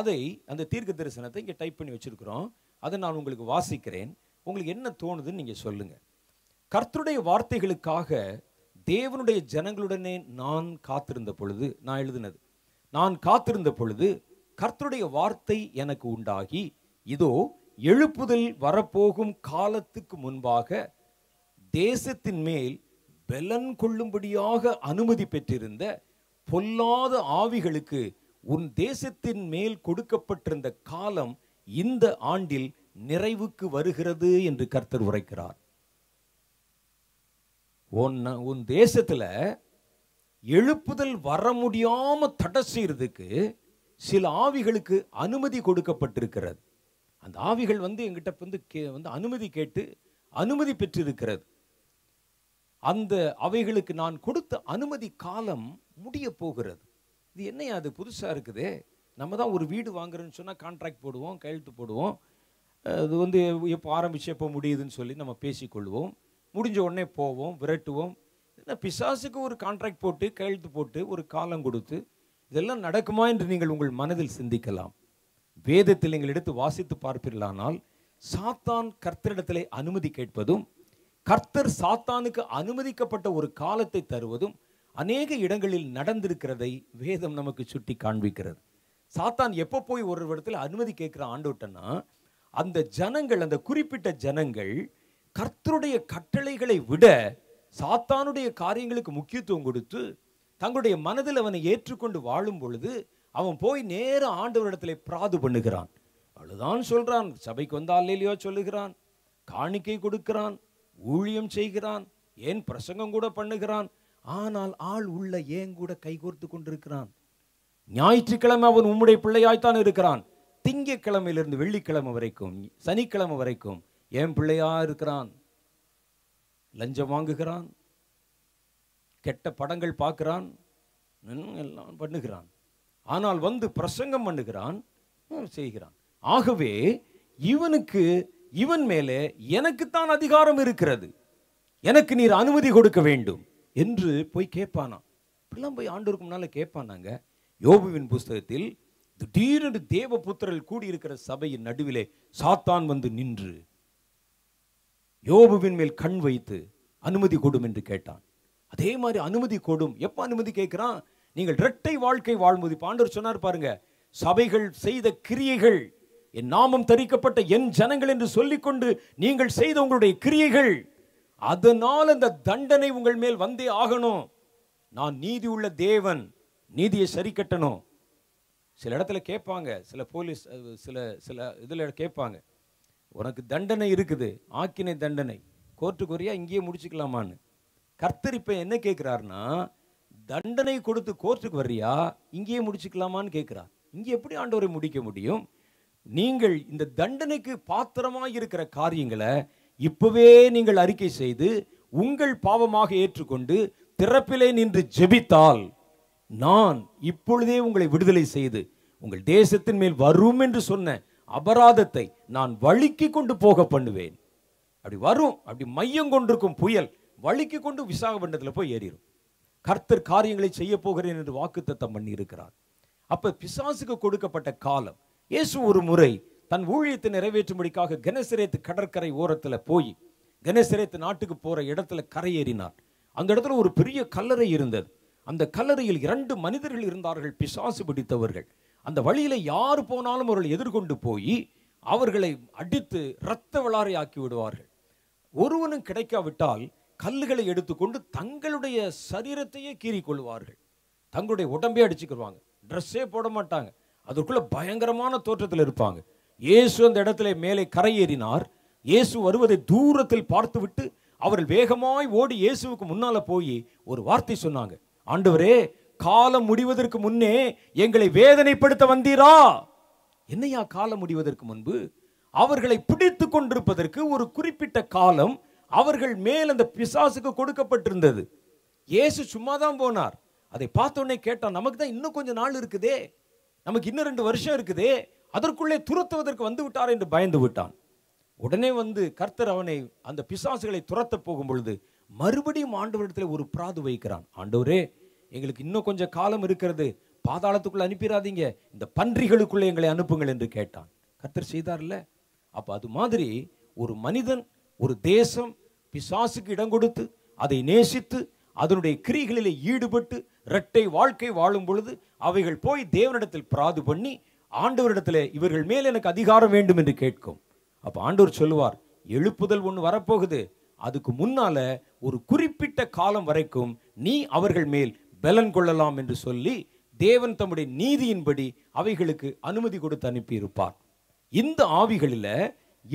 அதை, அந்த தீர்க்க தரிசனத்தை இங்கே டைப் பண்ணி வச்சிருக்கிறோம். அதை நான் உங்களுக்கு வாசிக்கிறேன். உங்களுக்கு என்ன தோணுதுன்னு நீங்கள் சொல்லுங்கள். கர்த்தருடைய வார்த்தைகளுக்காக தேவனுடைய ஜனங்களுடனே நான் காத்திருந்த பொழுது, நான் எழுதினது, நான் காத்திருந்த பொழுது கர்த்தருடைய வார்த்தை எனக்கு உண்டாகி, இதோ எழுப்புதல் வரப்போகும் காலத்துக்கு முன்பாக தேசத்தின் மேல் பெலன் கொள்ளும்படியாக அனுமதி பெற்றிருந்த பொல்லாத ஆவிகளுக்கு உன் தேசத்தின் மேல் கொடுக்கப்பட்டிருந்த காலம் இந்த ஆண்டில் நிறைவுக்கு வருகிறது என்று கர்த்தர் உரைக்கிறார். உன் தேசத்தில் எழுப்புதல் வர முடியாமல் தடை செய்யறதுக்கு சில ஆவிகளுக்கு அனுமதி கொடுக்கப்பட்டிருக்கிறது. அந்த ஆவிகள் வந்து எங்கிட்ட வந்து கே வந்து அனுமதி கேட்டு அனுமதி பெற்றிருக்கிறது. அந்த அவைகளுக்கு நான் கொடுத்த அனுமதி காலம் முடிய போகிறது. இது என்னையா அது புதுசாக இருக்குதே? நம்ம தான் ஒரு வீடு வாங்குறோன்னு சொன்னால் கான்ட்ராக்ட் போடுவோம், கையெழுத்து போடுவோம். அது வந்து எப்போ ஆரம்பித்து எப்போ முடியுதுன்னு சொல்லி நம்ம பேசிக்கொள்வோம். முடிஞ்ச உடனே போவோம், விரட்டுவோம். ஏன்னா பிசாசுக்கு ஒரு கான்ட்ராக்ட் போட்டு கையெழுத்து போட்டு ஒரு காலம் கொடுத்து இதெல்லாம் நடக்குமா என்று நீங்கள் உங்கள் மனதில் சிந்திக்கலாம். வேதத்தில் நீங்கள் எடுத்து வாசித்து பார்ப்பீர்களானால் சாத்தான் கர்த்தரிடத்திலே அனுமதி கேட்பதும் கர்த்தர் சாத்தானுக்கு அனுமதிக்கப்பட்ட ஒரு காலத்தை தருவதும் அநேக இடங்களில் நடந்திருக்கிறதை வேதம் நமக்கு சுட்டி காண்பிக்கிறது. சாத்தான் எப்போ போய் ஒரு இடத்துல அனுமதி கேட்குற ஆண்டோட்டன்னா, அந்த ஜனங்கள், அந்த குறிப்பிட்ட ஜனங்கள் கர்த்தருடைய கட்டளைகளை விட சாத்தானுடைய காரியங்களுக்கு முக்கியத்துவம் கொடுத்து தங்களுடைய மனதில் அவனை ஏற்றுக்கொண்டு வாழும் பொழுது அவன் போய் நேர ஆண்டவரிடத்திலே பிராது பண்ணுகிறான். அவ்வளோதான் சொல்கிறான். சபைக்கு வந்தால் இல்லையோ சொல்லுகிறான், காணிக்கை கொடுக்கிறான், ஊழியம் செய்கிறான், ஏன் பிரசங்கம் கூட பண்ணுகிறான். ஆனால் ஆள் உள்ள ஏன் கூட கைகோர்த்து கொண்டிருக்கிறான். ஞாயிற்றுக்கிழமை அவன் உம்முடைய பிள்ளையாய்த்தான் இருக்கிறான். திங்கக்கிழமையிலிருந்து வெள்ளிக்கிழமை வரைக்கும், சனிக்கிழமை வரைக்கும் ஏன் பிள்ளையா இருக்கிறான். லஞ்சம் வாங்குகிறான், கெட்ட படங்கள் பார்க்குறான், எல்லாம் பண்ணுகிறான். ஆனால் வந்து பிரசங்கம் பண்ணுகிறான், செய்கிறான். ஆகவே இவனுக்கு இவன் மேலே எனக்குத்தான் அதிகாரம் இருக்கிறது, எனக்கு நீர் அனுமதி கொடுக்க வேண்டும் என்று போய் கேட்பானா. இப்படிலாம் போய் ஆண்டவருக்கு முன்னால் கேட்பானாங்க. யோபுவின் புஸ்தகத்தில் திடீரென்று தேவ புத்திரர்கள் கூடியிருக்கிற சபையின் நடுவிலே சாத்தான் வந்து நின்று யோபுவின் மேல் கண் வைத்து அனுமதி கொடும் என்று கேட்டான். அதே மாதிரி அனுமதி கொடும். எப்போ அனுமதி கேட்கிறான்? நீங்கள் இரட்டை வாழ்க்கை வாழ்வது. ஆண்டவர் சொன்னார் பாருங்க, சபைகள் செய்த கிரியைகள், என் நாமம் தரிக்கப்பட்ட என் ஜனங்கள் என்று சொல்லிக்கொண்டு நீங்கள் செய்த உங்களுடைய கிரியைகள், அதனால் அந்த தண்டனை உங்கள் மேல் வந்தே ஆகணும். நான் நீதி உள்ள தேவன், நீதியை சரி கட்டணும். சில இடத்துல கேட்பாங்க, சில போலீஸ் சில சில இதில் கேட்பாங்க, உனக்கு தண்டனை இருக்குது, ஆக்கினை தண்டனை கோர்ட்டுக்குரியா இங்கேயே முடிச்சுக்கலாமான்னு. கர்த்தர் இப்போ என்ன கேட்குறாருன்னா, தண்டனை கொடுத்து கோர்ட்டுக்கு வர்றியா, இங்கேயே முடிச்சுக்கலாமான்னு கேட்குறார். இங்கே எப்படி ஆண்டவரை முடிக்க முடியும்? நீங்கள் இந்த தண்டனைக்கு பாத்திரமாக இருக்கிற காரியங்களை இப்போவே நீங்கள் அறிக்கை செய்து உங்கள் பாவமாக ஏற்றுக்கொண்டு திறப்பிலே நின்று ஜெபித்தால் நான் இப்பொழுதே உங்களை விடுதலை செய்து உங்கள் தேசத்தின் மேல் வரும் என்று சொன்ன அபராதத்தை நான் வழுக்கி கொண்டு போக பண்ணுவேன். அப்படி வரும், அப்படி மையம் கொண்டிருக்கும் புயல் வழுக்கி கொண்டு விசாகப்பட்டினத்தில் போய் ஏறிடும். கர்த்தர் காரியங்களை செய்ய போகிறேன் என்று வாக்குத்தத்தம் பண்ணி இருக்கிறார். அப்போ பிசாசுக்கு கொடுக்கப்பட்ட காலம். இயேசு ஒரு முறை தன் ஊழியத்தை நிறைவேற்றும்படிக்காக கெனசரேத்து கடற்கரை ஓரத்தில் போய் கெனசரேத்து நாட்டுக்கு போகிற இடத்துல கரையேறினார். அந்த இடத்துல ஒரு பெரிய கல்லறை இருந்தது. அந்த கல்லறையில் இரண்டு மனிதர்கள் இருந்தார்கள், பிசாசு பிடித்தவர்கள். அந்த வழியில் யார் போனாலும் அவர்கள் எதிர்கொண்டு போய் அவர்களை அடித்து இரத்த விளாறையாக்கி விடுவார்கள். ஒருவனும் கிடைக்காவிட்டால் கல்லுகளை எடுத்துக்கொண்டு தங்களுடைய சரீரத்தையே கீறிக்கொள்வார்கள். தங்களுடைய உடம்பே அடிச்சுக்கிடுவாங்க, ட்ரெஸ்ஸே போட மாட்டாங்க, அதற்குள்ள பயங்கரமான தோற்றத்தில் இருப்பாங்க. இயேசு அந்த இடத்துல மேலே கரையேறினார். இயேசு வருவதை தூரத்தில் பார்த்துவிட்டு அவர்கள் வேகமாய் ஓடி இயேசுவுக்கு முன்னால் போய் ஒரு வார்த்தை சொன்னாங்க, ஆண்டவரே, காலம் முடிவதற்கு முன்னே எங்களை வேதனைப்படுத்த வந்தீரா? என்னையா காலம் முடிவதற்கு முன்பு? அவர்களை பிடித்து கொண்டிருப்பதற்கு ஒரு குறிப்பிட்ட காலம் அவர்கள் மேல் அந்த பிசாசுக்கு கொடுக்கப்பட்டிருந்தது. இயேசு சும்மா தான் போனார். அதை பார்த்தோன்னே கேட்டான், நமக்கு தான் இன்னும் கொஞ்சம் நாள் இருக்குதே, நமக்கு இன்னும் ரெண்டு வருஷம் இருக்குதே, அதற்குள்ளே துரத்துவதற்கு வந்து விட்டார் என்று பயந்து விட்டான். உடனே வந்து கர்த்தர் அவனை அந்த பிசாசுகளை துரத்த போகும் பொழுது மறுபடியும் ஆண்டவரிடத்தில் ஒரு பிராது வைக்கிறான். ஆண்டவரே, எங்களுக்கு இன்னும் கொஞ்சம் காலம் இருக்கிறது, பாதாளத்துக்குள்ளே அனுப்பிடாதீங்க, இந்த பன்றிகளுக்குள்ளே எங்களை அனுப்புங்கள் என்று கேட்டான். கர்த்தர் செய்தார்ல. அப்போ அது மாதிரி ஒரு மனிதன், ஒரு தேசம் பிசாசுக்கு இடம் கொடுத்து அதை நேசித்து அதனுடைய கிரிகளிலே ஈடுபட்டு இரட்டை வாழ்க்கை வாழும் பொழுது அவைகள் போய் தேவனிடத்தில் பிராது பண்ணி ஆண்டவரிடத்தில் இவர்கள் மேல் எனக்கு அதிகாரம் வேண்டும் என்று கேட்கும். அப்போ ஆண்டவர் சொல்லுவார், எழுப்புதல் ஒன்று வரப்போகுது, அதுக்கு முன்னால் ஒரு குறிப்பிட்ட காலம் வரைக்கும் நீ அவர்கள் மேல் பலன் கொள்ளலாம் என்று சொல்லி தேவன் தம்முடைய நீதியின்படி அவைகளுக்கு அனுமதி கொடுத்து அனுப்பியிருப்பார். இந்த ஆவிகளில்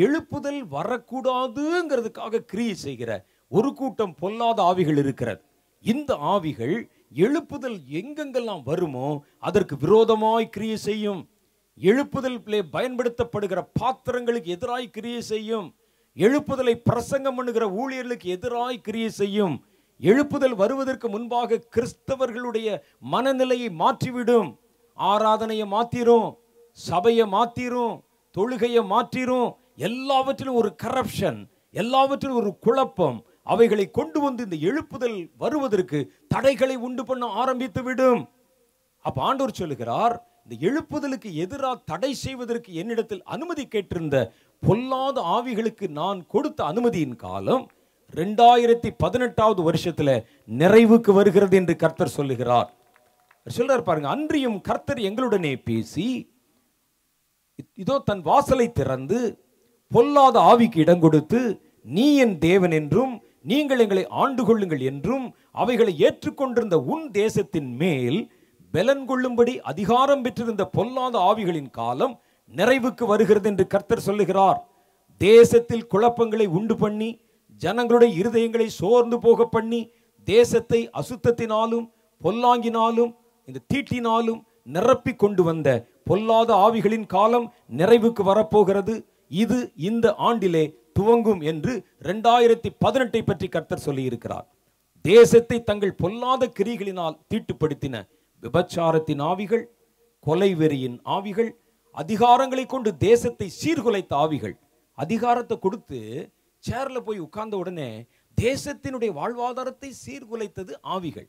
எழுப்புதல் வரக்கூடாதுங்கிறதுக்காக கிரியை செய்கிற ஒரு கூட்டம் பொல்லாத ஆவிகள் இருக்கிறது. இந்த ஆவிகள் எழுப்புதல் எங்கெங்கெல்லாம் வருமோ அதற்கு விரோதமாய் கிரியை செய்யும். எழுப்புதல் பயன்படுத்தப்படுகிற பாத்திரங்களுக்கு எதிராய் கிரியை செய்யும். எழுப்புதலை பிரசங்கம் பண்ணுகிற ஊழியர்களுக்கு எதிராய் கிரியை செய்யும். எழுப்புதல் வருவதற்கு முன்பாக கிறிஸ்தவர்களுடைய மனநிலையை மாற்றிவிடும். ஆராதனையை மாற்றிரும், சபையை மாற்றிரும், தொழுகையை மாற்றிரும். எல்லாவற்றிலும் ஒரு கரப்ஷன், எல்லாவற்றிலும் ஒரு குழப்பம் அவைகளை கொண்டு வந்து இந்த எழுப்புதல் வருவதற்கு தடைகளை உண்டு பண்ண ஆரம்பித்து விடும். அப்போ ஆண்டவர் சொல்லுகிறார், இந்த எழுப்புதலுக்கு எதிராக தடை செய்வதற்கு என்னிடத்தில் அனுமதி கேட்டிருந்த பொல்லாத ஆவிகளுக்கு நான் கொடுத்த அனுமதியின் காலம் ரெண்டாயிரத்தி பதினெட்டாவது வருஷத்தில் நிறைவுக்கு வருகிறது என்று கர்த்தர் சொல்லுகிறார். சொல்றார் பாருங்க, அன்றியும் கர்த்தர் எங்களுடனே பேசி இதோ தன் வாசலை திறந்து பொல்லாத ஆவிக்கு இடம் கொடுத்து நீ என் தேவன் என்றும் நீங்கள் எங்களை ஆண்டு கொள்ளுங்கள் என்றும் அவைகளை ஏற்றுக்கொண்டிருந்த உன் தேசத்தின் மேல் பலன் கொள்ளும்படி அதிகாரம் பெற்றிருந்த பொல்லாத ஆவிகளின் காலம் நிறைவுக்கு வருகிறது என்று கர்த்தர் சொல்லுகிறார். தேசத்தில் குழப்பங்களை உண்டு பண்ணி ஜனங்களுடைய இருதயங்களை சோர்ந்து போக பண்ணி தேசத்தை அசுத்தத்தினாலும் பொல்லாங்கினாலும் இந்த தீட்டினாலும் நிரப்பி கொண்டு வந்த பொல்லாத ஆவிகளின் காலம் நிறைவுக்கு வரப்போகிறது. இது இந்த ஆண்டிலே துவங்கும் என்று ரெண்டாயிரத்தி பதினெட்டை பற்றி கர்த்தர் சொல்லியிருக்கிறார். தேசத்தை தங்கள் பொல்லாத கிரிகளினால் தீட்டுப்படுத்தின விபச்சாரத்தின் ஆவிகள், கொலைவெறியின் ஆவிகள், அதிகாரங்களை கொண்டு தேசத்தை சீர்குலைத்த ஆவிகள், அதிகாரத்தை கொடுத்து சேர்ல போய் உட்கார்ந்த உடனே தேசத்தினுடைய வாழ்வாதாரத்தை சீர்குலைத்தது ஆவிகள்.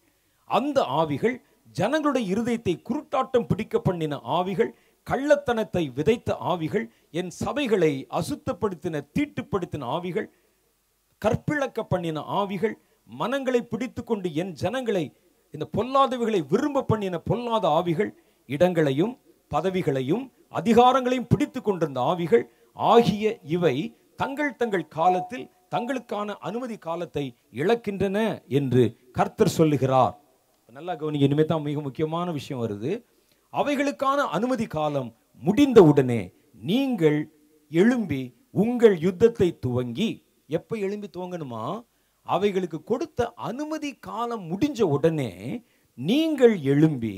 அந்த ஆவிகள், ஜனங்களுடைய இருதயத்தை குருட்டாட்டம் பிடிக்க பண்ணின ஆவிகள், கள்ளத்தனத்தை விதைத்த ஆவிகள், என் சபைகளை அசுத்தப்படுத்தின தீட்டுப்படுத்தின ஆவிகள், கற்பிழக்க பண்ணின ஆவிகள், மனங்களை பிடித்து கொண்டு என் ஜனங்களை இந்த பொல்லாதவைகளை விரும்ப பண்ணின பொல்லாத ஆவிகள், இடங்களையும் பதவிகளையும் அதிகாரங்களையும் பிடித்து கொண்டிருந்த ஆவிகள் ஆகிய இவை தங்கள் தங்கள் காலத்தில் தங்களுக்கான அனுமதி காலத்தை இழக்கின்றன என்று கர்த்தர் சொல்லுகிறார். நல்லா கவனிங்க, இனிமே தான் மிக முக்கியமான விஷயம் வருது. அவைகளுக்கான அனுமதி காலம் முடிந்த உடனே நீங்கள் எழும்பி உங்கள் யுத்தத்தை துவங்கி, எப்போ எழும்பி துவங்கணுமா, அவைகளுக்கு கொடுத்த அனுமதி காலம் முடிஞ்ச உடனே நீங்கள் எழும்பி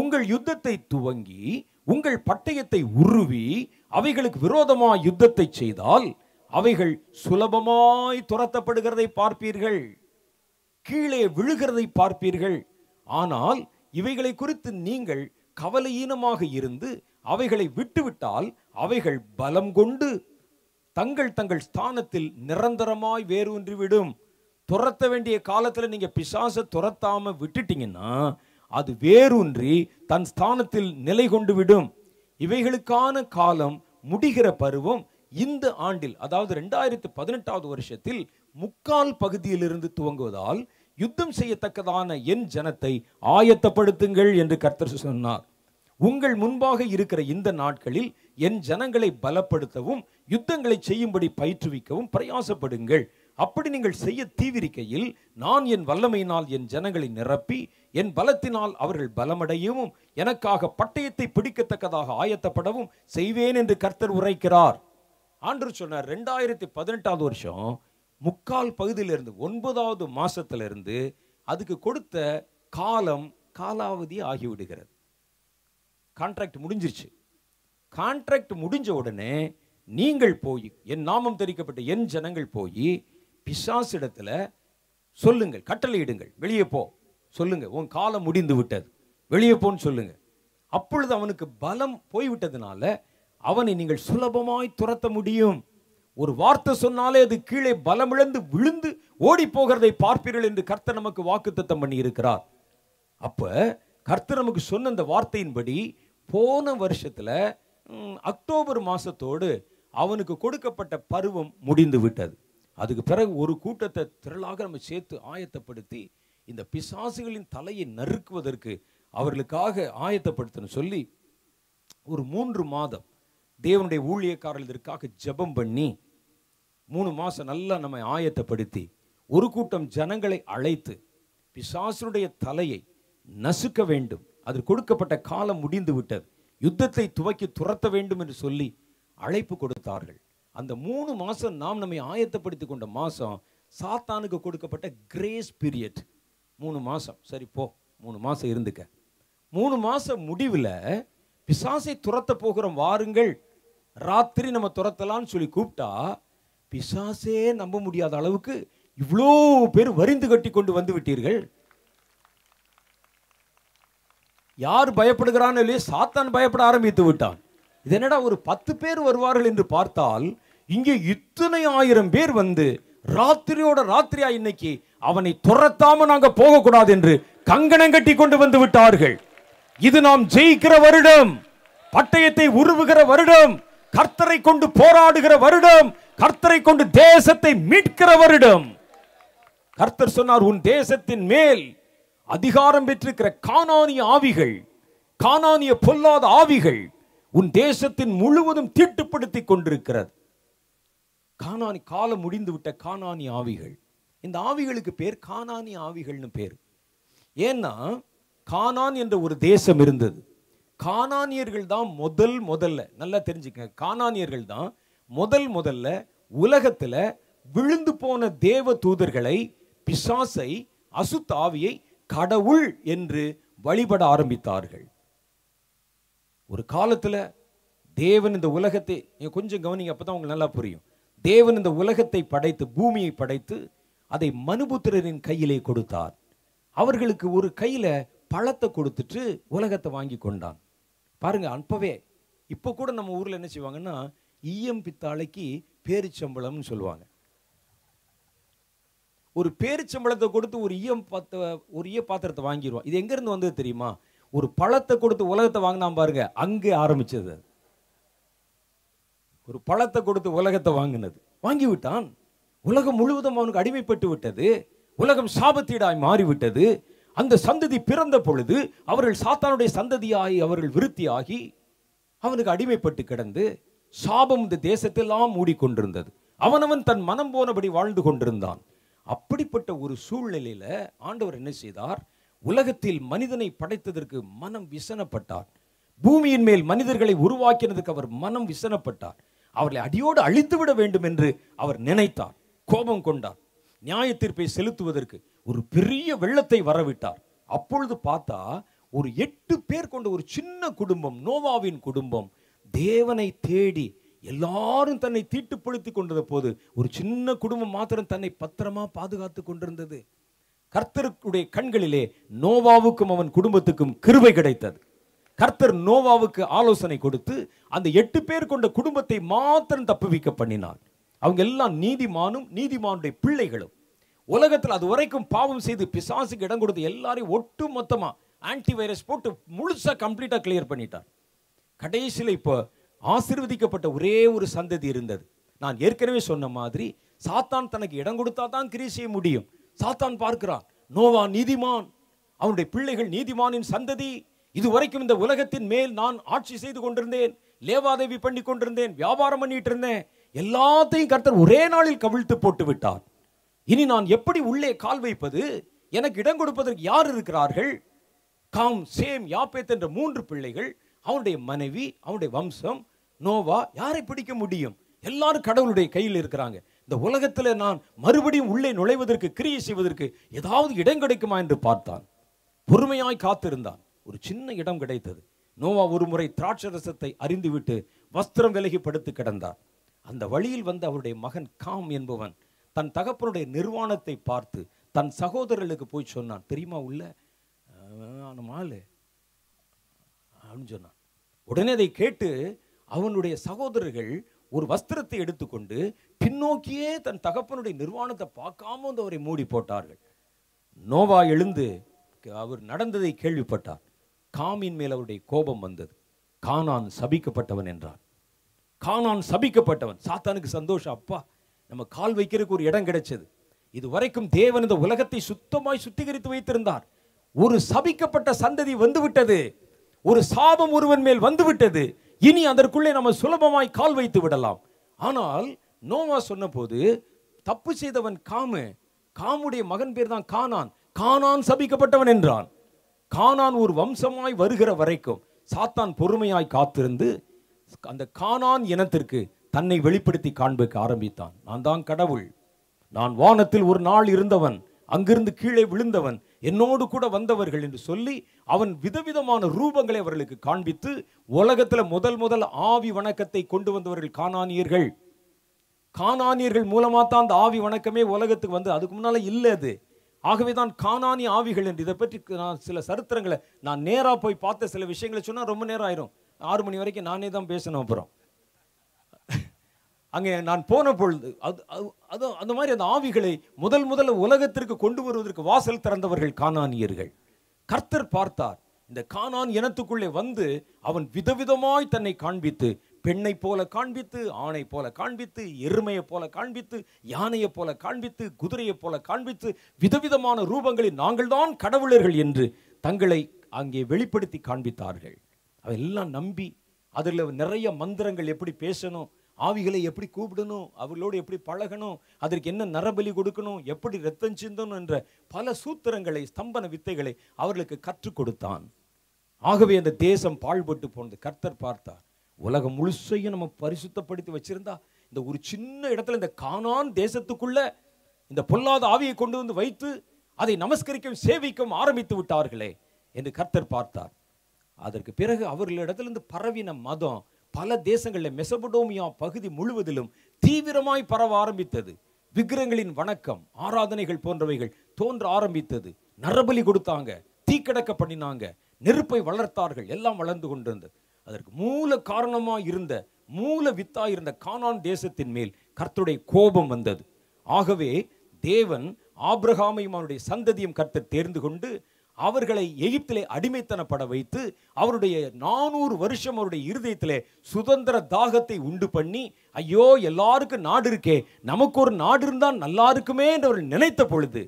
உங்கள் யுத்தத்தை துவங்கி உங்கள் பட்டயத்தை உருவி அவைகளுக்கு விரோதமாக யுத்தத்தை செய்தால் அவைகள் சுலபமாய் துரத்தப்படுகிறதை பார்ப்பீர்கள், கீழே விழுகிறதை பார்ப்பீர்கள். ஆனால் இவைகளை குறித்து நீங்கள் கவலையீனமாக இருந்து அவைகளை விட்டுவிட்டால் அவைகள் பலம் கொண்டு தங்கள் தங்கள் ஸ்தானத்தில் நிரந்தரமாய் வேரூன்றிவிடும். துரத்த வேண்டிய காலத்தில் நீங்கள் பிசாசை துரத்தாமல் விட்டுட்டீங்கன்னா அது வேரூன்றி தன் ஸ்தானத்தில் நிலை கொண்டு விடும். இவைகளுக்கான காலம் முடிகிற பருவம் இந்த ஆண்டில், அதாவது ரெண்டாயிரத்தி பதினெட்டாவது வருஷத்தில் முக்கால் பகுதியிலிருந்து துவங்குவதால் யுத்தம் செய்யத்தக்கதான என் ஜனத்தை ஆயத்தப்படுத்துங்கள் என்று கர்த்தர் சொன்னார். உங்கள் முன்பாக இருக்கிற இந்த நாட்களில் என் ஜனங்களை பலப்படுத்தவும் யுத்தங்களை செய்யும்படி பயிற்றுவிக்கவும் பிரயாசப்படுங்கள். அப்படி நீங்கள் செய்ய தீவிரிக்கையில் நான் என் வல்லமையினால் என் ஜனங்களை நிரப்பி என் பலத்தினால் அவர்கள் பலமடையவும் எனக்காக பட்டயத்தை பிடிக்கத்தக்கதாக ஆயத்தப்படவும் செய்வேன் என்று கர்த்தர் உரைக்கிறார். ஆண்டவர் சொன்னார், ரெண்டாயிரத்தி பதினெட்டாவது வருஷம் முக்கால் பகுதியிலிருந்து ஒன்பதாவது மாசத்திலிருந்து அதுக்கு கொடுத்த காலம் காலாவதி ஆகிவிடுகிறது. கான்ட்ராக்ட் முடிஞ்சிருச்சு. கான்ட்ராக்ட் முடிஞ்ச உடனே நீங்கள் போய் என் நாமம் தெரிவிக்கப்பட்ட என் ஜனங்கள் போய் பிசாசிடத்தில் சொல்லுங்கள், கட்டளையிடுங்கள், வெளியே போ சொல்லுங்க, உன் காலம் முடிந்து விட்டது, வெளியே போன்னு சொல்லுங்க. அப்பொழுது அவனுக்கு பலம் போய்விட்டதுனால அவனை நீங்கள் சுலபமாய் துரத்த முடியும். ஒரு வார்த்தை சொன்னாலே அது கீழே பலமிழந்து விழுந்து ஓடி போகிறதை பார்ப்பீர்கள் என்று கர்த்தர் நமக்கு வாக்குத்தத்தம் பண்ணி இருக்கிறார். அப்ப கர்த்தர் நமக்கு சொன்ன அந்த வார்த்தையின்படி போன வருஷத்துல அக்டோபர் மாசத்தோடு அவனுக்கு கொடுக்கப்பட்ட பருவம் முடிந்து விட்டது. அதுக்கு பிறகு ஒரு கூட்டத்தை திரளாக நம்ம சேர்த்து ஆயத்தப்படுத்தி இந்த பிசாசுகளின் தலையை நறுக்குவதற்கு அவர்களுக்காக ஆயத்தப்படுத்தணும் சொல்லி ஒரு மூன்று மாதம் தேவனுடைய ஊழியக்காரர்கள் இதற்காக ஜெபம் பண்ணி மூணு மாதம் நல்லா நம்ம ஆயத்தப்படுத்தி ஒரு கூட்டம் ஜனங்களை அழைத்து பிசாசுடைய தலையை நசுக்க வேண்டும், அது கொடுக்கப்பட்ட காலம் முடிந்து விட்டது, யுத்தத்தை துவக்கி துரத்த வேண்டும் என்று சொல்லி அழைப்பு கொடுத்தார்கள். அந்த மூணு மாதம் நாம் நம்மை ஆயத்தப்படுத்தி கொண்ட மாதம் சாத்தானுக்கு கொடுக்கப்பட்ட கிரேஸ் பீரியட். மூணு மாதம் சரி போ, மூணு மாதம் இருந்துக்க. மூணு மாதம் முடிவில் பிசாசை துரத்த போகிறோம் வாருங்கள், ராத்திரி நம்ம துரத்தலான்னு சொல்லி கூப்பிட்டா பிசாசே நம்ப முடியாத அளவுக்கு இவ்வளோ பேர் வரிந்து கட்டி கொண்டு வந்து விட்டீர்கள். யார் பயப்படுகிறான்னு இல்லையே, சாத்தான் பயப்பட ஆரம்பித்து விட்டான். இது என்னடா ஒரு பத்து பேர் வருவார்கள் என்று பார்த்தால் இங்கே இத்தனை ஆயிரம் பேர் வந்து ராத்திரியோட ராத்திரியா இன்னைக்கு அவனை துரத்தாம நாங்க போகக்கூடாது என்று கங்கணம் கட்டி கொண்டு வந்து விட்டார்கள். இது நாம் ஜெயிக்கிற வருடம், பட்டயத்தை உருவுகிற வருடம், கர்த்தரை கொண்டு போராடுகிற வருடம், கர்த்தரை கொண்டு தேசத்தை மீட்கிற வருடம். கர்த்தர் சொன்னார், உன் தேசத்தின் மேல் அதிகாரம் பெற்றிருக்கிற கானானிய ஆவிகள், கானானிய பொல்லாத ஆவிகள் உன் தேசத்தின் முழுவதும் தீட்டுப்படுத்தி கொண்டிருக்கிறது. கானானி காலம் முடிந்துவிட்ட கானானி ஆவிகள், இந்த ஆவிகளுக்கு பேர் கானானி ஆவிகள்னு பேர். ஏன்னா கானான் என்ற ஒரு தேசம் இருந்தது. கானானியர்கள் தான் முதல் முதல்ல, நல்லா தெரிஞ்சுக்க, கானானியர்கள் தான் முதல் முதல்ல உலகத்தில் விழுந்து போன தேவ தூதர்களை, பிசாசை, அசுத்த ஆவியை கடவுள் என்று வழிபட ஆரம்பித்தார்கள். ஒரு காலத்தில் தேவன் இந்த உலகத்தை, கொஞ்சம் கவனிங்க அப்போ தான் உங்களுக்கு நல்லா புரியும். தேவன் இந்த உலகத்தை படைத்து, பூமியை படைத்து அதை மனுபுத்திரரின் கையிலே கொடுத்தார். அவர்களுக்கு ஒரு கையில் பழத்தை கொடுத்துட்டு உலகத்தை வாங்கி கொண்டான். பாருங்கள், அப்போவே இப்போ கூட நம்ம ஊரில் என்ன செய்வாங்கன்னா ஈயம் பித்தாளைக்கு பேரிச்சம்பளம்னு சொல்லுவாங்க. ஒரு பேரிச்சம்பளத்தை கொடுத்து ஒரு ஈயம் பாத்த ஒரு ஈய பாத்திரத்தை வாங்கிடுவான். இது எங்கேருந்து வந்தது தெரியுமா? ஒரு பழத்தை கொடுத்து உலகத்தை வாங்கினா பாருங்க, அங்கே ஆரம்பிச்சது. ஒரு பழத்தை கொடுத்து உலகத்தை வாங்கினது வாங்கிவிட்டான். உலகம் முழுவதும் அவனுக்கு அடிமைப்பட்டு விட்டது. உலகம் சாபத்தீடாய் மாறிவிட்டது. அந்த சந்ததி பிறந்த பொழுது அவர்கள் சாத்தானுடைய சந்ததியாகி அவர்கள் விருத்தியாகி அவனுக்கு அடிமைப்பட்டு கிடந்து சாபம் இந்த தேசத்தெல்லாம் மூடிக்கொண்டிருந்தது. அவனவன் தன் மனம் போனபடி வாழ்ந்து கொண்டிருந்தான். அப்படிப்பட்ட ஒரு சூழ்நிலையில ஆண்டவர் என்ன செய்தார்? உலகத்தில் மனிதனை படைத்ததற்கு மனம் விசனப்பட்டார். பூமியின் மேல் மனிதர்களை உருவாக்கினதற்கு அவர் மனம் விசனப்பட்டார். அவர்களை அடியோடு அழித்துவிட வேண்டும் என்று அவர் நினைத்தார். கோபம் கொண்டார். நியாய தீர்ப்பை செலுத்துவதற்கு ஒரு பெரிய வெள்ளத்தை வரவிட்டார். அப்பொழுது பார்த்தா ஒரு எட்டு பேர் கொண்ட ஒரு சின்ன குடும்பம், நோவாவின் குடும்பம், தேவனை தேடி எல்லாரும் தன்னை தீட்டுப்படுத்தி கொண்டது போது ஒரு சின்ன குடும்பம் மாத்திரம் தன்னை பத்திரமா பாதுகாத்து கொண்டிருந்தது. கர்த்தருடைய கண்களிலே நோவாவுக்கும் அவன் குடும்பத்துக்கும் கிருபை கிடைத்தது. கர்த்தர் நோவாவுக்கு ஆலோசனை கொடுத்து அந்த எட்டு பேர் கொண்ட குடும்பத்தை மாத்திரம் தப்புவிக்க பண்ணினான். அவங்க எல்லாம் நீதிமானும் நீதிமானுடைய பிள்ளைகளும். உலகத்தில் அது வரைக்கும் பாவம் செய்து பிசாசுக்கு இடம் கொடுத்து எல்லாரையும் ஒட்டு மொத்தமா ஆன்டி வைரஸ் போட்டு முழுசா கம்ப்ளீட்டா கிளியர் பண்ணிட்டார். கடைசியில் இப்போ ஆசீர்வதிக்கப்பட்ட ஒரே ஒரு சந்ததி இருந்தது. நான் ஏற்கனவே சொன்ன மாதிரி சாத்தான் தனக்கு இடம் கொடுத்தா தான் கிரியை செய்ய முடியும். சாத்தான் பார்க்கிறான், நோவா நீதிமான், அவனுடைய பிள்ளைகள் நீதிமானின் சந்ததி. இதுவரைக்கும் இந்த உலகத்தின் மேல் நான் ஆட்சி செய்து கொண்டிருந்தேன், லேவாதேவி பண்ணி கொண்டிருந்தேன், வியாபாரம் பண்ணிட்டு இருந்தேன், எல்லாத்தையும் கர்த்தர் ஒரே நாளில் கவிழ்த்து போட்டு விட்டார். இனி நான் எப்படி உள்ளே கால் வைப்பது? எனக்கு இடம் கொடுப்பதற்கு யார் இருக்கிறார்கள்? காம், சேம், யாப்பேத் என்ற மூன்று பிள்ளைகள், அவனுடைய மனைவி, அவனுடைய வம்சம், நோவா, யாரை பிடிக்க முடியும்? எல்லாரும் கடவுளுடைய கையில் இருக்கிறாங்க. இந்த உலகத்தில் நான் மறுபடியும் உள்ளே நுழைவதற்கு கிரியை செய்வதற்கு ஏதாவது இடம் கிடைக்குமா என்று பார்த்தான். பொறுமையாய் காத்திருந்தான். ஒரு சின்ன இடம் கிடைத்தது. நோவா ஒரு முறை திராட்சரசத்தை அறிந்துவிட்டு வஸ்திரம் விலகி படுத்து கிடந்தார். அந்த வழியில் வந்து அவருடைய மகன் காம் என்பவன் தன் தகப்பனுடைய நிர்வாணத்தை பார்த்து தன் சகோதரர்களுக்கு போய் சொன்னான், தெரியுமா உள்ள ஆள் அப்படின்னு சொன்னான். உடனே அதை கேட்டு அவனுடைய சகோதரர்கள் ஒரு வஸ்திரத்தை எடுத்துக்கொண்டு பின்னோக்கியே தன் தகப்பனுடைய நிர்வாணத்தை பார்க்காம வந்து அவரை மூடி போட்டார்கள். நோவா எழுந்து அவர் நடந்ததை கேள்விப்பட்டார். காமின் மேல் அவருடைய கோபம் வந்தது. கானான் சபிக்கப்பட்டவன் என்றான். கானான் சபிக்கப்பட்டவன். சாத்தானுக்கு சந்தோஷம், அப்பா நம்ம கால் வைக்கிறதுக்கு ஒரு இடம் கிடைச்சது. இது வரைக்கும் தேவன் இந்த உலகத்தை சுத்தமாய் சுத்திகரித்து வைத்திருந்தார். ஒரு சபிக்கப்பட்ட சந்ததி வந்துவிட்டது. ஒரு சாபம் ஒருவன் மேல் வந்துவிட்டது. இனி அதற்குள்ளே நம்ம சுலபமாய் கால் வைத்து விடலாம். ஆனால் நோவா சொன்ன போது தப்பு செய்தவன் காமு, காமுடைய மகன் பேர் தான் கானான். கானான் சபிக்கப்பட்டவன் என்றான். கானான் ஒரு வம்சமாய் வருகிற வரைக்கும் சாத்தான் பொறுமையாய் காத்திருந்து அந்த கானான் இனத்திற்கு தன்னை வெளிப்படுத்தி காண்பிக்க ஆரம்பித்தான். நான் தான் கடவுள், நான் வானத்தில் ஒரு நாள் இருந்தவன், அங்கிருந்து கீழே விழுந்தவன், என்னோடு கூட வந்தவர்கள் என்று சொல்லி அவன் விதவிதமான ரூபங்களை அவர்களுக்கு காண்பித்து உலகத்தில் முதல் முதல் ஆவி வணக்கத்தை கொண்டு வந்தவர்கள் கானானியர்கள். கானானியர்கள் மூலமாக தான் அந்த ஆவி வணக்கமே உலகத்துக்கு வந்து, அதுக்கு முன்னால் இல்லை அது. ஆகவே தான் கானானி ஆவிகள் என்று. இதை பற்றி நான் சில சரித்திரங்களை நான் நேராக போய் பார்த்த சில விஷயங்களை சொன்னால் ரொம்ப நேரம் ஆயிரும். ஆறு மணி வரைக்கும் நானே தான் பேசணும். அப்புறம் அங்கே நான் போன பொழுது அது அது அந்த மாதிரி அந்த ஆவிகளை முதல் முதல்ல உலகத்திற்கு கொண்டு வருவதற்கு வாசல் திறந்தவர்கள் கானானியர்கள். கர்த்தர் பார்த்தார், இந்த கானான் இனத்துக்குள்ளே வந்து அவன் விதவிதமாய் தன்னை காண்பித்து, பெண்ணை போல காண்பித்து, ஆணை போல காண்பித்து, எருமையை போல காண்பித்து, யானையை போல காண்பித்து, குதிரையை போல காண்பித்து, விதவிதமான ரூபங்களில் நாங்கள் தான் கடவுளர்கள் என்று தங்களை அங்கே வெளிப்படுத்தி காண்பித்தார்கள். அவெல்லாம் நம்பி அதில் நிறைய மந்திரங்கள், எப்படி பேசணும், ஆவிகளை எப்படி கூப்பிடணும், அவர்களோடு எப்படி பழகணும், அதற்கு என்ன நரபலி கொடுக்கணும், எப்படி ரத்தம் சிந்தணும் என்ற பல சூத்திரங்களை, ஸ்தம்பன வித்தைகளை அவர்களுக்கு கற்றுக் கொடுத்தான். ஆகவே அந்த தேசம் பாழ்பட்டு போனது. கர்த்தர் பார்த்தார், உலகம் முழுசையும் நம்ம பரிசுத்தப்படுத்தி வச்சிருந்தா இந்த ஒரு சின்ன இடத்துல இந்த கானான் தேசத்துக்குள்ள இந்த பொல்லாத ஆவியை கொண்டு வந்து வைத்து அதை நமஸ்கரிக்கவும் சேவிக்கவும் ஆரம்பித்து விட்டார்களே என்று கர்த்தர் பார்த்தார். அதற்கு பிறகு அவர்களிடத்திலிருந்து பரவின மதம் பல தேசங்களில் மெசபடோமியா பகுதி முழுவதிலும் தீவிரமாய் பரவ ஆரம்பித்தது. விக்கிரகங்களின் வணக்கம், ஆராதனைகள் போன்றவைகள் தோன்ற ஆரம்பித்தது. நரபலி கொடுத்தாங்க, தீக்கடக்க பண்ணினாங்க, நெருப்பை வளர்த்தார்கள், எல்லாம் வளர்ந்து கொண்டிருந்தது. அதற்கு மூல காரணமாக இருந்த மூல வித்தாக இருந்த கானான் தேசத்தின் மேல் கர்த்தருடைய கோபம் வந்தது. ஆகவே தேவன் ஆபிரகாமையும் அவனுடைய சந்ததியும் கர்த்தர் தேர்ந்து கொண்டு அவர்களை எகிப்திலே அடிமைத்தனப்பட வைத்து அவருடைய நானூறு வருஷம் அவருடைய இருதயத்திலே சுதந்திர தாகத்தை உண்டு பண்ணி, ஐயோ எல்லாருக்கும் நாடு இருக்கே, நமக்கு ஒரு நாடு இருந்தால் நல்லா இருக்குமே என்று அவர்கள் நினைத்த பொழுது,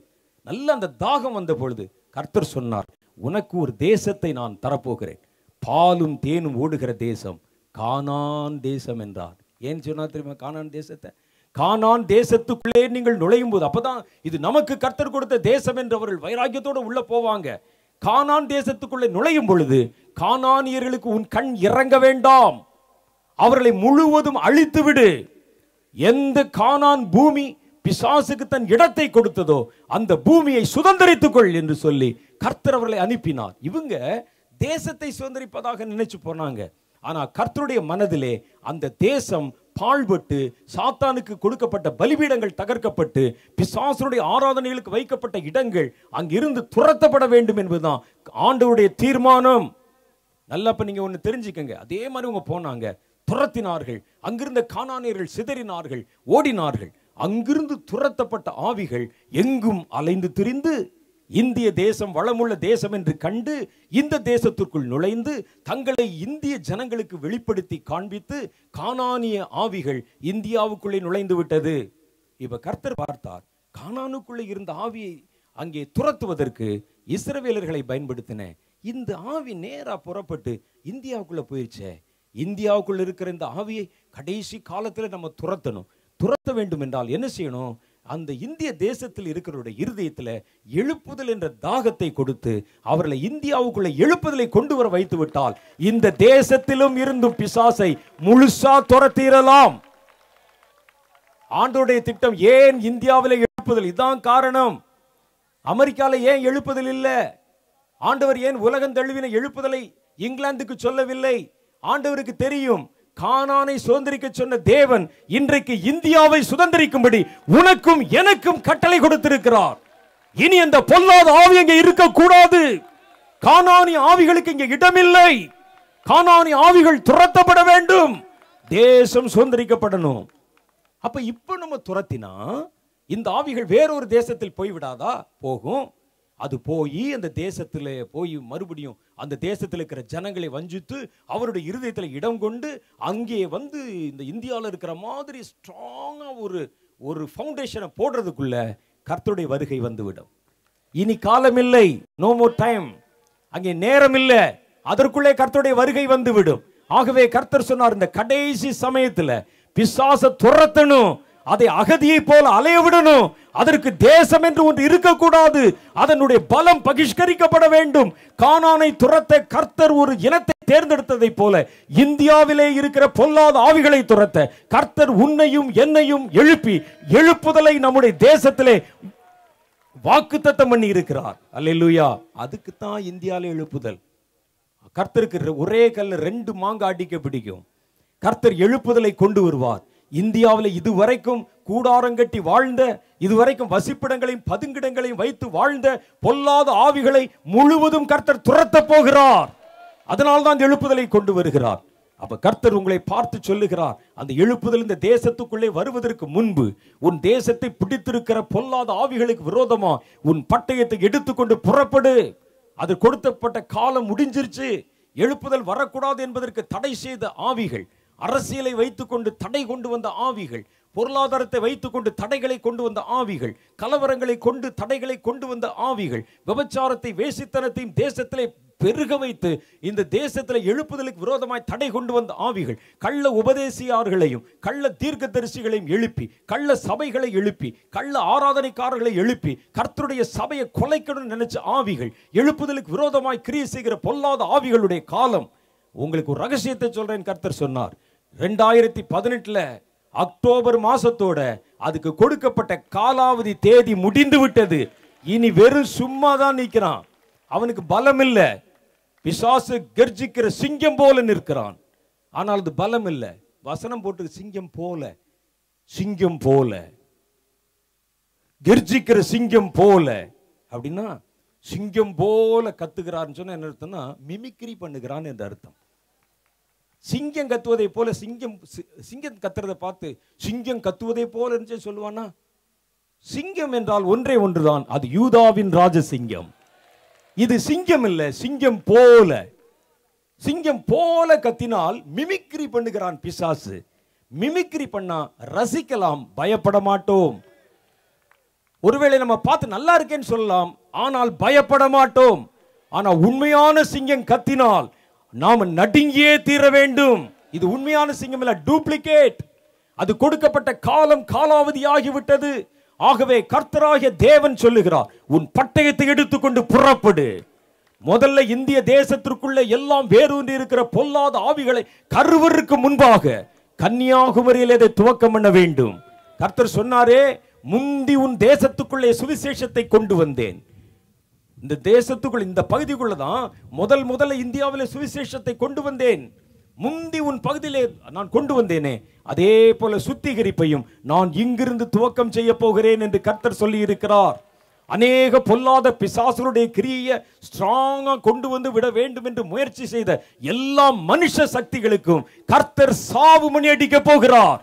நல்ல அந்த தாகம் வந்த பொழுது கர்த்தர் சொன்னார், உனக்கு ஒரு தேசத்தை நான் தரப்போகிறேன், பாலும் தேனும் ஓடுகிற தேசம், கானான் தேசம் என்றார். ஏன் சொன்னார் தெரியுமா? கானான் தேசத்தை கானான் தேசத்துக்குள்ளே நீங்கள் நுழையும் போது, அப்பதான் இது நமக்கு கர்த்தர் கொடுத்த தேசம் என்று அவர்கள் வைராக்கியத்தோடு உள்ள போவாங்க. கானான் தேசத்துக்குள்ளே நுழையும் பொழுது கானானியர்களுக்கு உன் கண் இறங்க வேண்டாம், அவர்களை முழுவதும் அழித்து விடு. எந்த கானான் பூமி பிசாசுக்கு தன் இடத்தை கொடுத்ததோ அந்த பூமியை சுதந்திரித்துக் கொள் என்று சொல்லி கர்த்தர் அவர்களை அனுப்பினார். இவங்க தேசத்தை சுதந்திரிப்பதாக நினைச்சு போனாங்க. ஆனால் கர்த்தருடைய மனதிலே அந்த தேசம் பாழ்பட்டு சாத்தானுக்கு கொடுக்கப்பட்ட பலிபீடங்கள் தகர்க்கப்பட்டு பிசாசுடைய ஆராதனைகளுக்கு வைக்கப்பட்ட இடங்கள் அங்கிருந்து துரத்தப்பட வேண்டும் என்பதுதான் ஆண்டவருடைய தீர்மானம். நல்லா இப்ப நீங்க ஒன்னு தெரிஞ்சுக்கங்க. அதே மாதிரி அவங்க போனாங்க, துரத்தினார்கள், அங்கிருந்த கானானியர்கள் சிதறினார்கள், ஓடினார்கள். அங்கிருந்து துரத்தப்பட்ட ஆவிகள் எங்கும் அலைந்து திரிந்து இந்திய தேசம் வளமுள்ள தேசம் என்று கண்டு இந்த தேசத்திற்குள் நுழைந்து தங்களை இந்திய ஜனங்களுக்கு வெளிப்படுத்தி காண்பித்து கானானிய ஆவிகள் இந்தியாவுக்குள்ளே நுழைந்து விட்டது. இப்ப கர்த்தர் பார்த்தார், கானானுக்குள்ளே இருந்த ஆவியை அங்கே துரத்துவதற்கு இஸ்ரவேலர்களை பயன்படுத்தின. இந்த ஆவி நேரா புறப்பட்டு இந்தியாவுக்குள்ள போயிடுச்சே, இந்தியாவுக்குள்ள இருக்கிற இந்த ஆவியை கடைசி காலத்தில் நம்ம துரத்தணும். துரத்த வேண்டும் என்றால் என்ன செய்யணும்? அந்த இந்திய தேசத்தில் இருக்கிறவருடைய இருதயத்தில் எழுப்புதல் என்ற தாகத்தை கொடுத்து அவர்களை இந்தியாவுக்குள்ள எழுப்புதலை கொண்டு வர வைத்து விட்டால் இந்த தேசத்திலும் இருந்தும் பிசாசை முழுசா துரத்திடலாம். ஆண்டோடைய திட்டம். ஏன் இந்தியாவில் எழுப்புதல்? இதுதான் காரணம். அமெரிக்கால ஏன் எழுப்புதல் இல்லை? ஆண்டவர் ஏன் உலகம் தழுவின எழுப்புதலை இங்கிலாந்துக்கு சொல்லவில்லை? ஆண்டவருக்கு தெரியும், கானானை சுதந்திரிக்க சொன்ன தேவன் இன்றைக்கு இந்தியாவை சுதந்திரிக்கும்படி உனக்கும் எனக்கும் கட்டளை கொடுத்திருக்கிறார். இனி அந்த பொல்லாத ஆவி இங்கே இருக்க கூடாது. கானானி ஆவிகளுக்கு இங்கே இடமில்லை. கானானி ஆவிகள் துரத்தப்பட வேண்டும், தேசம் சுதந்திரிக்கப்படணும். அப்ப இப்ப நம்ம துரத்தினா இந்த ஆவிகள் வேறொரு தேசத்தில் போய்விடாதா? போகும். அது போய் அந்த தேசத்தில் போய் மறுபடியும் அந்த தேசத்தில் இருக்கிற ஜனங்களை வஞ்சித்து அவருடைய இருதயத்தில் இடம் கொண்டு அங்கே வந்து இந்த இந்தியாவில் இருக்கிற மாதிரி ஸ்ட்ராங்காக ஒரு ஒரு ஃபவுண்டேஷனை போடுறதுக்குள்ள கர்த்தருடைய வருகை வந்துவிடும். இனி காலமில்லை, நோ மோர் டைம், அங்கே நேரம் இல்லை, அதற்குள்ளே கர்த்தருடைய வருகை வந்துவிடும். ஆகவே கர்த்தர் சொன்னார், இந்த கடைசி சமயத்தில் பிசாசை துரத்தணும், அதை அகதியை போல அலைய விடணும், அதற்கு தேசம் என்று ஒன்று இருக்கக்கூடாது, அதனுடைய பலம் பகிஷ்கரிக்கப்பட வேண்டும். கானானை துரத்த கர்த்தர் ஒரு இனத்தை தேர்ந்தெடுத்ததை போல இந்தியாவிலே இருக்கிற பொல்லாத ஆவிகளை துரத்த கர்த்தர் உன்னையும் என்னையும் எழுப்பி எழுப்புதலை நம்முடைய தேசத்திலே வாக்குத்தத்தம் பண்ணி இருக்கிறார். அல்லேலூயா. அதுக்குத்தான் இந்தியாவிலே எழுப்புதல். கர்த்தருக்கு ஒரே கல்ல ரெண்டு மாங்க அடிக்க பிடிக்கும். கர்த்தர் எழுப்புதலை கொண்டு வருவார். இந்தியாவில் இதுவரைக்கும் கூடாரங்கட்டி வாழ்ந்த, இதுவரைக்கும் வசிப்பிடங்களையும் பதுங்கிடங்களையும் வைத்து வாழ்ந்த பொல்லாத ஆவிகளை முழுவதும் கர்த்தர் துரத்த போகிறார். அதனால்தான் எழுப்புதலை கொண்டு வருகிறார். அப்ப கர்த்தர் உங்களை பார்த்து சொல்லுகிறார், அந்த எழுப்புதல் இந்த தேசத்துக்குள்ளே வருவதற்கு முன்பு உன் தேசத்தை பிடித்திருக்கிற பொல்லாத ஆவிகளுக்கு விரோதமா உன் பட்டயத்தை எடுத்துக்கொண்டு புறப்படு. அது கொடுத்தப்பட்ட காலம் முடிஞ்சிருச்சு. எழுப்புதல் வரக்கூடாது என்பதற்கு தடை செய்த ஆவிகள், அரசியலை வைத்துக்கொண்டு தடை கொண்டு வந்த ஆவிகள், பொருளாதாரத்தை வைத்துக்கொண்டு தடைகளை கொண்டு வந்த ஆவிகள், கலவரங்களை கொண்டு தடைகளை கொண்டு வந்த ஆவிகள், விபச்சாரத்தை வேசித்தனத்தையும் தேசத்திலே பெருக வைத்து இந்த தேசத்தில் எழுப்புதலுக்கு விரோதமாய் தடை கொண்டு வந்த ஆவிகள், கள்ள உபதேசியார்களையும் கள்ள தீர்க்கதரிசிகளையும் எழுப்பி கள்ள சபைகளை எழுப்பி கள்ள ஆராதனைக்காரர்களை எழுப்பி கர்த்தருடைய சபையை கொலைக்கணும்னு நினைச்ச ஆவிகள், எழுப்புதலுக்கு விரோதமாய் கிரியை செய்கிற பொல்லாத ஆவிகளுடைய காலம். உங்களுக்கு ஒரு ரகசியத்தை சொல்றேன். கர்த்தர் சொன்னார், ரெண்டாயிரத்தி பதினெட்டுல அக்டோபர் மாசத்தோட அதுக்கு கொடுக்கப்பட்ட காலாவதி தேதி முடிந்து விட்டது. இனி வெறும் சும்மா தான் நிற்கிறான். அவனுக்கு பலம் இல்லை. பிசாசு கர்ஜிக்கிற சிங்கம் போல நிற்கிறான். ஆனால் அது பலம் இல்லை. வசனம் போட்டு சிங்கம் போல, சிங்கம் போல, கர்ஜிக்கிற சிங்கம் போல அப்படின்னா சிங்கம் போல கத்துகிறார்னு சொன்னா என்ன அர்த்தம்னா மிமிக்ரி பண்ணுகிறான்னு என்ற அர்த்தம். சிங்கம் கத்துவதை போல சிங்கம் சிங்கம் கத்துறதை பார்த்து சிங்கம் கத்துவதை போல இருந்துச்சு சொல்லுவானா? சிங்கம் என்றால் ஒன்றே ஒன்றுதான், அது யூதாவின் ராஜசிங்கம். இது சிங்கம் இல்லை, சிங்கம் போல. சிங்கம் போல கத்தினால் மிமிக்ரி பண்ணுகிறான் பிசாசு. மிமிக்ரி பண்ணா ரசிக்கலாம், பயப்பட மாட்டோம். ஒருவேளை நம்ம பார்த்து நல்லா இருக்கேன்னு சொல்லலாம், ஆனால் பயப்பட மாட்டோம். ஆனால் உண்மையான சிங்கம் கத்தினால் நாம் நடுங்கியே தீர வேண்டும். இது உண்மையான சிங்கம் இல்லை, டூப்ளிகேட். அது கொடுக்கப்பட்ட காலம் காலாவதி ஆகிவிட்டது. ஆகவே கர்த்தராகிய தேவன் சொல்லுகிறார், உன் பட்டயத்தை எடுத்துக்கொண்டு புறப்படு. முதல்ல இந்திய தேசத்திற்குள்ளே எல்லாம் வேரூன்றி இருக்கிற பொல்லாத ஆவிகளை கருவருக்கு முன்பாக கன்னியாகுமரியில் இதை துவக்கம் பண்ண வேண்டும். கர்த்தர் சொன்னாரே, முந்தி உன் தேசத்துக்குள்ளே சுவிசேஷத்தை கொண்டு வந்தேன். இந்த தேசத்துக்குள், இந்த பகுதிக்குள்ளதான் முதல் முதல்ல இந்தியாவிலே சுவிசேஷத்தை கொண்டு வந்தேன். முந்தி உன் பகுதியிலே நான் கொண்டு வந்தேனே, அதே போல சுத்திகரிப்பையும் நான் இங்கிருந்து துவக்கம் செய்ய போகிறேன் என்று கர்த்தர் சொல்லி இருக்கிறார். அநேக பொல்லாத பிசாசுடைய கிரியை ஸ்ட்ராங்கா கொண்டு வந்து விட வேண்டும் என்று முயற்சி செய்த எல்லா மனுஷ சக்திகளுக்கும் கர்த்தர் சாவு மணி அடிக்க போகிறார்.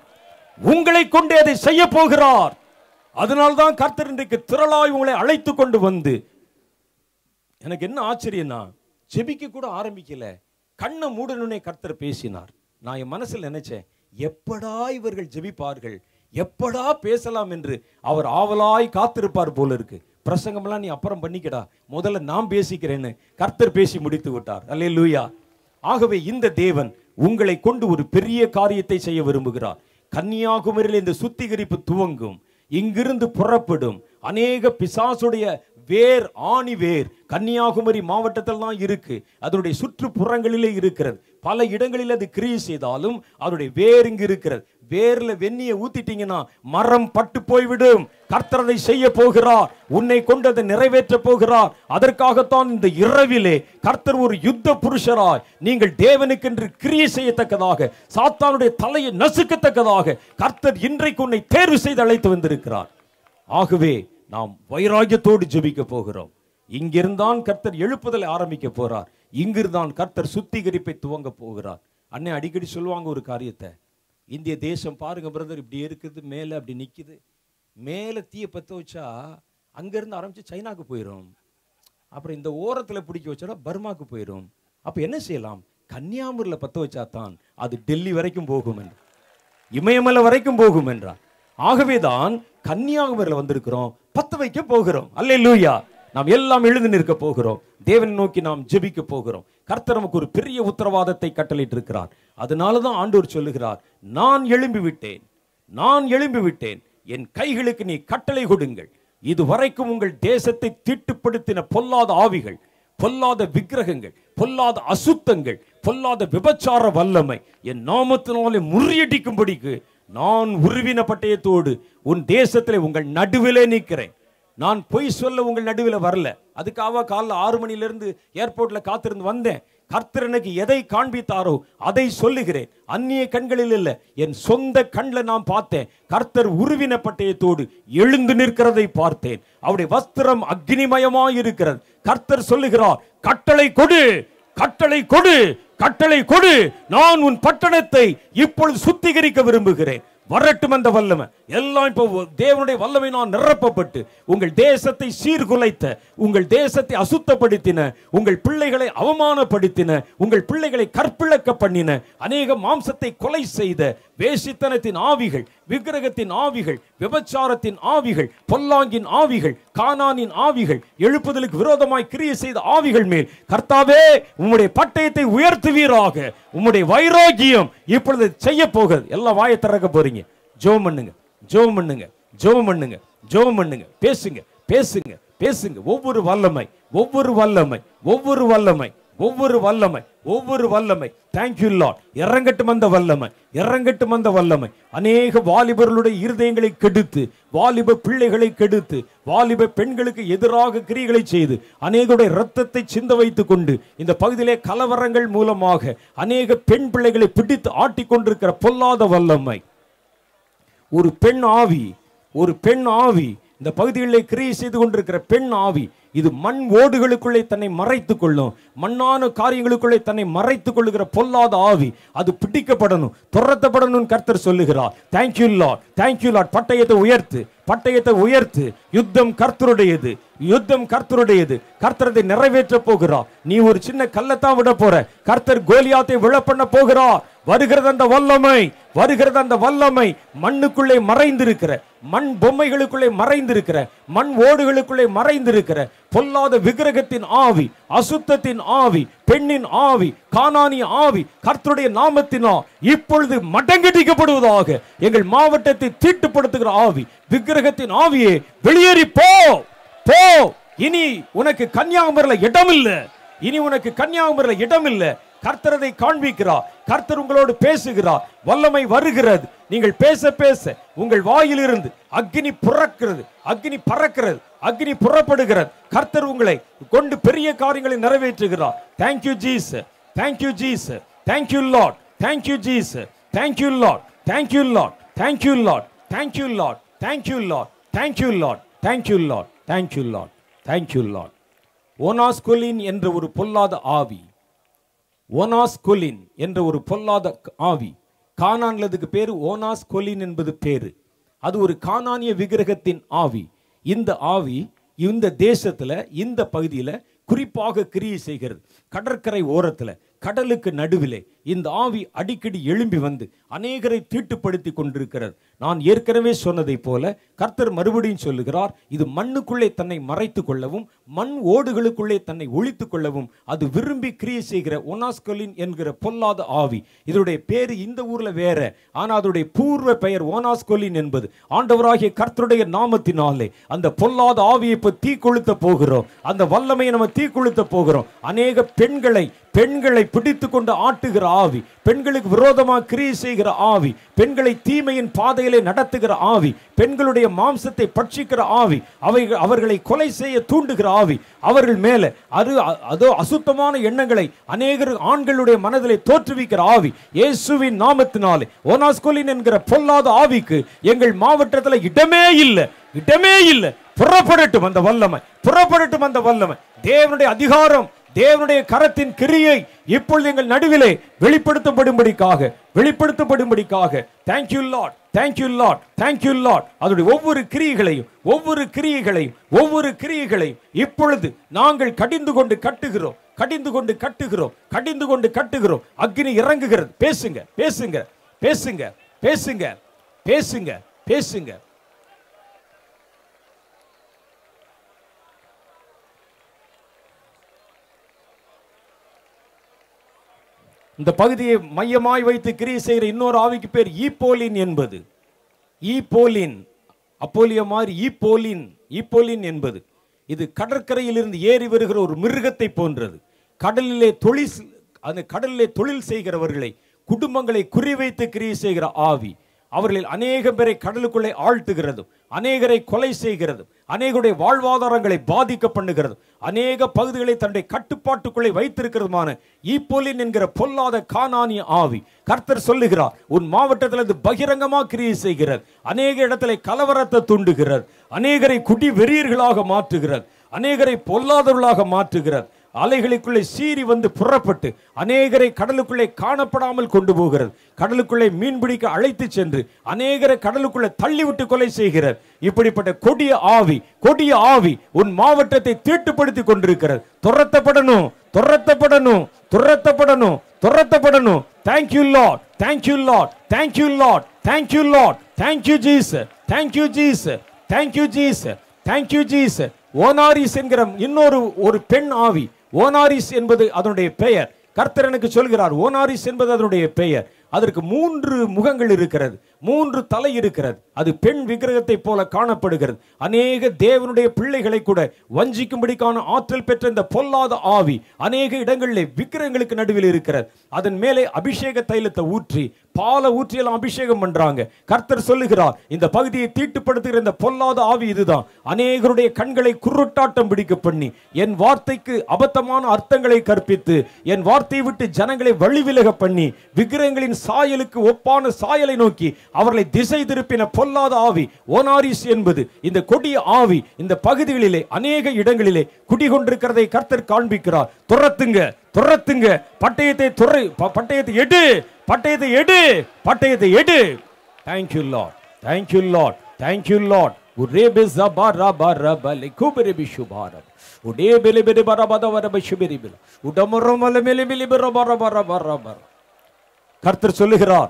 உங்களை கொண்டு அதை செய்ய போகிறார். அதனால்தான் கர்த்தர் இன்றைக்கு திரளாய் உங்களை அழைத்து கொண்டு வந்து, எனக்கு என்ன ஆச்சரியம்னா, செபிக்க கூட ஆரம்பிக்கல, கண்ணை மூடணுன்னே கர்த்தர் பேசினார். நான் என் மனசில் நினைச்சேன், எப்படா இவர்கள் ஜெபிப்பார்கள், எப்படா பேசலாம் என்று அவர் ஆவலாய் காத்திருப்பார் போல இருக்கு. பிரசங்கம்லாம் நீ அப்புறம் பண்ணிக்கடா, முதல்ல நான் பேசிக்கிறேன்னு கர்த்தர் பேசி முடித்து விட்டார். அல்லேலூயா. ஆகவே இந்த தேவன் உங்களை கொண்டு ஒரு பெரிய காரியத்தை செய்ய விரும்புகிறார். கன்னியாகுமரியில் இந்த சுத்திகரிப்பு துவங்கும். இங்கிருந்து புறப்படும் அநேக பிசாசுடைய வேர், ஆணி வேர் கன்னியாகுமரி மாவட்டத்தில் தான் இருக்கு. அதனுடைய சுற்றுப்புறங்களிலே இருக்கிறது. பல இடங்களில் அது கிரியை செய்தாலும் அதனுடைய வேர் இங்கு இருக்கிறது. வேர்ல வெந்நியை ஊத்திட்டீங்கன்னா மரம் பட்டு போய்விடும். கர்த்தரை செய்ய போகிறார், உன்னை கொண்டு அதை நிறைவேற்ற போகிறார். அதற்காகத்தான் இந்த இரவிலே கர்த்தர் ஒரு யுத்த புருஷராய் நீங்கள் தேவனுக்கென்று கிரியை செய்யத்தக்கதாக, சாத்தானுடைய தலையை நசுக்கத்தக்கதாக கர்த்தர் இன்றைக்கு உன்னை தேர்வு செய்து அழைத்து வந்திருக்கிறார். ஆகவே நாம் வைராகியத்தோடு ஜெபிக்க போகிறோம். இங்கிருந்தான் கர்த்தர் எழுப்புதலை ஆரம்பிக்க போகிறார். இங்கிருந்தான் கர்த்தர் சுத்திகரிப்பை துவங்க போகிறார். அண்ணன் அடிக்கடி சொல்லுவாங்க ஒரு காரியத்தை, இந்திய தேசம் பாருங்க பிரதர், இப்படி இருக்குது, மேலே அப்படி நிற்குது, மேலே தீயை பற்ற வச்சா அங்கேருந்து ஆரம்பித்து சைனாவுக்கு போயிடும், அப்புறம் இந்த ஓரத்தில் பிடிக்க வச்சோன்னா பர்மாவுக்கு போயிடும். அப்போ என்ன செய்யலாம்? கன்னியாகுமரியில் பற்ற வச்சா தான் அது டெல்லி வரைக்கும் போகும் என்றார், இமயமலை வரைக்கும் போகும் என்றார். ஆகவேதான் கன்னியாகுமரியில் வந்திருக்கிறோம், பத்து வைக்க போகிறோம். அல்லேலூயா. நாம் எல்லாம் எழுந்து நிற்க போகிறோம். தேவன் நோக்கி நாம் ஜெபிக்க போகிறோம். கர்த்தர் நமக்கு ஒரு பெரிய உத்தரவாதத்தை கட்டளையிட்டு இருக்கிறார். அதனால தான் ஆண்டவர் சொல்லுகிறார், நான் எழும்பி விட்டேன், நான் எழும்பி விட்டேன், என் கைகளுக்கு நீ கட்டளை கொடுங்கள். இதுவரைக்கும் உங்கள் தேசத்தை தீட்டுப்படுத்தின பொல்லாத ஆவிகள், பொல்லாத விக்கிரகங்கள், பொல்லாத அசுத்தங்கள், பொல்லாத விபச்சார வல்லமை என் நாமத்தினாலே முறியடிக்கும்படிக்கு நான் உருவின பட்டயத்தோடு உன் தேசத்தில் உங்கள் நடுவிலே நிற்கிறேன். நான் பொய் சொல்ல உங்கள் நடுவில் வரல. அதுக்காக காலைல ஆறு மணிலேருந்து ஏர்போர்ட்டில் காத்திருந்து வந்தேன். கர்த்தர் எனக்கு எதை காண்பித்தாரோ அதை சொல்லுகிறேன். அந்நிய கண்களில் இல்லை, என் சொந்த கண்ணில் நான் பார்த்தேன். கர்த்தர் உருவின பட்டயத்தோடு எழுந்து நிற்கிறதை பார்த்தேன். அவருடைய வஸ்திரம் அக்னிமயமாக இருக்கிறது. கர்த்தர் சொல்லுகிறார், கட்டளை கொடு, கட்டளை கொடு, கட்டளை கொடு. நான் உன் பட்டணத்தை இப்பொழுது சுத்திகரிக்க விரும்புகிறேன். வரட்டும் அந்த வல்லமை எல்லாம். இப்போ தேவனுடைய வல்லமை நான் நிரப்பப்பட்டு உங்கள் தேசத்தை சீர்குலைத்த, உங்கள் தேசத்தை அசுத்தப்படுத்தின, உங்கள் பிள்ளைகளை அவமானப்படுத்தின, உங்கள் பிள்ளைகளை கற்பிழக்க பண்ணின, அநேக மாம்சத்தை கொலை செய்த வேசித்தனத்தின் ஆவிகள், விக்கிரகத்தின் ஆவிகள், விபச்சாரத்தின் ஆவிகள், பொல்லாங்கின் ஆவிகள், கானானின் ஆவிகள், எழுப்புதலுக்கு விரோதமாய் கிரியை செய்த ஆவிகள் மேல் கர்த்தாவே உம்முடைய பட்டயத்தை உயர்த்துவீராக. உம்முடைய வைராகியம் இப்பொழுது செய்ய போகிறது. எல்லாம் வாயை திறக்க போறீங்க. ஜெபம் பண்ணுங்க, ஜெபம் பண்ணுங்க, ஜெபம் பண்ணுங்க, ஜெபம் பண்ணுங்க. பேசுங்க, பேசுங்க, பேசுங்க. ஒவ்வொரு வல்லமை, ஒவ்வொரு வல்லமை, ஒவ்வொரு வல்லமை, ஒவ்வொரு வல்லமை, ஒவ்வொரு வல்லமை. Thank you Lord. இறங்கட்டும் அந்த வல்லமை, இறங்கட்டும் அந்த வல்லமை. அநேக வாலிபர்களுடைய இருதயங்களை கெடுத்து, வாலிப பிள்ளைகளை கெடுத்து, வாலிப பெண்களுக்கு எதிராக கிரிகளை செய்து அநேகருடைய இரத்தத்தை சிந்த வைத்துக் கொண்டு இந்த பகுதியிலே கலவரங்கள் மூலமாக அநேக பெண் பிள்ளைகளை பிடித்து ஆட்டிக்கொண்டிருக்கிற பொல்லாத வல்லமை. ஒரு பெண் ஆவி, ஒரு பெண் ஆவி இந்த பகுதிகளிலே கிரியை செய்து கொண்டிருக்கிற பெண் ஆவி இது மண் ஓடுகளுக்குள்ளே தன்னை மறைத்துக் கொள்ளும். மண்ணான காரியங்களுக்குள்ளே தன்னை மறைத்துக் கொள்ளுகிற பொல்லாத ஆவி அது பிடிக்கப்படணும், துரத்தப்படணும். கர்த்தர் சொல்லுகிறார், தேங்க்யூ லார்ட், தேங்க்யூ லார்ட். பட்டயத்தை உயர்த்து, பட்டயத்தை உயர்த்து. யுத்தம் கர்த்தருடையது, யுத்தம் கர்த்தருடையது. கர்த்தரத்தை நிறைவேற்ற போகிறார். நீ ஒரு சின்ன கல்லத்தான் விட போற, கர்த்தர் கோலியாத்தை விழ பண்ண போகிறார். வருகிறது அந்த வல்லமை, வருகிறது அந்த வல்லமை. மண்ணுக்குள்ளே மறைந்திருக்கிற, மண் பொம்மைகளுக்குள்ளே மறைந்திருக்கிற, மண் ஓடுகளுக்குள்ளே மறைந்திருக்கிற பொல்லாத விக்கிரகத்தின் ஆவி, அசுத்தத்தின் ஆவி, பெண்ணின் ஆவி, கானானி ஆவி கர்த்தருடைய நாமத்தினால் இப்பொழுது மடங்கடிக்கப்படுவதாக. எங்கள் மாவட்டத்தை தீட்டுப்படுத்துகிற ஆவி, விக்கிரகத்தின் ஆவியே வெளியேறி போ போ. இனி உனக்கு கன்னியாகுமரியில் இடம் இல்லை, இனி உனக்கு கன்னியாகுமரியில் இடம் இல்லை. கர்த்தரதை காண்பிக்கிறார், கர்த்தர் உங்களோடு பேசுகிறார். வல்லமை வருகிறது. நீங்கள் பேச பேச உங்கள் வாயிலிருந்து அக்னி புறக்கிறது, அக்னி பறக்கிறது, அக்னி புறப்படுகிறது. கர்த்தர் உங்களை கொண்டு பெரிய காரியங்களை நிறைவேற்றுகிறார். Thank you Jesus, thank you Jesus, thank you Lord, thank you Jesus, thank you Lord, thank you Lord, thank you Lord, thank you Lord, thank you Lord, thank you Lord, thank you Lord, thank you Lord, thank you Lord. ஓனாஸ்கொலின் என்ற ஒரு பொல்லாத ஆவி, ஓனாஸ்கொலின் என்ற ஒரு பொல்லாத ஆவி, கானான்லதுக்கு பேரு ஓனாஸ்கொலின் என்பது பேரு. அது ஒரு கானானிய விக்கிரகத்தின் ஆவி. இந்த ஆவி இந்த தேசத்தில், இந்த பகுதியில் குறிப்பாக கிரியை செய்கிறது. கடற்கரை ஓரத்தில், கடலுக்கு நடுவிலே இந்த ஆவி அடிக்கடி எழும்பி வந்து அநேகரை தீட்டுப்படுத்தி கொண்டிருக்கிறார். நான் ஏற்கனவே சொன்னதை போல கர்த்தர் மறுபடியும் சொல்லுகிறார், இது மண்ணுக்குள்ளே தன்னை மறைத்து கொள்ளவும், மண் ஓடுகளுக்குள்ளே தன்னை ஒழித்து கொள்ளவும் அது விரும்பி கிரியை செய்கிற ஓனாஸ்கொலின் என்கிற பொல்லாத ஆவி. இதனுடைய பேர் இந்த ஊரில் வேற, ஆனால் அதனுடைய பூர்வ பெயர் ஓனாஸ்கொலின் என்பது. ஆண்டவராகிய கர்த்தருடைய நாமத்தினாலே அந்த பொல்லாத ஆவியை இப்போ தீ கொளுத்த போகிறோம். அந்த வல்லமையை நம்ம தீ கொளுத்த போகிறோம். அநேக பெண்களை, பெண்களை பிடித்து கொண்டு ஆட்டுகிற ஆவி, பெண்களுக்கு விரோதமாக கிரியை செய்கிற ஆவி, பெண்களை தீமையின் பாதையிலே நடத்துகிற ஆவி, பெண்களுடைய மாம்சத்தை பட்சிக்கிற ஆவி, அவை அவர்களை கொலை செய்ய தூண்டுகிற ஆவி, அவர்கள் மேலே அது அதோ அசுத்தமான எண்ணங்களை அநேகர் ஆண்களுடைய மனதிலே தோற்றுவிக்கிற ஆவி, இயேசுவின் நாமத்தினாலே ஓனாஸ்கொலின் என்கிற பொல்லாத ஆவிக்கு எங்கள் மாவட்டத்தில் இடமே இல்லை, இடமே இல்லை. புறப்படட்டும் அந்த வல்லமை, புறப்படட்டும் அந்த வல்லமை. தேவனுடைய அதிகாரம், தேவனுடைய கரத்தின் கிரியை இப்பொழுது எங்கள் நடுவிலே வெளிப்படுத்தப்படும்படிக்காக, வெளிப்படுத்தப்படும்படிக்காக thank you Lord, thank you Lord, thank you Lord. அதனுடைய ஒவ்வொரு கிரியைகளையும், ஒவ்வொரு கிரியைகளையும், ஒவ்வொரு கிரியைகளையும் இப்பொழுது நாங்கள் கடிந்து கொண்டு கட்டுகிறோம், கடிந்து கொண்டு கட்டுகிறோம், கடிந்து கொண்டு கட்டுகிறோம். அக்னி இறங்குகிறது. பேசுங்க, பேசுங்க, பேசுங்க, பேசுங்க, பேசுங்க, பேசுங்க. இந்த பகுதியை மையமாய் வைத்து கிரியை செய்கிற இன்னொரு ஆவிக்கு பேர் ஈப்போலின் என்பது. ஈப்போலின், அப்போலிய மாதிரி ஈப்போலின், ஈப்போலின் என்பது. இது கடற்கரையிலிருந்து ஏறி வருகிற ஒரு மிருகத்தை போன்றது. கடலிலே தொழில், அந்த கடலிலே தொழில் செய்கிறவர்களை, குடும்பங்களை குறிவைத்து கிரியை செய்கிற ஆவி அவர்களில் அநேக பேரை கடலுக்குள்ளே ஆழ்த்துகிறதும், அநேகரை கொலை செய்கிறதும், அநேகருடைய வாழ்வாதாரங்களை பாதிக்க பண்ணுகிறதும், அநேக பகுதிகளை தன்னுடைய கட்டுப்பாட்டுக்குள்ளே வைத்திருக்கிறதுமான ஈப்போலின் என்கிற பொல்லாத கானானிய ஆவி. கர்த்தர் சொல்லுகிறார், உன் மாவட்டத்தில் இது பகிரங்கமாக கிரியை செய்கிறது. அநேக இடத்துல கலவரத்தை தூண்டுகிறது, அநேகரை குடி வெறியர்களாக மாற்றுகிறது, அநேகரை பொல்லாதவர்களாக மாற்றுகிறது. அலைகளுக்குள்ளே சீறி வந்து புறப்பட்டு அநேகரை கடலுக்குள்ளே காணப்படாமல் கொண்டு போகிறது. கடலுக்குள்ளே மீன்பிடிக்க அழைத்து சென்று அநேகரை கடலுக்குள்ளே தள்ளிவிட்டு கொலை செய்கிறது. இப்படிப்பட்ட கொடிய ஆவி, கொடிய ஆவி உன் மாவட்டத்தை தீட்டுப்படுத்தி கொண்டிருக்கிறது. துரத்தப்படணும், துரத்தப்படணும், துரத்தப்படணும், துரத்தப்படணும். Thank you Lord, thank you Lord, thank you Lord, thank you Lord, thank you Jesus, thank you Jesus, thank you Jesus, thank you Jesus. ஓனாரிஸ் என்கிற இன்னொரு ஒரு பெண் ஆவி, ஓனாரிஸ் என்பது அதனுடைய பெயர். கர்த்தர் எனக்கு சொல்கிறார், ஓனாரிஸ் என்பது அதனுடைய பெயர். அதற்கு மூன்று முகங்கள் இருக்கிறது, மூன்று தலை இருக்கிறது. அது பெண் விக்கிரகத்தை போல காணப்படுகிறது. அநேக தேவனுடைய பிள்ளைகளை கூட வஞ்சிக்கும்படிக்கான ஆற்றல் பெற்ற இந்த பொல்லாத ஆவி அநேக இடங்களிலே விக்கிரகங்களுக்கு நடுவில் இருக்கிறது. அதன் மேலே அபிஷேக தைலத்தை ஊற்றி, பாலை ஊற்றியெல்லாம் அபிஷேகம் பண்றாங்க. கர்த்தர் சொல்லுகிறார், இந்த பகுதியை தீட்டுப்படுத்துகிற இந்த பொல்லாத ஆவி இதுதான். அநேகருடைய கண்களை குருட்டாட்டம் பிடிக்க பண்ணி, என் வார்த்தைக்கு அபத்தமான அர்த்தங்களை கற்பித்து, என் வார்த்தையை விட்டு ஜனங்களை வழிவிலக பண்ணி, விக்கிரகங்களின் சாயலுக்கு ஒப்பான சாயலை நோக்கி அவர்களை திசை திருப்பின பொல்லாத ஆவி ஓனாரிஸ் என்பது இந்த கொடிய ஆவி இந்த பகுதிகளிலே அநேக இடங்களிலே குடிகொண்டிருக்கிறதை கர்த்தர் காண்பிக்கிறார். துரத்துங்க, துரத்துங்க, பட்டயத்தை துறை, பட்டயத்தை எடு, பட்டயத்தை எடு, பட்டயத்தை எடு. Thank you Lord, thank you Lord, thank you Lord. கர்த்தர் சொல்லுகிறார்,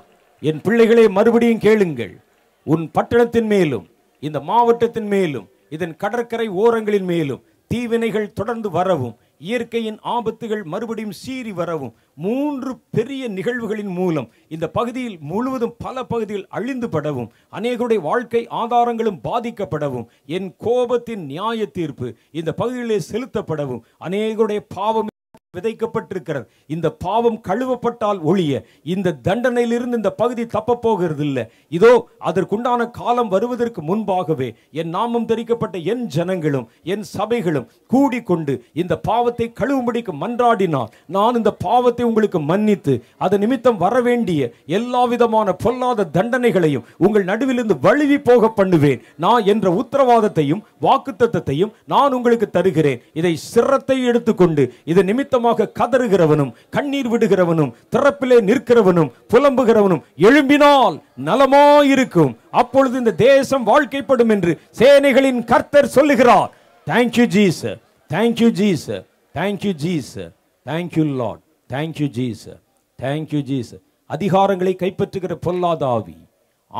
என் பிள்ளைகளை மறுபடியும் கேளுங்கள். உன் பட்டணத்தின் மேலும் இந்த மாவட்டத்தின் மேலும் இதன் கடற்கரை ஓரங்களின் மேலும் தீவினைகள் தொடர்ந்து வரவும், இயற்கையின் ஆபத்துகள் மறுபடியும் சீறி வரவும், மூன்று பெரிய நிகழ்வுகளின் மூலம் இந்த பகுதியில் முழுவதும் பல பகுதியில் அழிந்து படவும், அநேகருடைய வாழ்க்கை ஆதாரங்களும் பாதிக்கப்படவும், என் கோபத்தின் நியாய தீர்ப்பு இந்த பகுதியிலே செலுத்தப்படவும், அநேகருடைய பாவம் விதைக்கப்பட்டிருக்கிறது. இந்த பாவம் கழுவப்பட்டால் ஒழிய இந்த தண்டனையிலிருந்து இந்த பகுதி தப்ப போகிறது இல்லை. இதோ அதற்குண்டான காலம் வருவதற்கு முன்பாகவே என் நாமம் தெரிக்கப்பட்ட என் ஜனங்களும் என் சபைகளும் கூடிக்கொண்டு இந்த பாவத்தை கழுவும்படிக்கு மன்றாடினால் நான் இந்த பாவத்தை உங்களுக்கு மன்னித்து அது நிமித்தம் வரவேண்டிய எல்லா விதமான பொல்லாத தண்டனைகளையும் உங்கள் நடுவிலிருந்து வழுவி போக பண்ணுவேன் நான் என்ற உத்தரவாதத்தையும் வாக்குத்தத்தையும் நான் உங்களுக்கு தருகிறேன். இதை சிரத்தை எடுத்துக்கொண்டு இதை நிமித்தம் கதறுகிறவனும் கண்ணீர் விடுகிறவனும் திறப்பிலே நிற்கிறவனும் புலம்புகிறவனும் எழும்பினால் நலமாயிருக்கும், அப்பொழுது இந்த தேசம் வாழ்க்கைப்படும் என்று சேனைகளின் கர்த்தர் சொல்லுகிறார். Thank you Jesus, thank you Jesus, thank you Jesus, thank you Lord, thank you Jesus, thank you Jesus. அதிகாரங்களை கைப்பற்றுகிற பொல்லாத ஆவி,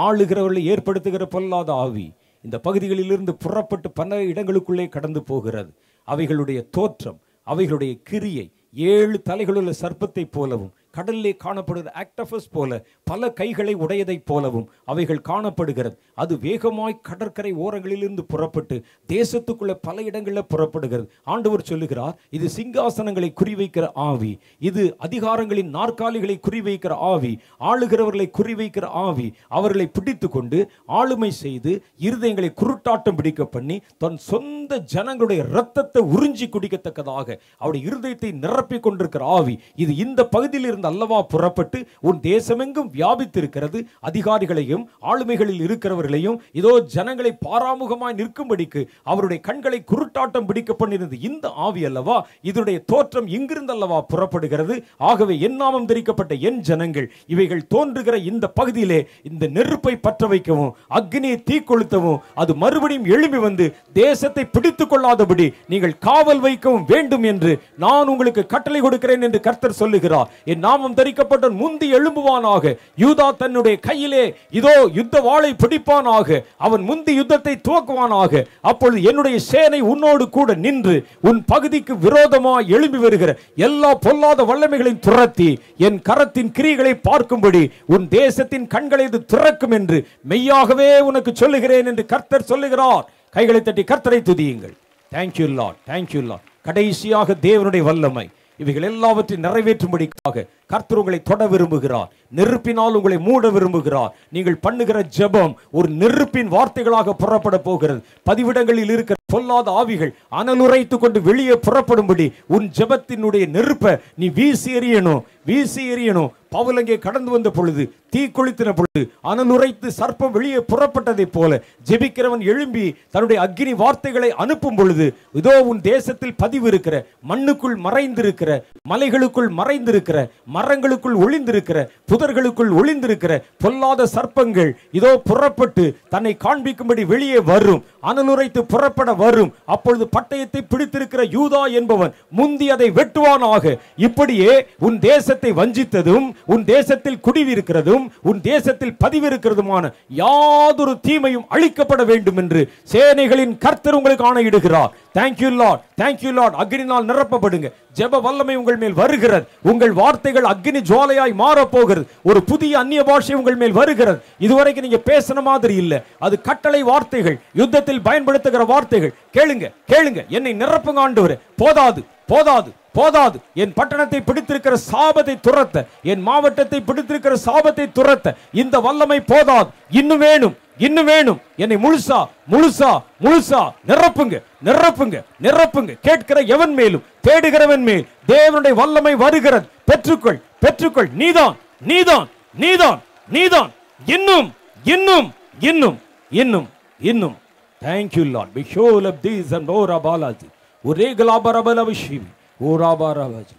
ஆளுகிறவர்களை ஏற்படுத்துகிற பொல்லாத ஆவி இந்த பகுதிகளிலிருந்து புறப்பட்டு பல இடங்களுக்குள்ளே கடந்து போகிறது. அவைகளுடைய தோற்றம், அவைகளுடைய கிரியை ஏழு தலைகளுள்ள சர்ப்பத்தை போலவும், கடலிலே காணப்படுகிற ஆக்டோபஸ் போல பல கைகளை உடையதைப் போலவும் அவைகள் காணப்படுகிறது. அது வேகமாய் கடற்கரை ஓரங்களிலிருந்து புறப்பட்டு தேசத்துக்குள்ள பல இடங்களில் புறப்படுகிறது. ஆண்டவர் சொல்லுகிறார், இது சிங்காசனங்களை குறிவைக்கிற ஆவி, இது அதிகாரங்களின் நாற்காலிகளை குறிவைக்கிற ஆவி, ஆளுகிறவர்களை குறிவைக்கிற ஆவி. அவர்களை பிடித்து கொண்டு ஆளுமை செய்து இருதயங்களை குருட்டாட்டம் பிடிக்க பண்ணி தன் சொந்த ஜனங்களுடைய இரத்தத்தை உறிஞ்சி குடிக்கத்தக்கதாக அவருடைய இருதயத்தை நிரப்பிக் கொண்டிருக்கிற ஆவி இது இந்த பகுதியிலிருந்து அல்லவா புறப்பட்டு உன் தேசமெங்கும் வியாபித்திருக்கிறது. அதிகாரிகளையும் ஆளுமைகளில் இருக்கிறவர்களையும் இதோ ஜனங்களை பாராமுகமாய் நிற்கும்படிக்கு அவருடைய கண்களை குருட்டாட்டம் பிடிக்க பண்ணிருந்த இந்த ஆவி அல்லவா, இதனுடைய தோற்றம் இங்கிருந்து அல்லவா புறப்படுகிறது. ஆகவே என் நாமம் தெரிக்கப்பட்ட என் ஜனங்கள் இவைகள் தோன்றுகிற இந்த பகுதியிலே இந்த நெருப்பை பற்ற வைக்கவும் அக்னியை தீக்கொளுத்தவும் அது மறுபடியும் எழும்பி வந்து தேசத்தை பிடித்துக் கொள்ளாதபடி நீங்கள் காவல் வைக்கவும் வேண்டும் என்று நான் உங்களுக்கு கட்டளை கொடுக்கிறேன் என்று கர்த்தர் சொல்லுகிறார். என் நாமம் தரிக்கப்பட்ட முந்தி எழும்புவானாக, யூதா தன்னுடைய கையிலே இதோ யுத்த வாளை பிடிப்பானாக, அவன் முந்தி யுத்தத்தை துவக்குவானாக. அப்பொழுது என்னுடைய சேனை உன்னோடு கூட நின்று உன் பகுதிக்கு விரோதமாய் எழும்பி வருகிற எல்லா பொல்லாத வல்லமைகளையும் துரத்தி என் கரத்தின் கிரியைகளை பார்க்கும்படி உன் தேசத்தின் கண்களை இது திறக்கும் என்று மெய்யாகவே உனக்கு சொல்லுகிறேன் என்று கர்த்தர் சொல்லுகிறார். கைகளை தட்டி கர்த்தரை துதியுங்கள். Thank you Lord, thank you Lord. கடைசியாக தேவனுடைய வல்லமை இவைகள் எல்லாவற்றையும் நிறைவேற்றும்படிக்காக கர்த்தர் உங்களை தொட விரும்புகிறார். நெருப்பினால் உங்களை மூட விரும்புகிறார். நீங்கள் பண்ணுகிற ஜெபம் ஒரு நெருப்பின் வார்த்தைகளாக புறப்பட போகிறது. பதிவிடங்களில் இருக்கிற பொல்லாத ஆவிகள் அனலுரைத்து கொண்டு வெளியே புறப்படும்படி உன் ஜெபத்தினுடைய நெருப்பை நீ வீசி எறியணும், வீசி எறியணும். பவுலங்கே கடந்து வந்த பொழுது, தீ கொளுத்தின பொழுது, அனலுரைத்து சர்ப்பம் வெளியே புறப்பட்டதை போல ஜெபிக்கிறவன் எழும்பி தன்னுடைய அக்னி வார்த்தைகளை அனுப்பும் பொழுது இதோ உன் தேசத்தில் பதிவு இருக்கிற மண்ணுக்குள் மறைந்திருக்கிற, மலைகளுக்குள் மறைந்திருக்கிற, மரங்களுக்குள் ஒளிந்திருக்கிற, புதர்களுக்குள் ஒளிந்திருக்கிற பொல்லாத சர்ப்பங்கள் இதோ புறப்பட்டு தன்னை காண்பிக்கும்படி வெளியே வரும், அனலுரைத்து புறப்பட வரும். அப்பொழுது பட்டயத்தை பிடித்திருக்கிற யூதா என்பவன் முந்தி அதை வெட்டுவானாக. இப்படியே உன் தேசத்தை வஞ்சித்ததும் உன் தேசத்தில் குடிவிருக்கிறதும் உன் தேசத்தில் பதிவிருக்கிறதுமான யாதொரு தீமையும் அழிக்கப்பட வேண்டும் என்று சேனைகளின் கர்த்தர் உங்களுக்கு ஆணையிடுகிறார். Thank you Lord, thank you Lord. அக்னினால் நிரப்பப்படுங்க. ஜெப வல்லமை உங்கள் மேல் வருகிறது. உங்கள் வார்த்தைகள் அக்னி ஜுவாலையாய் மாறப்போகிறது. ஒரு புதிய அந்நிய பாஷை உங்கள் மேல் வருகிறது. இதுவரைக்கும் நீங்க பேசின மாதிரி இல்லை. அது கட்டளை வார்த்தைகள், யுத்தத்தில் பயன்படுத்துகிற வார்த்தைகள். கேளுங்க, கேளுங்க. என்னை நிரப்புங்க ஆண்டவரே. போதாது, போதாது, போதாது. என் பட்டணத்தை பிடித்திருக்கிற சாபத்தை துரத்த, என் மாவட்டத்தை பிடித்திருக்கிற சாபத்தை துரத்த இந்த வல்லமை போதாது. இன்னும் வேணும், இன்னும் வேணும். என்னை முழுசா, முழுசா, முழுசா நிரப்புங்க, நிரப்புங்க, நிரப்புங்க. கேட்கிற எவன் மேலும் தேடுகிறவன் மேல் தேவனுடைய வல்லமை வருகிறது. பெற்றுக்கொள், பெற்றுக்கொள். நீதான், நீதான், நீதான், நீதான். இன்னும் இன்னும் இன்னும் இன்னும் இன்னும் thank you Lord. Behold of these and ஓரா பாலாஜி ஒரே கலாபரபல விஷயம் ஓரா பாலாஜி.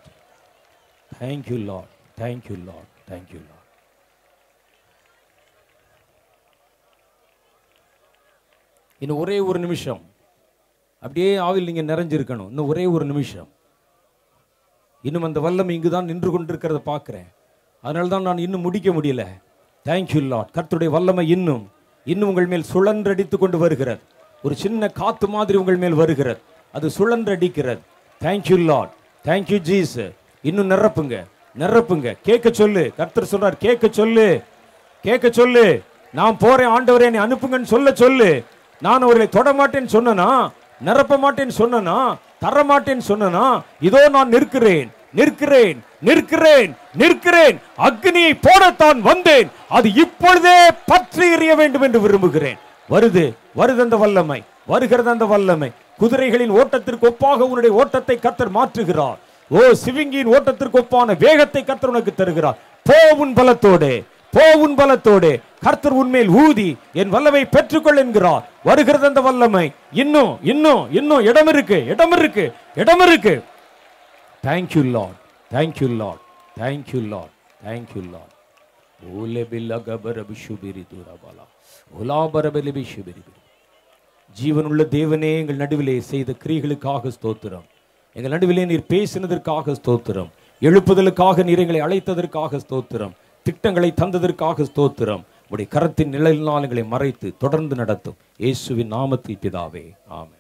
Thank you Lord, thank you Lord, thank you Lord. இன்னும் ஒரே ஒரு நிமிஷம் அப்படியே ஆவில் நீங்கள் நிறைஞ்சிருக்கணும். இன்னும் ஒரே ஒரு நிமிஷம். இன்னும் அந்த வல்லமை இங்கு தான் நின்று கொண்டிருக்கிறத பார்க்குறேன். அதனால தான் நான் இன்னும் முடிக்க முடியல. Thank you Lord. கர்த்தருடைய வல்லமை இன்னும் இன்னும் உங்கள் மேல் சுழன்றடித்து கொண்டு வருகிறது. ஒரு சின்ன காற்று மாதிரி உங்கள் மேல் வருகிறது, அது சுழன்றடிக்கிறது. Thank you Lord, thank you Jesus. இன்னும் நிரப்புங்க, நிரப்புங்க. கேட்க சொல்லு, கர்த்தர் சொல்றார் கேட்க சொல்லு, கேட்க சொல்லு. நான் போறேன் ஆண்டவரே என்னை அனுப்புங்கன்னு சொல்ல சொல்லு. நான் அவர்களை தொடமாட்டேன்னு சொன்னனா, நிரப்ப மாட்டேன்னு சொன்னனா, தரமாட்டேன்னு சொன்னனா, இதோ நான் நிற்கிறேன், நிற்கிறேன், நிற்கிறேன், நிற்கிறேன். அக்னியை போடத்தான் வந்தேன், அது இப்பொழுதே பற்றி எறிய வேண்டும் என்று விரும்புகிறேன். வருது, வருது அந்த வல்லமை, வருகிறது அந்த வல்லமை. குதிரைகளின் ஓட்டத்திற்கு ஒப்பாக உன்னுடைய ஓட்டத்தை கர்த்தர் மாற்றுகிறார். ஓ சிவிங்கியின் ஓட்டத்திற்கு ஒப்பான வேகத்தை கர்த்தர் உனக்கு தருகிறார். போ உன் பலத்தோடு, போ உன் பலத்தோடு. கர்த்தர் உன்மேல் ஊதி என் வல்லமை பெற்றுக்கொள் என்கிறார். வருகிறது அந்த வல்லமை. இன்னும் இன்னும் இன்னும் இடம் இருக்கு, இடம் இருக்கு, இடம் இருக்கு. Thank you Lord, thank you Lord, thank you Lord, thank you Lord. ஜீவனுள்ள தேவனே எங்கள் நடுவிலே செய்த கிரிகளுக்காக ஸ்தோத்திரம். எங்கள் நடுவிலே நீர் பேசினதற்காக ஸ்தோத்திரம். எழுப்புதலுக்காக நீர் எங்களை அழைத்ததற்காக ஸ்தோத்திரம். திட்டங்களை தந்ததற்காக ஸ்தோத்திரம். உடைய கரத்தின் நிழலினால் எங்களை மறைத்து தொடர்ந்து நடத்தும் இயேசுவின் நாமத்தில் பிதாவே, ஆமென்.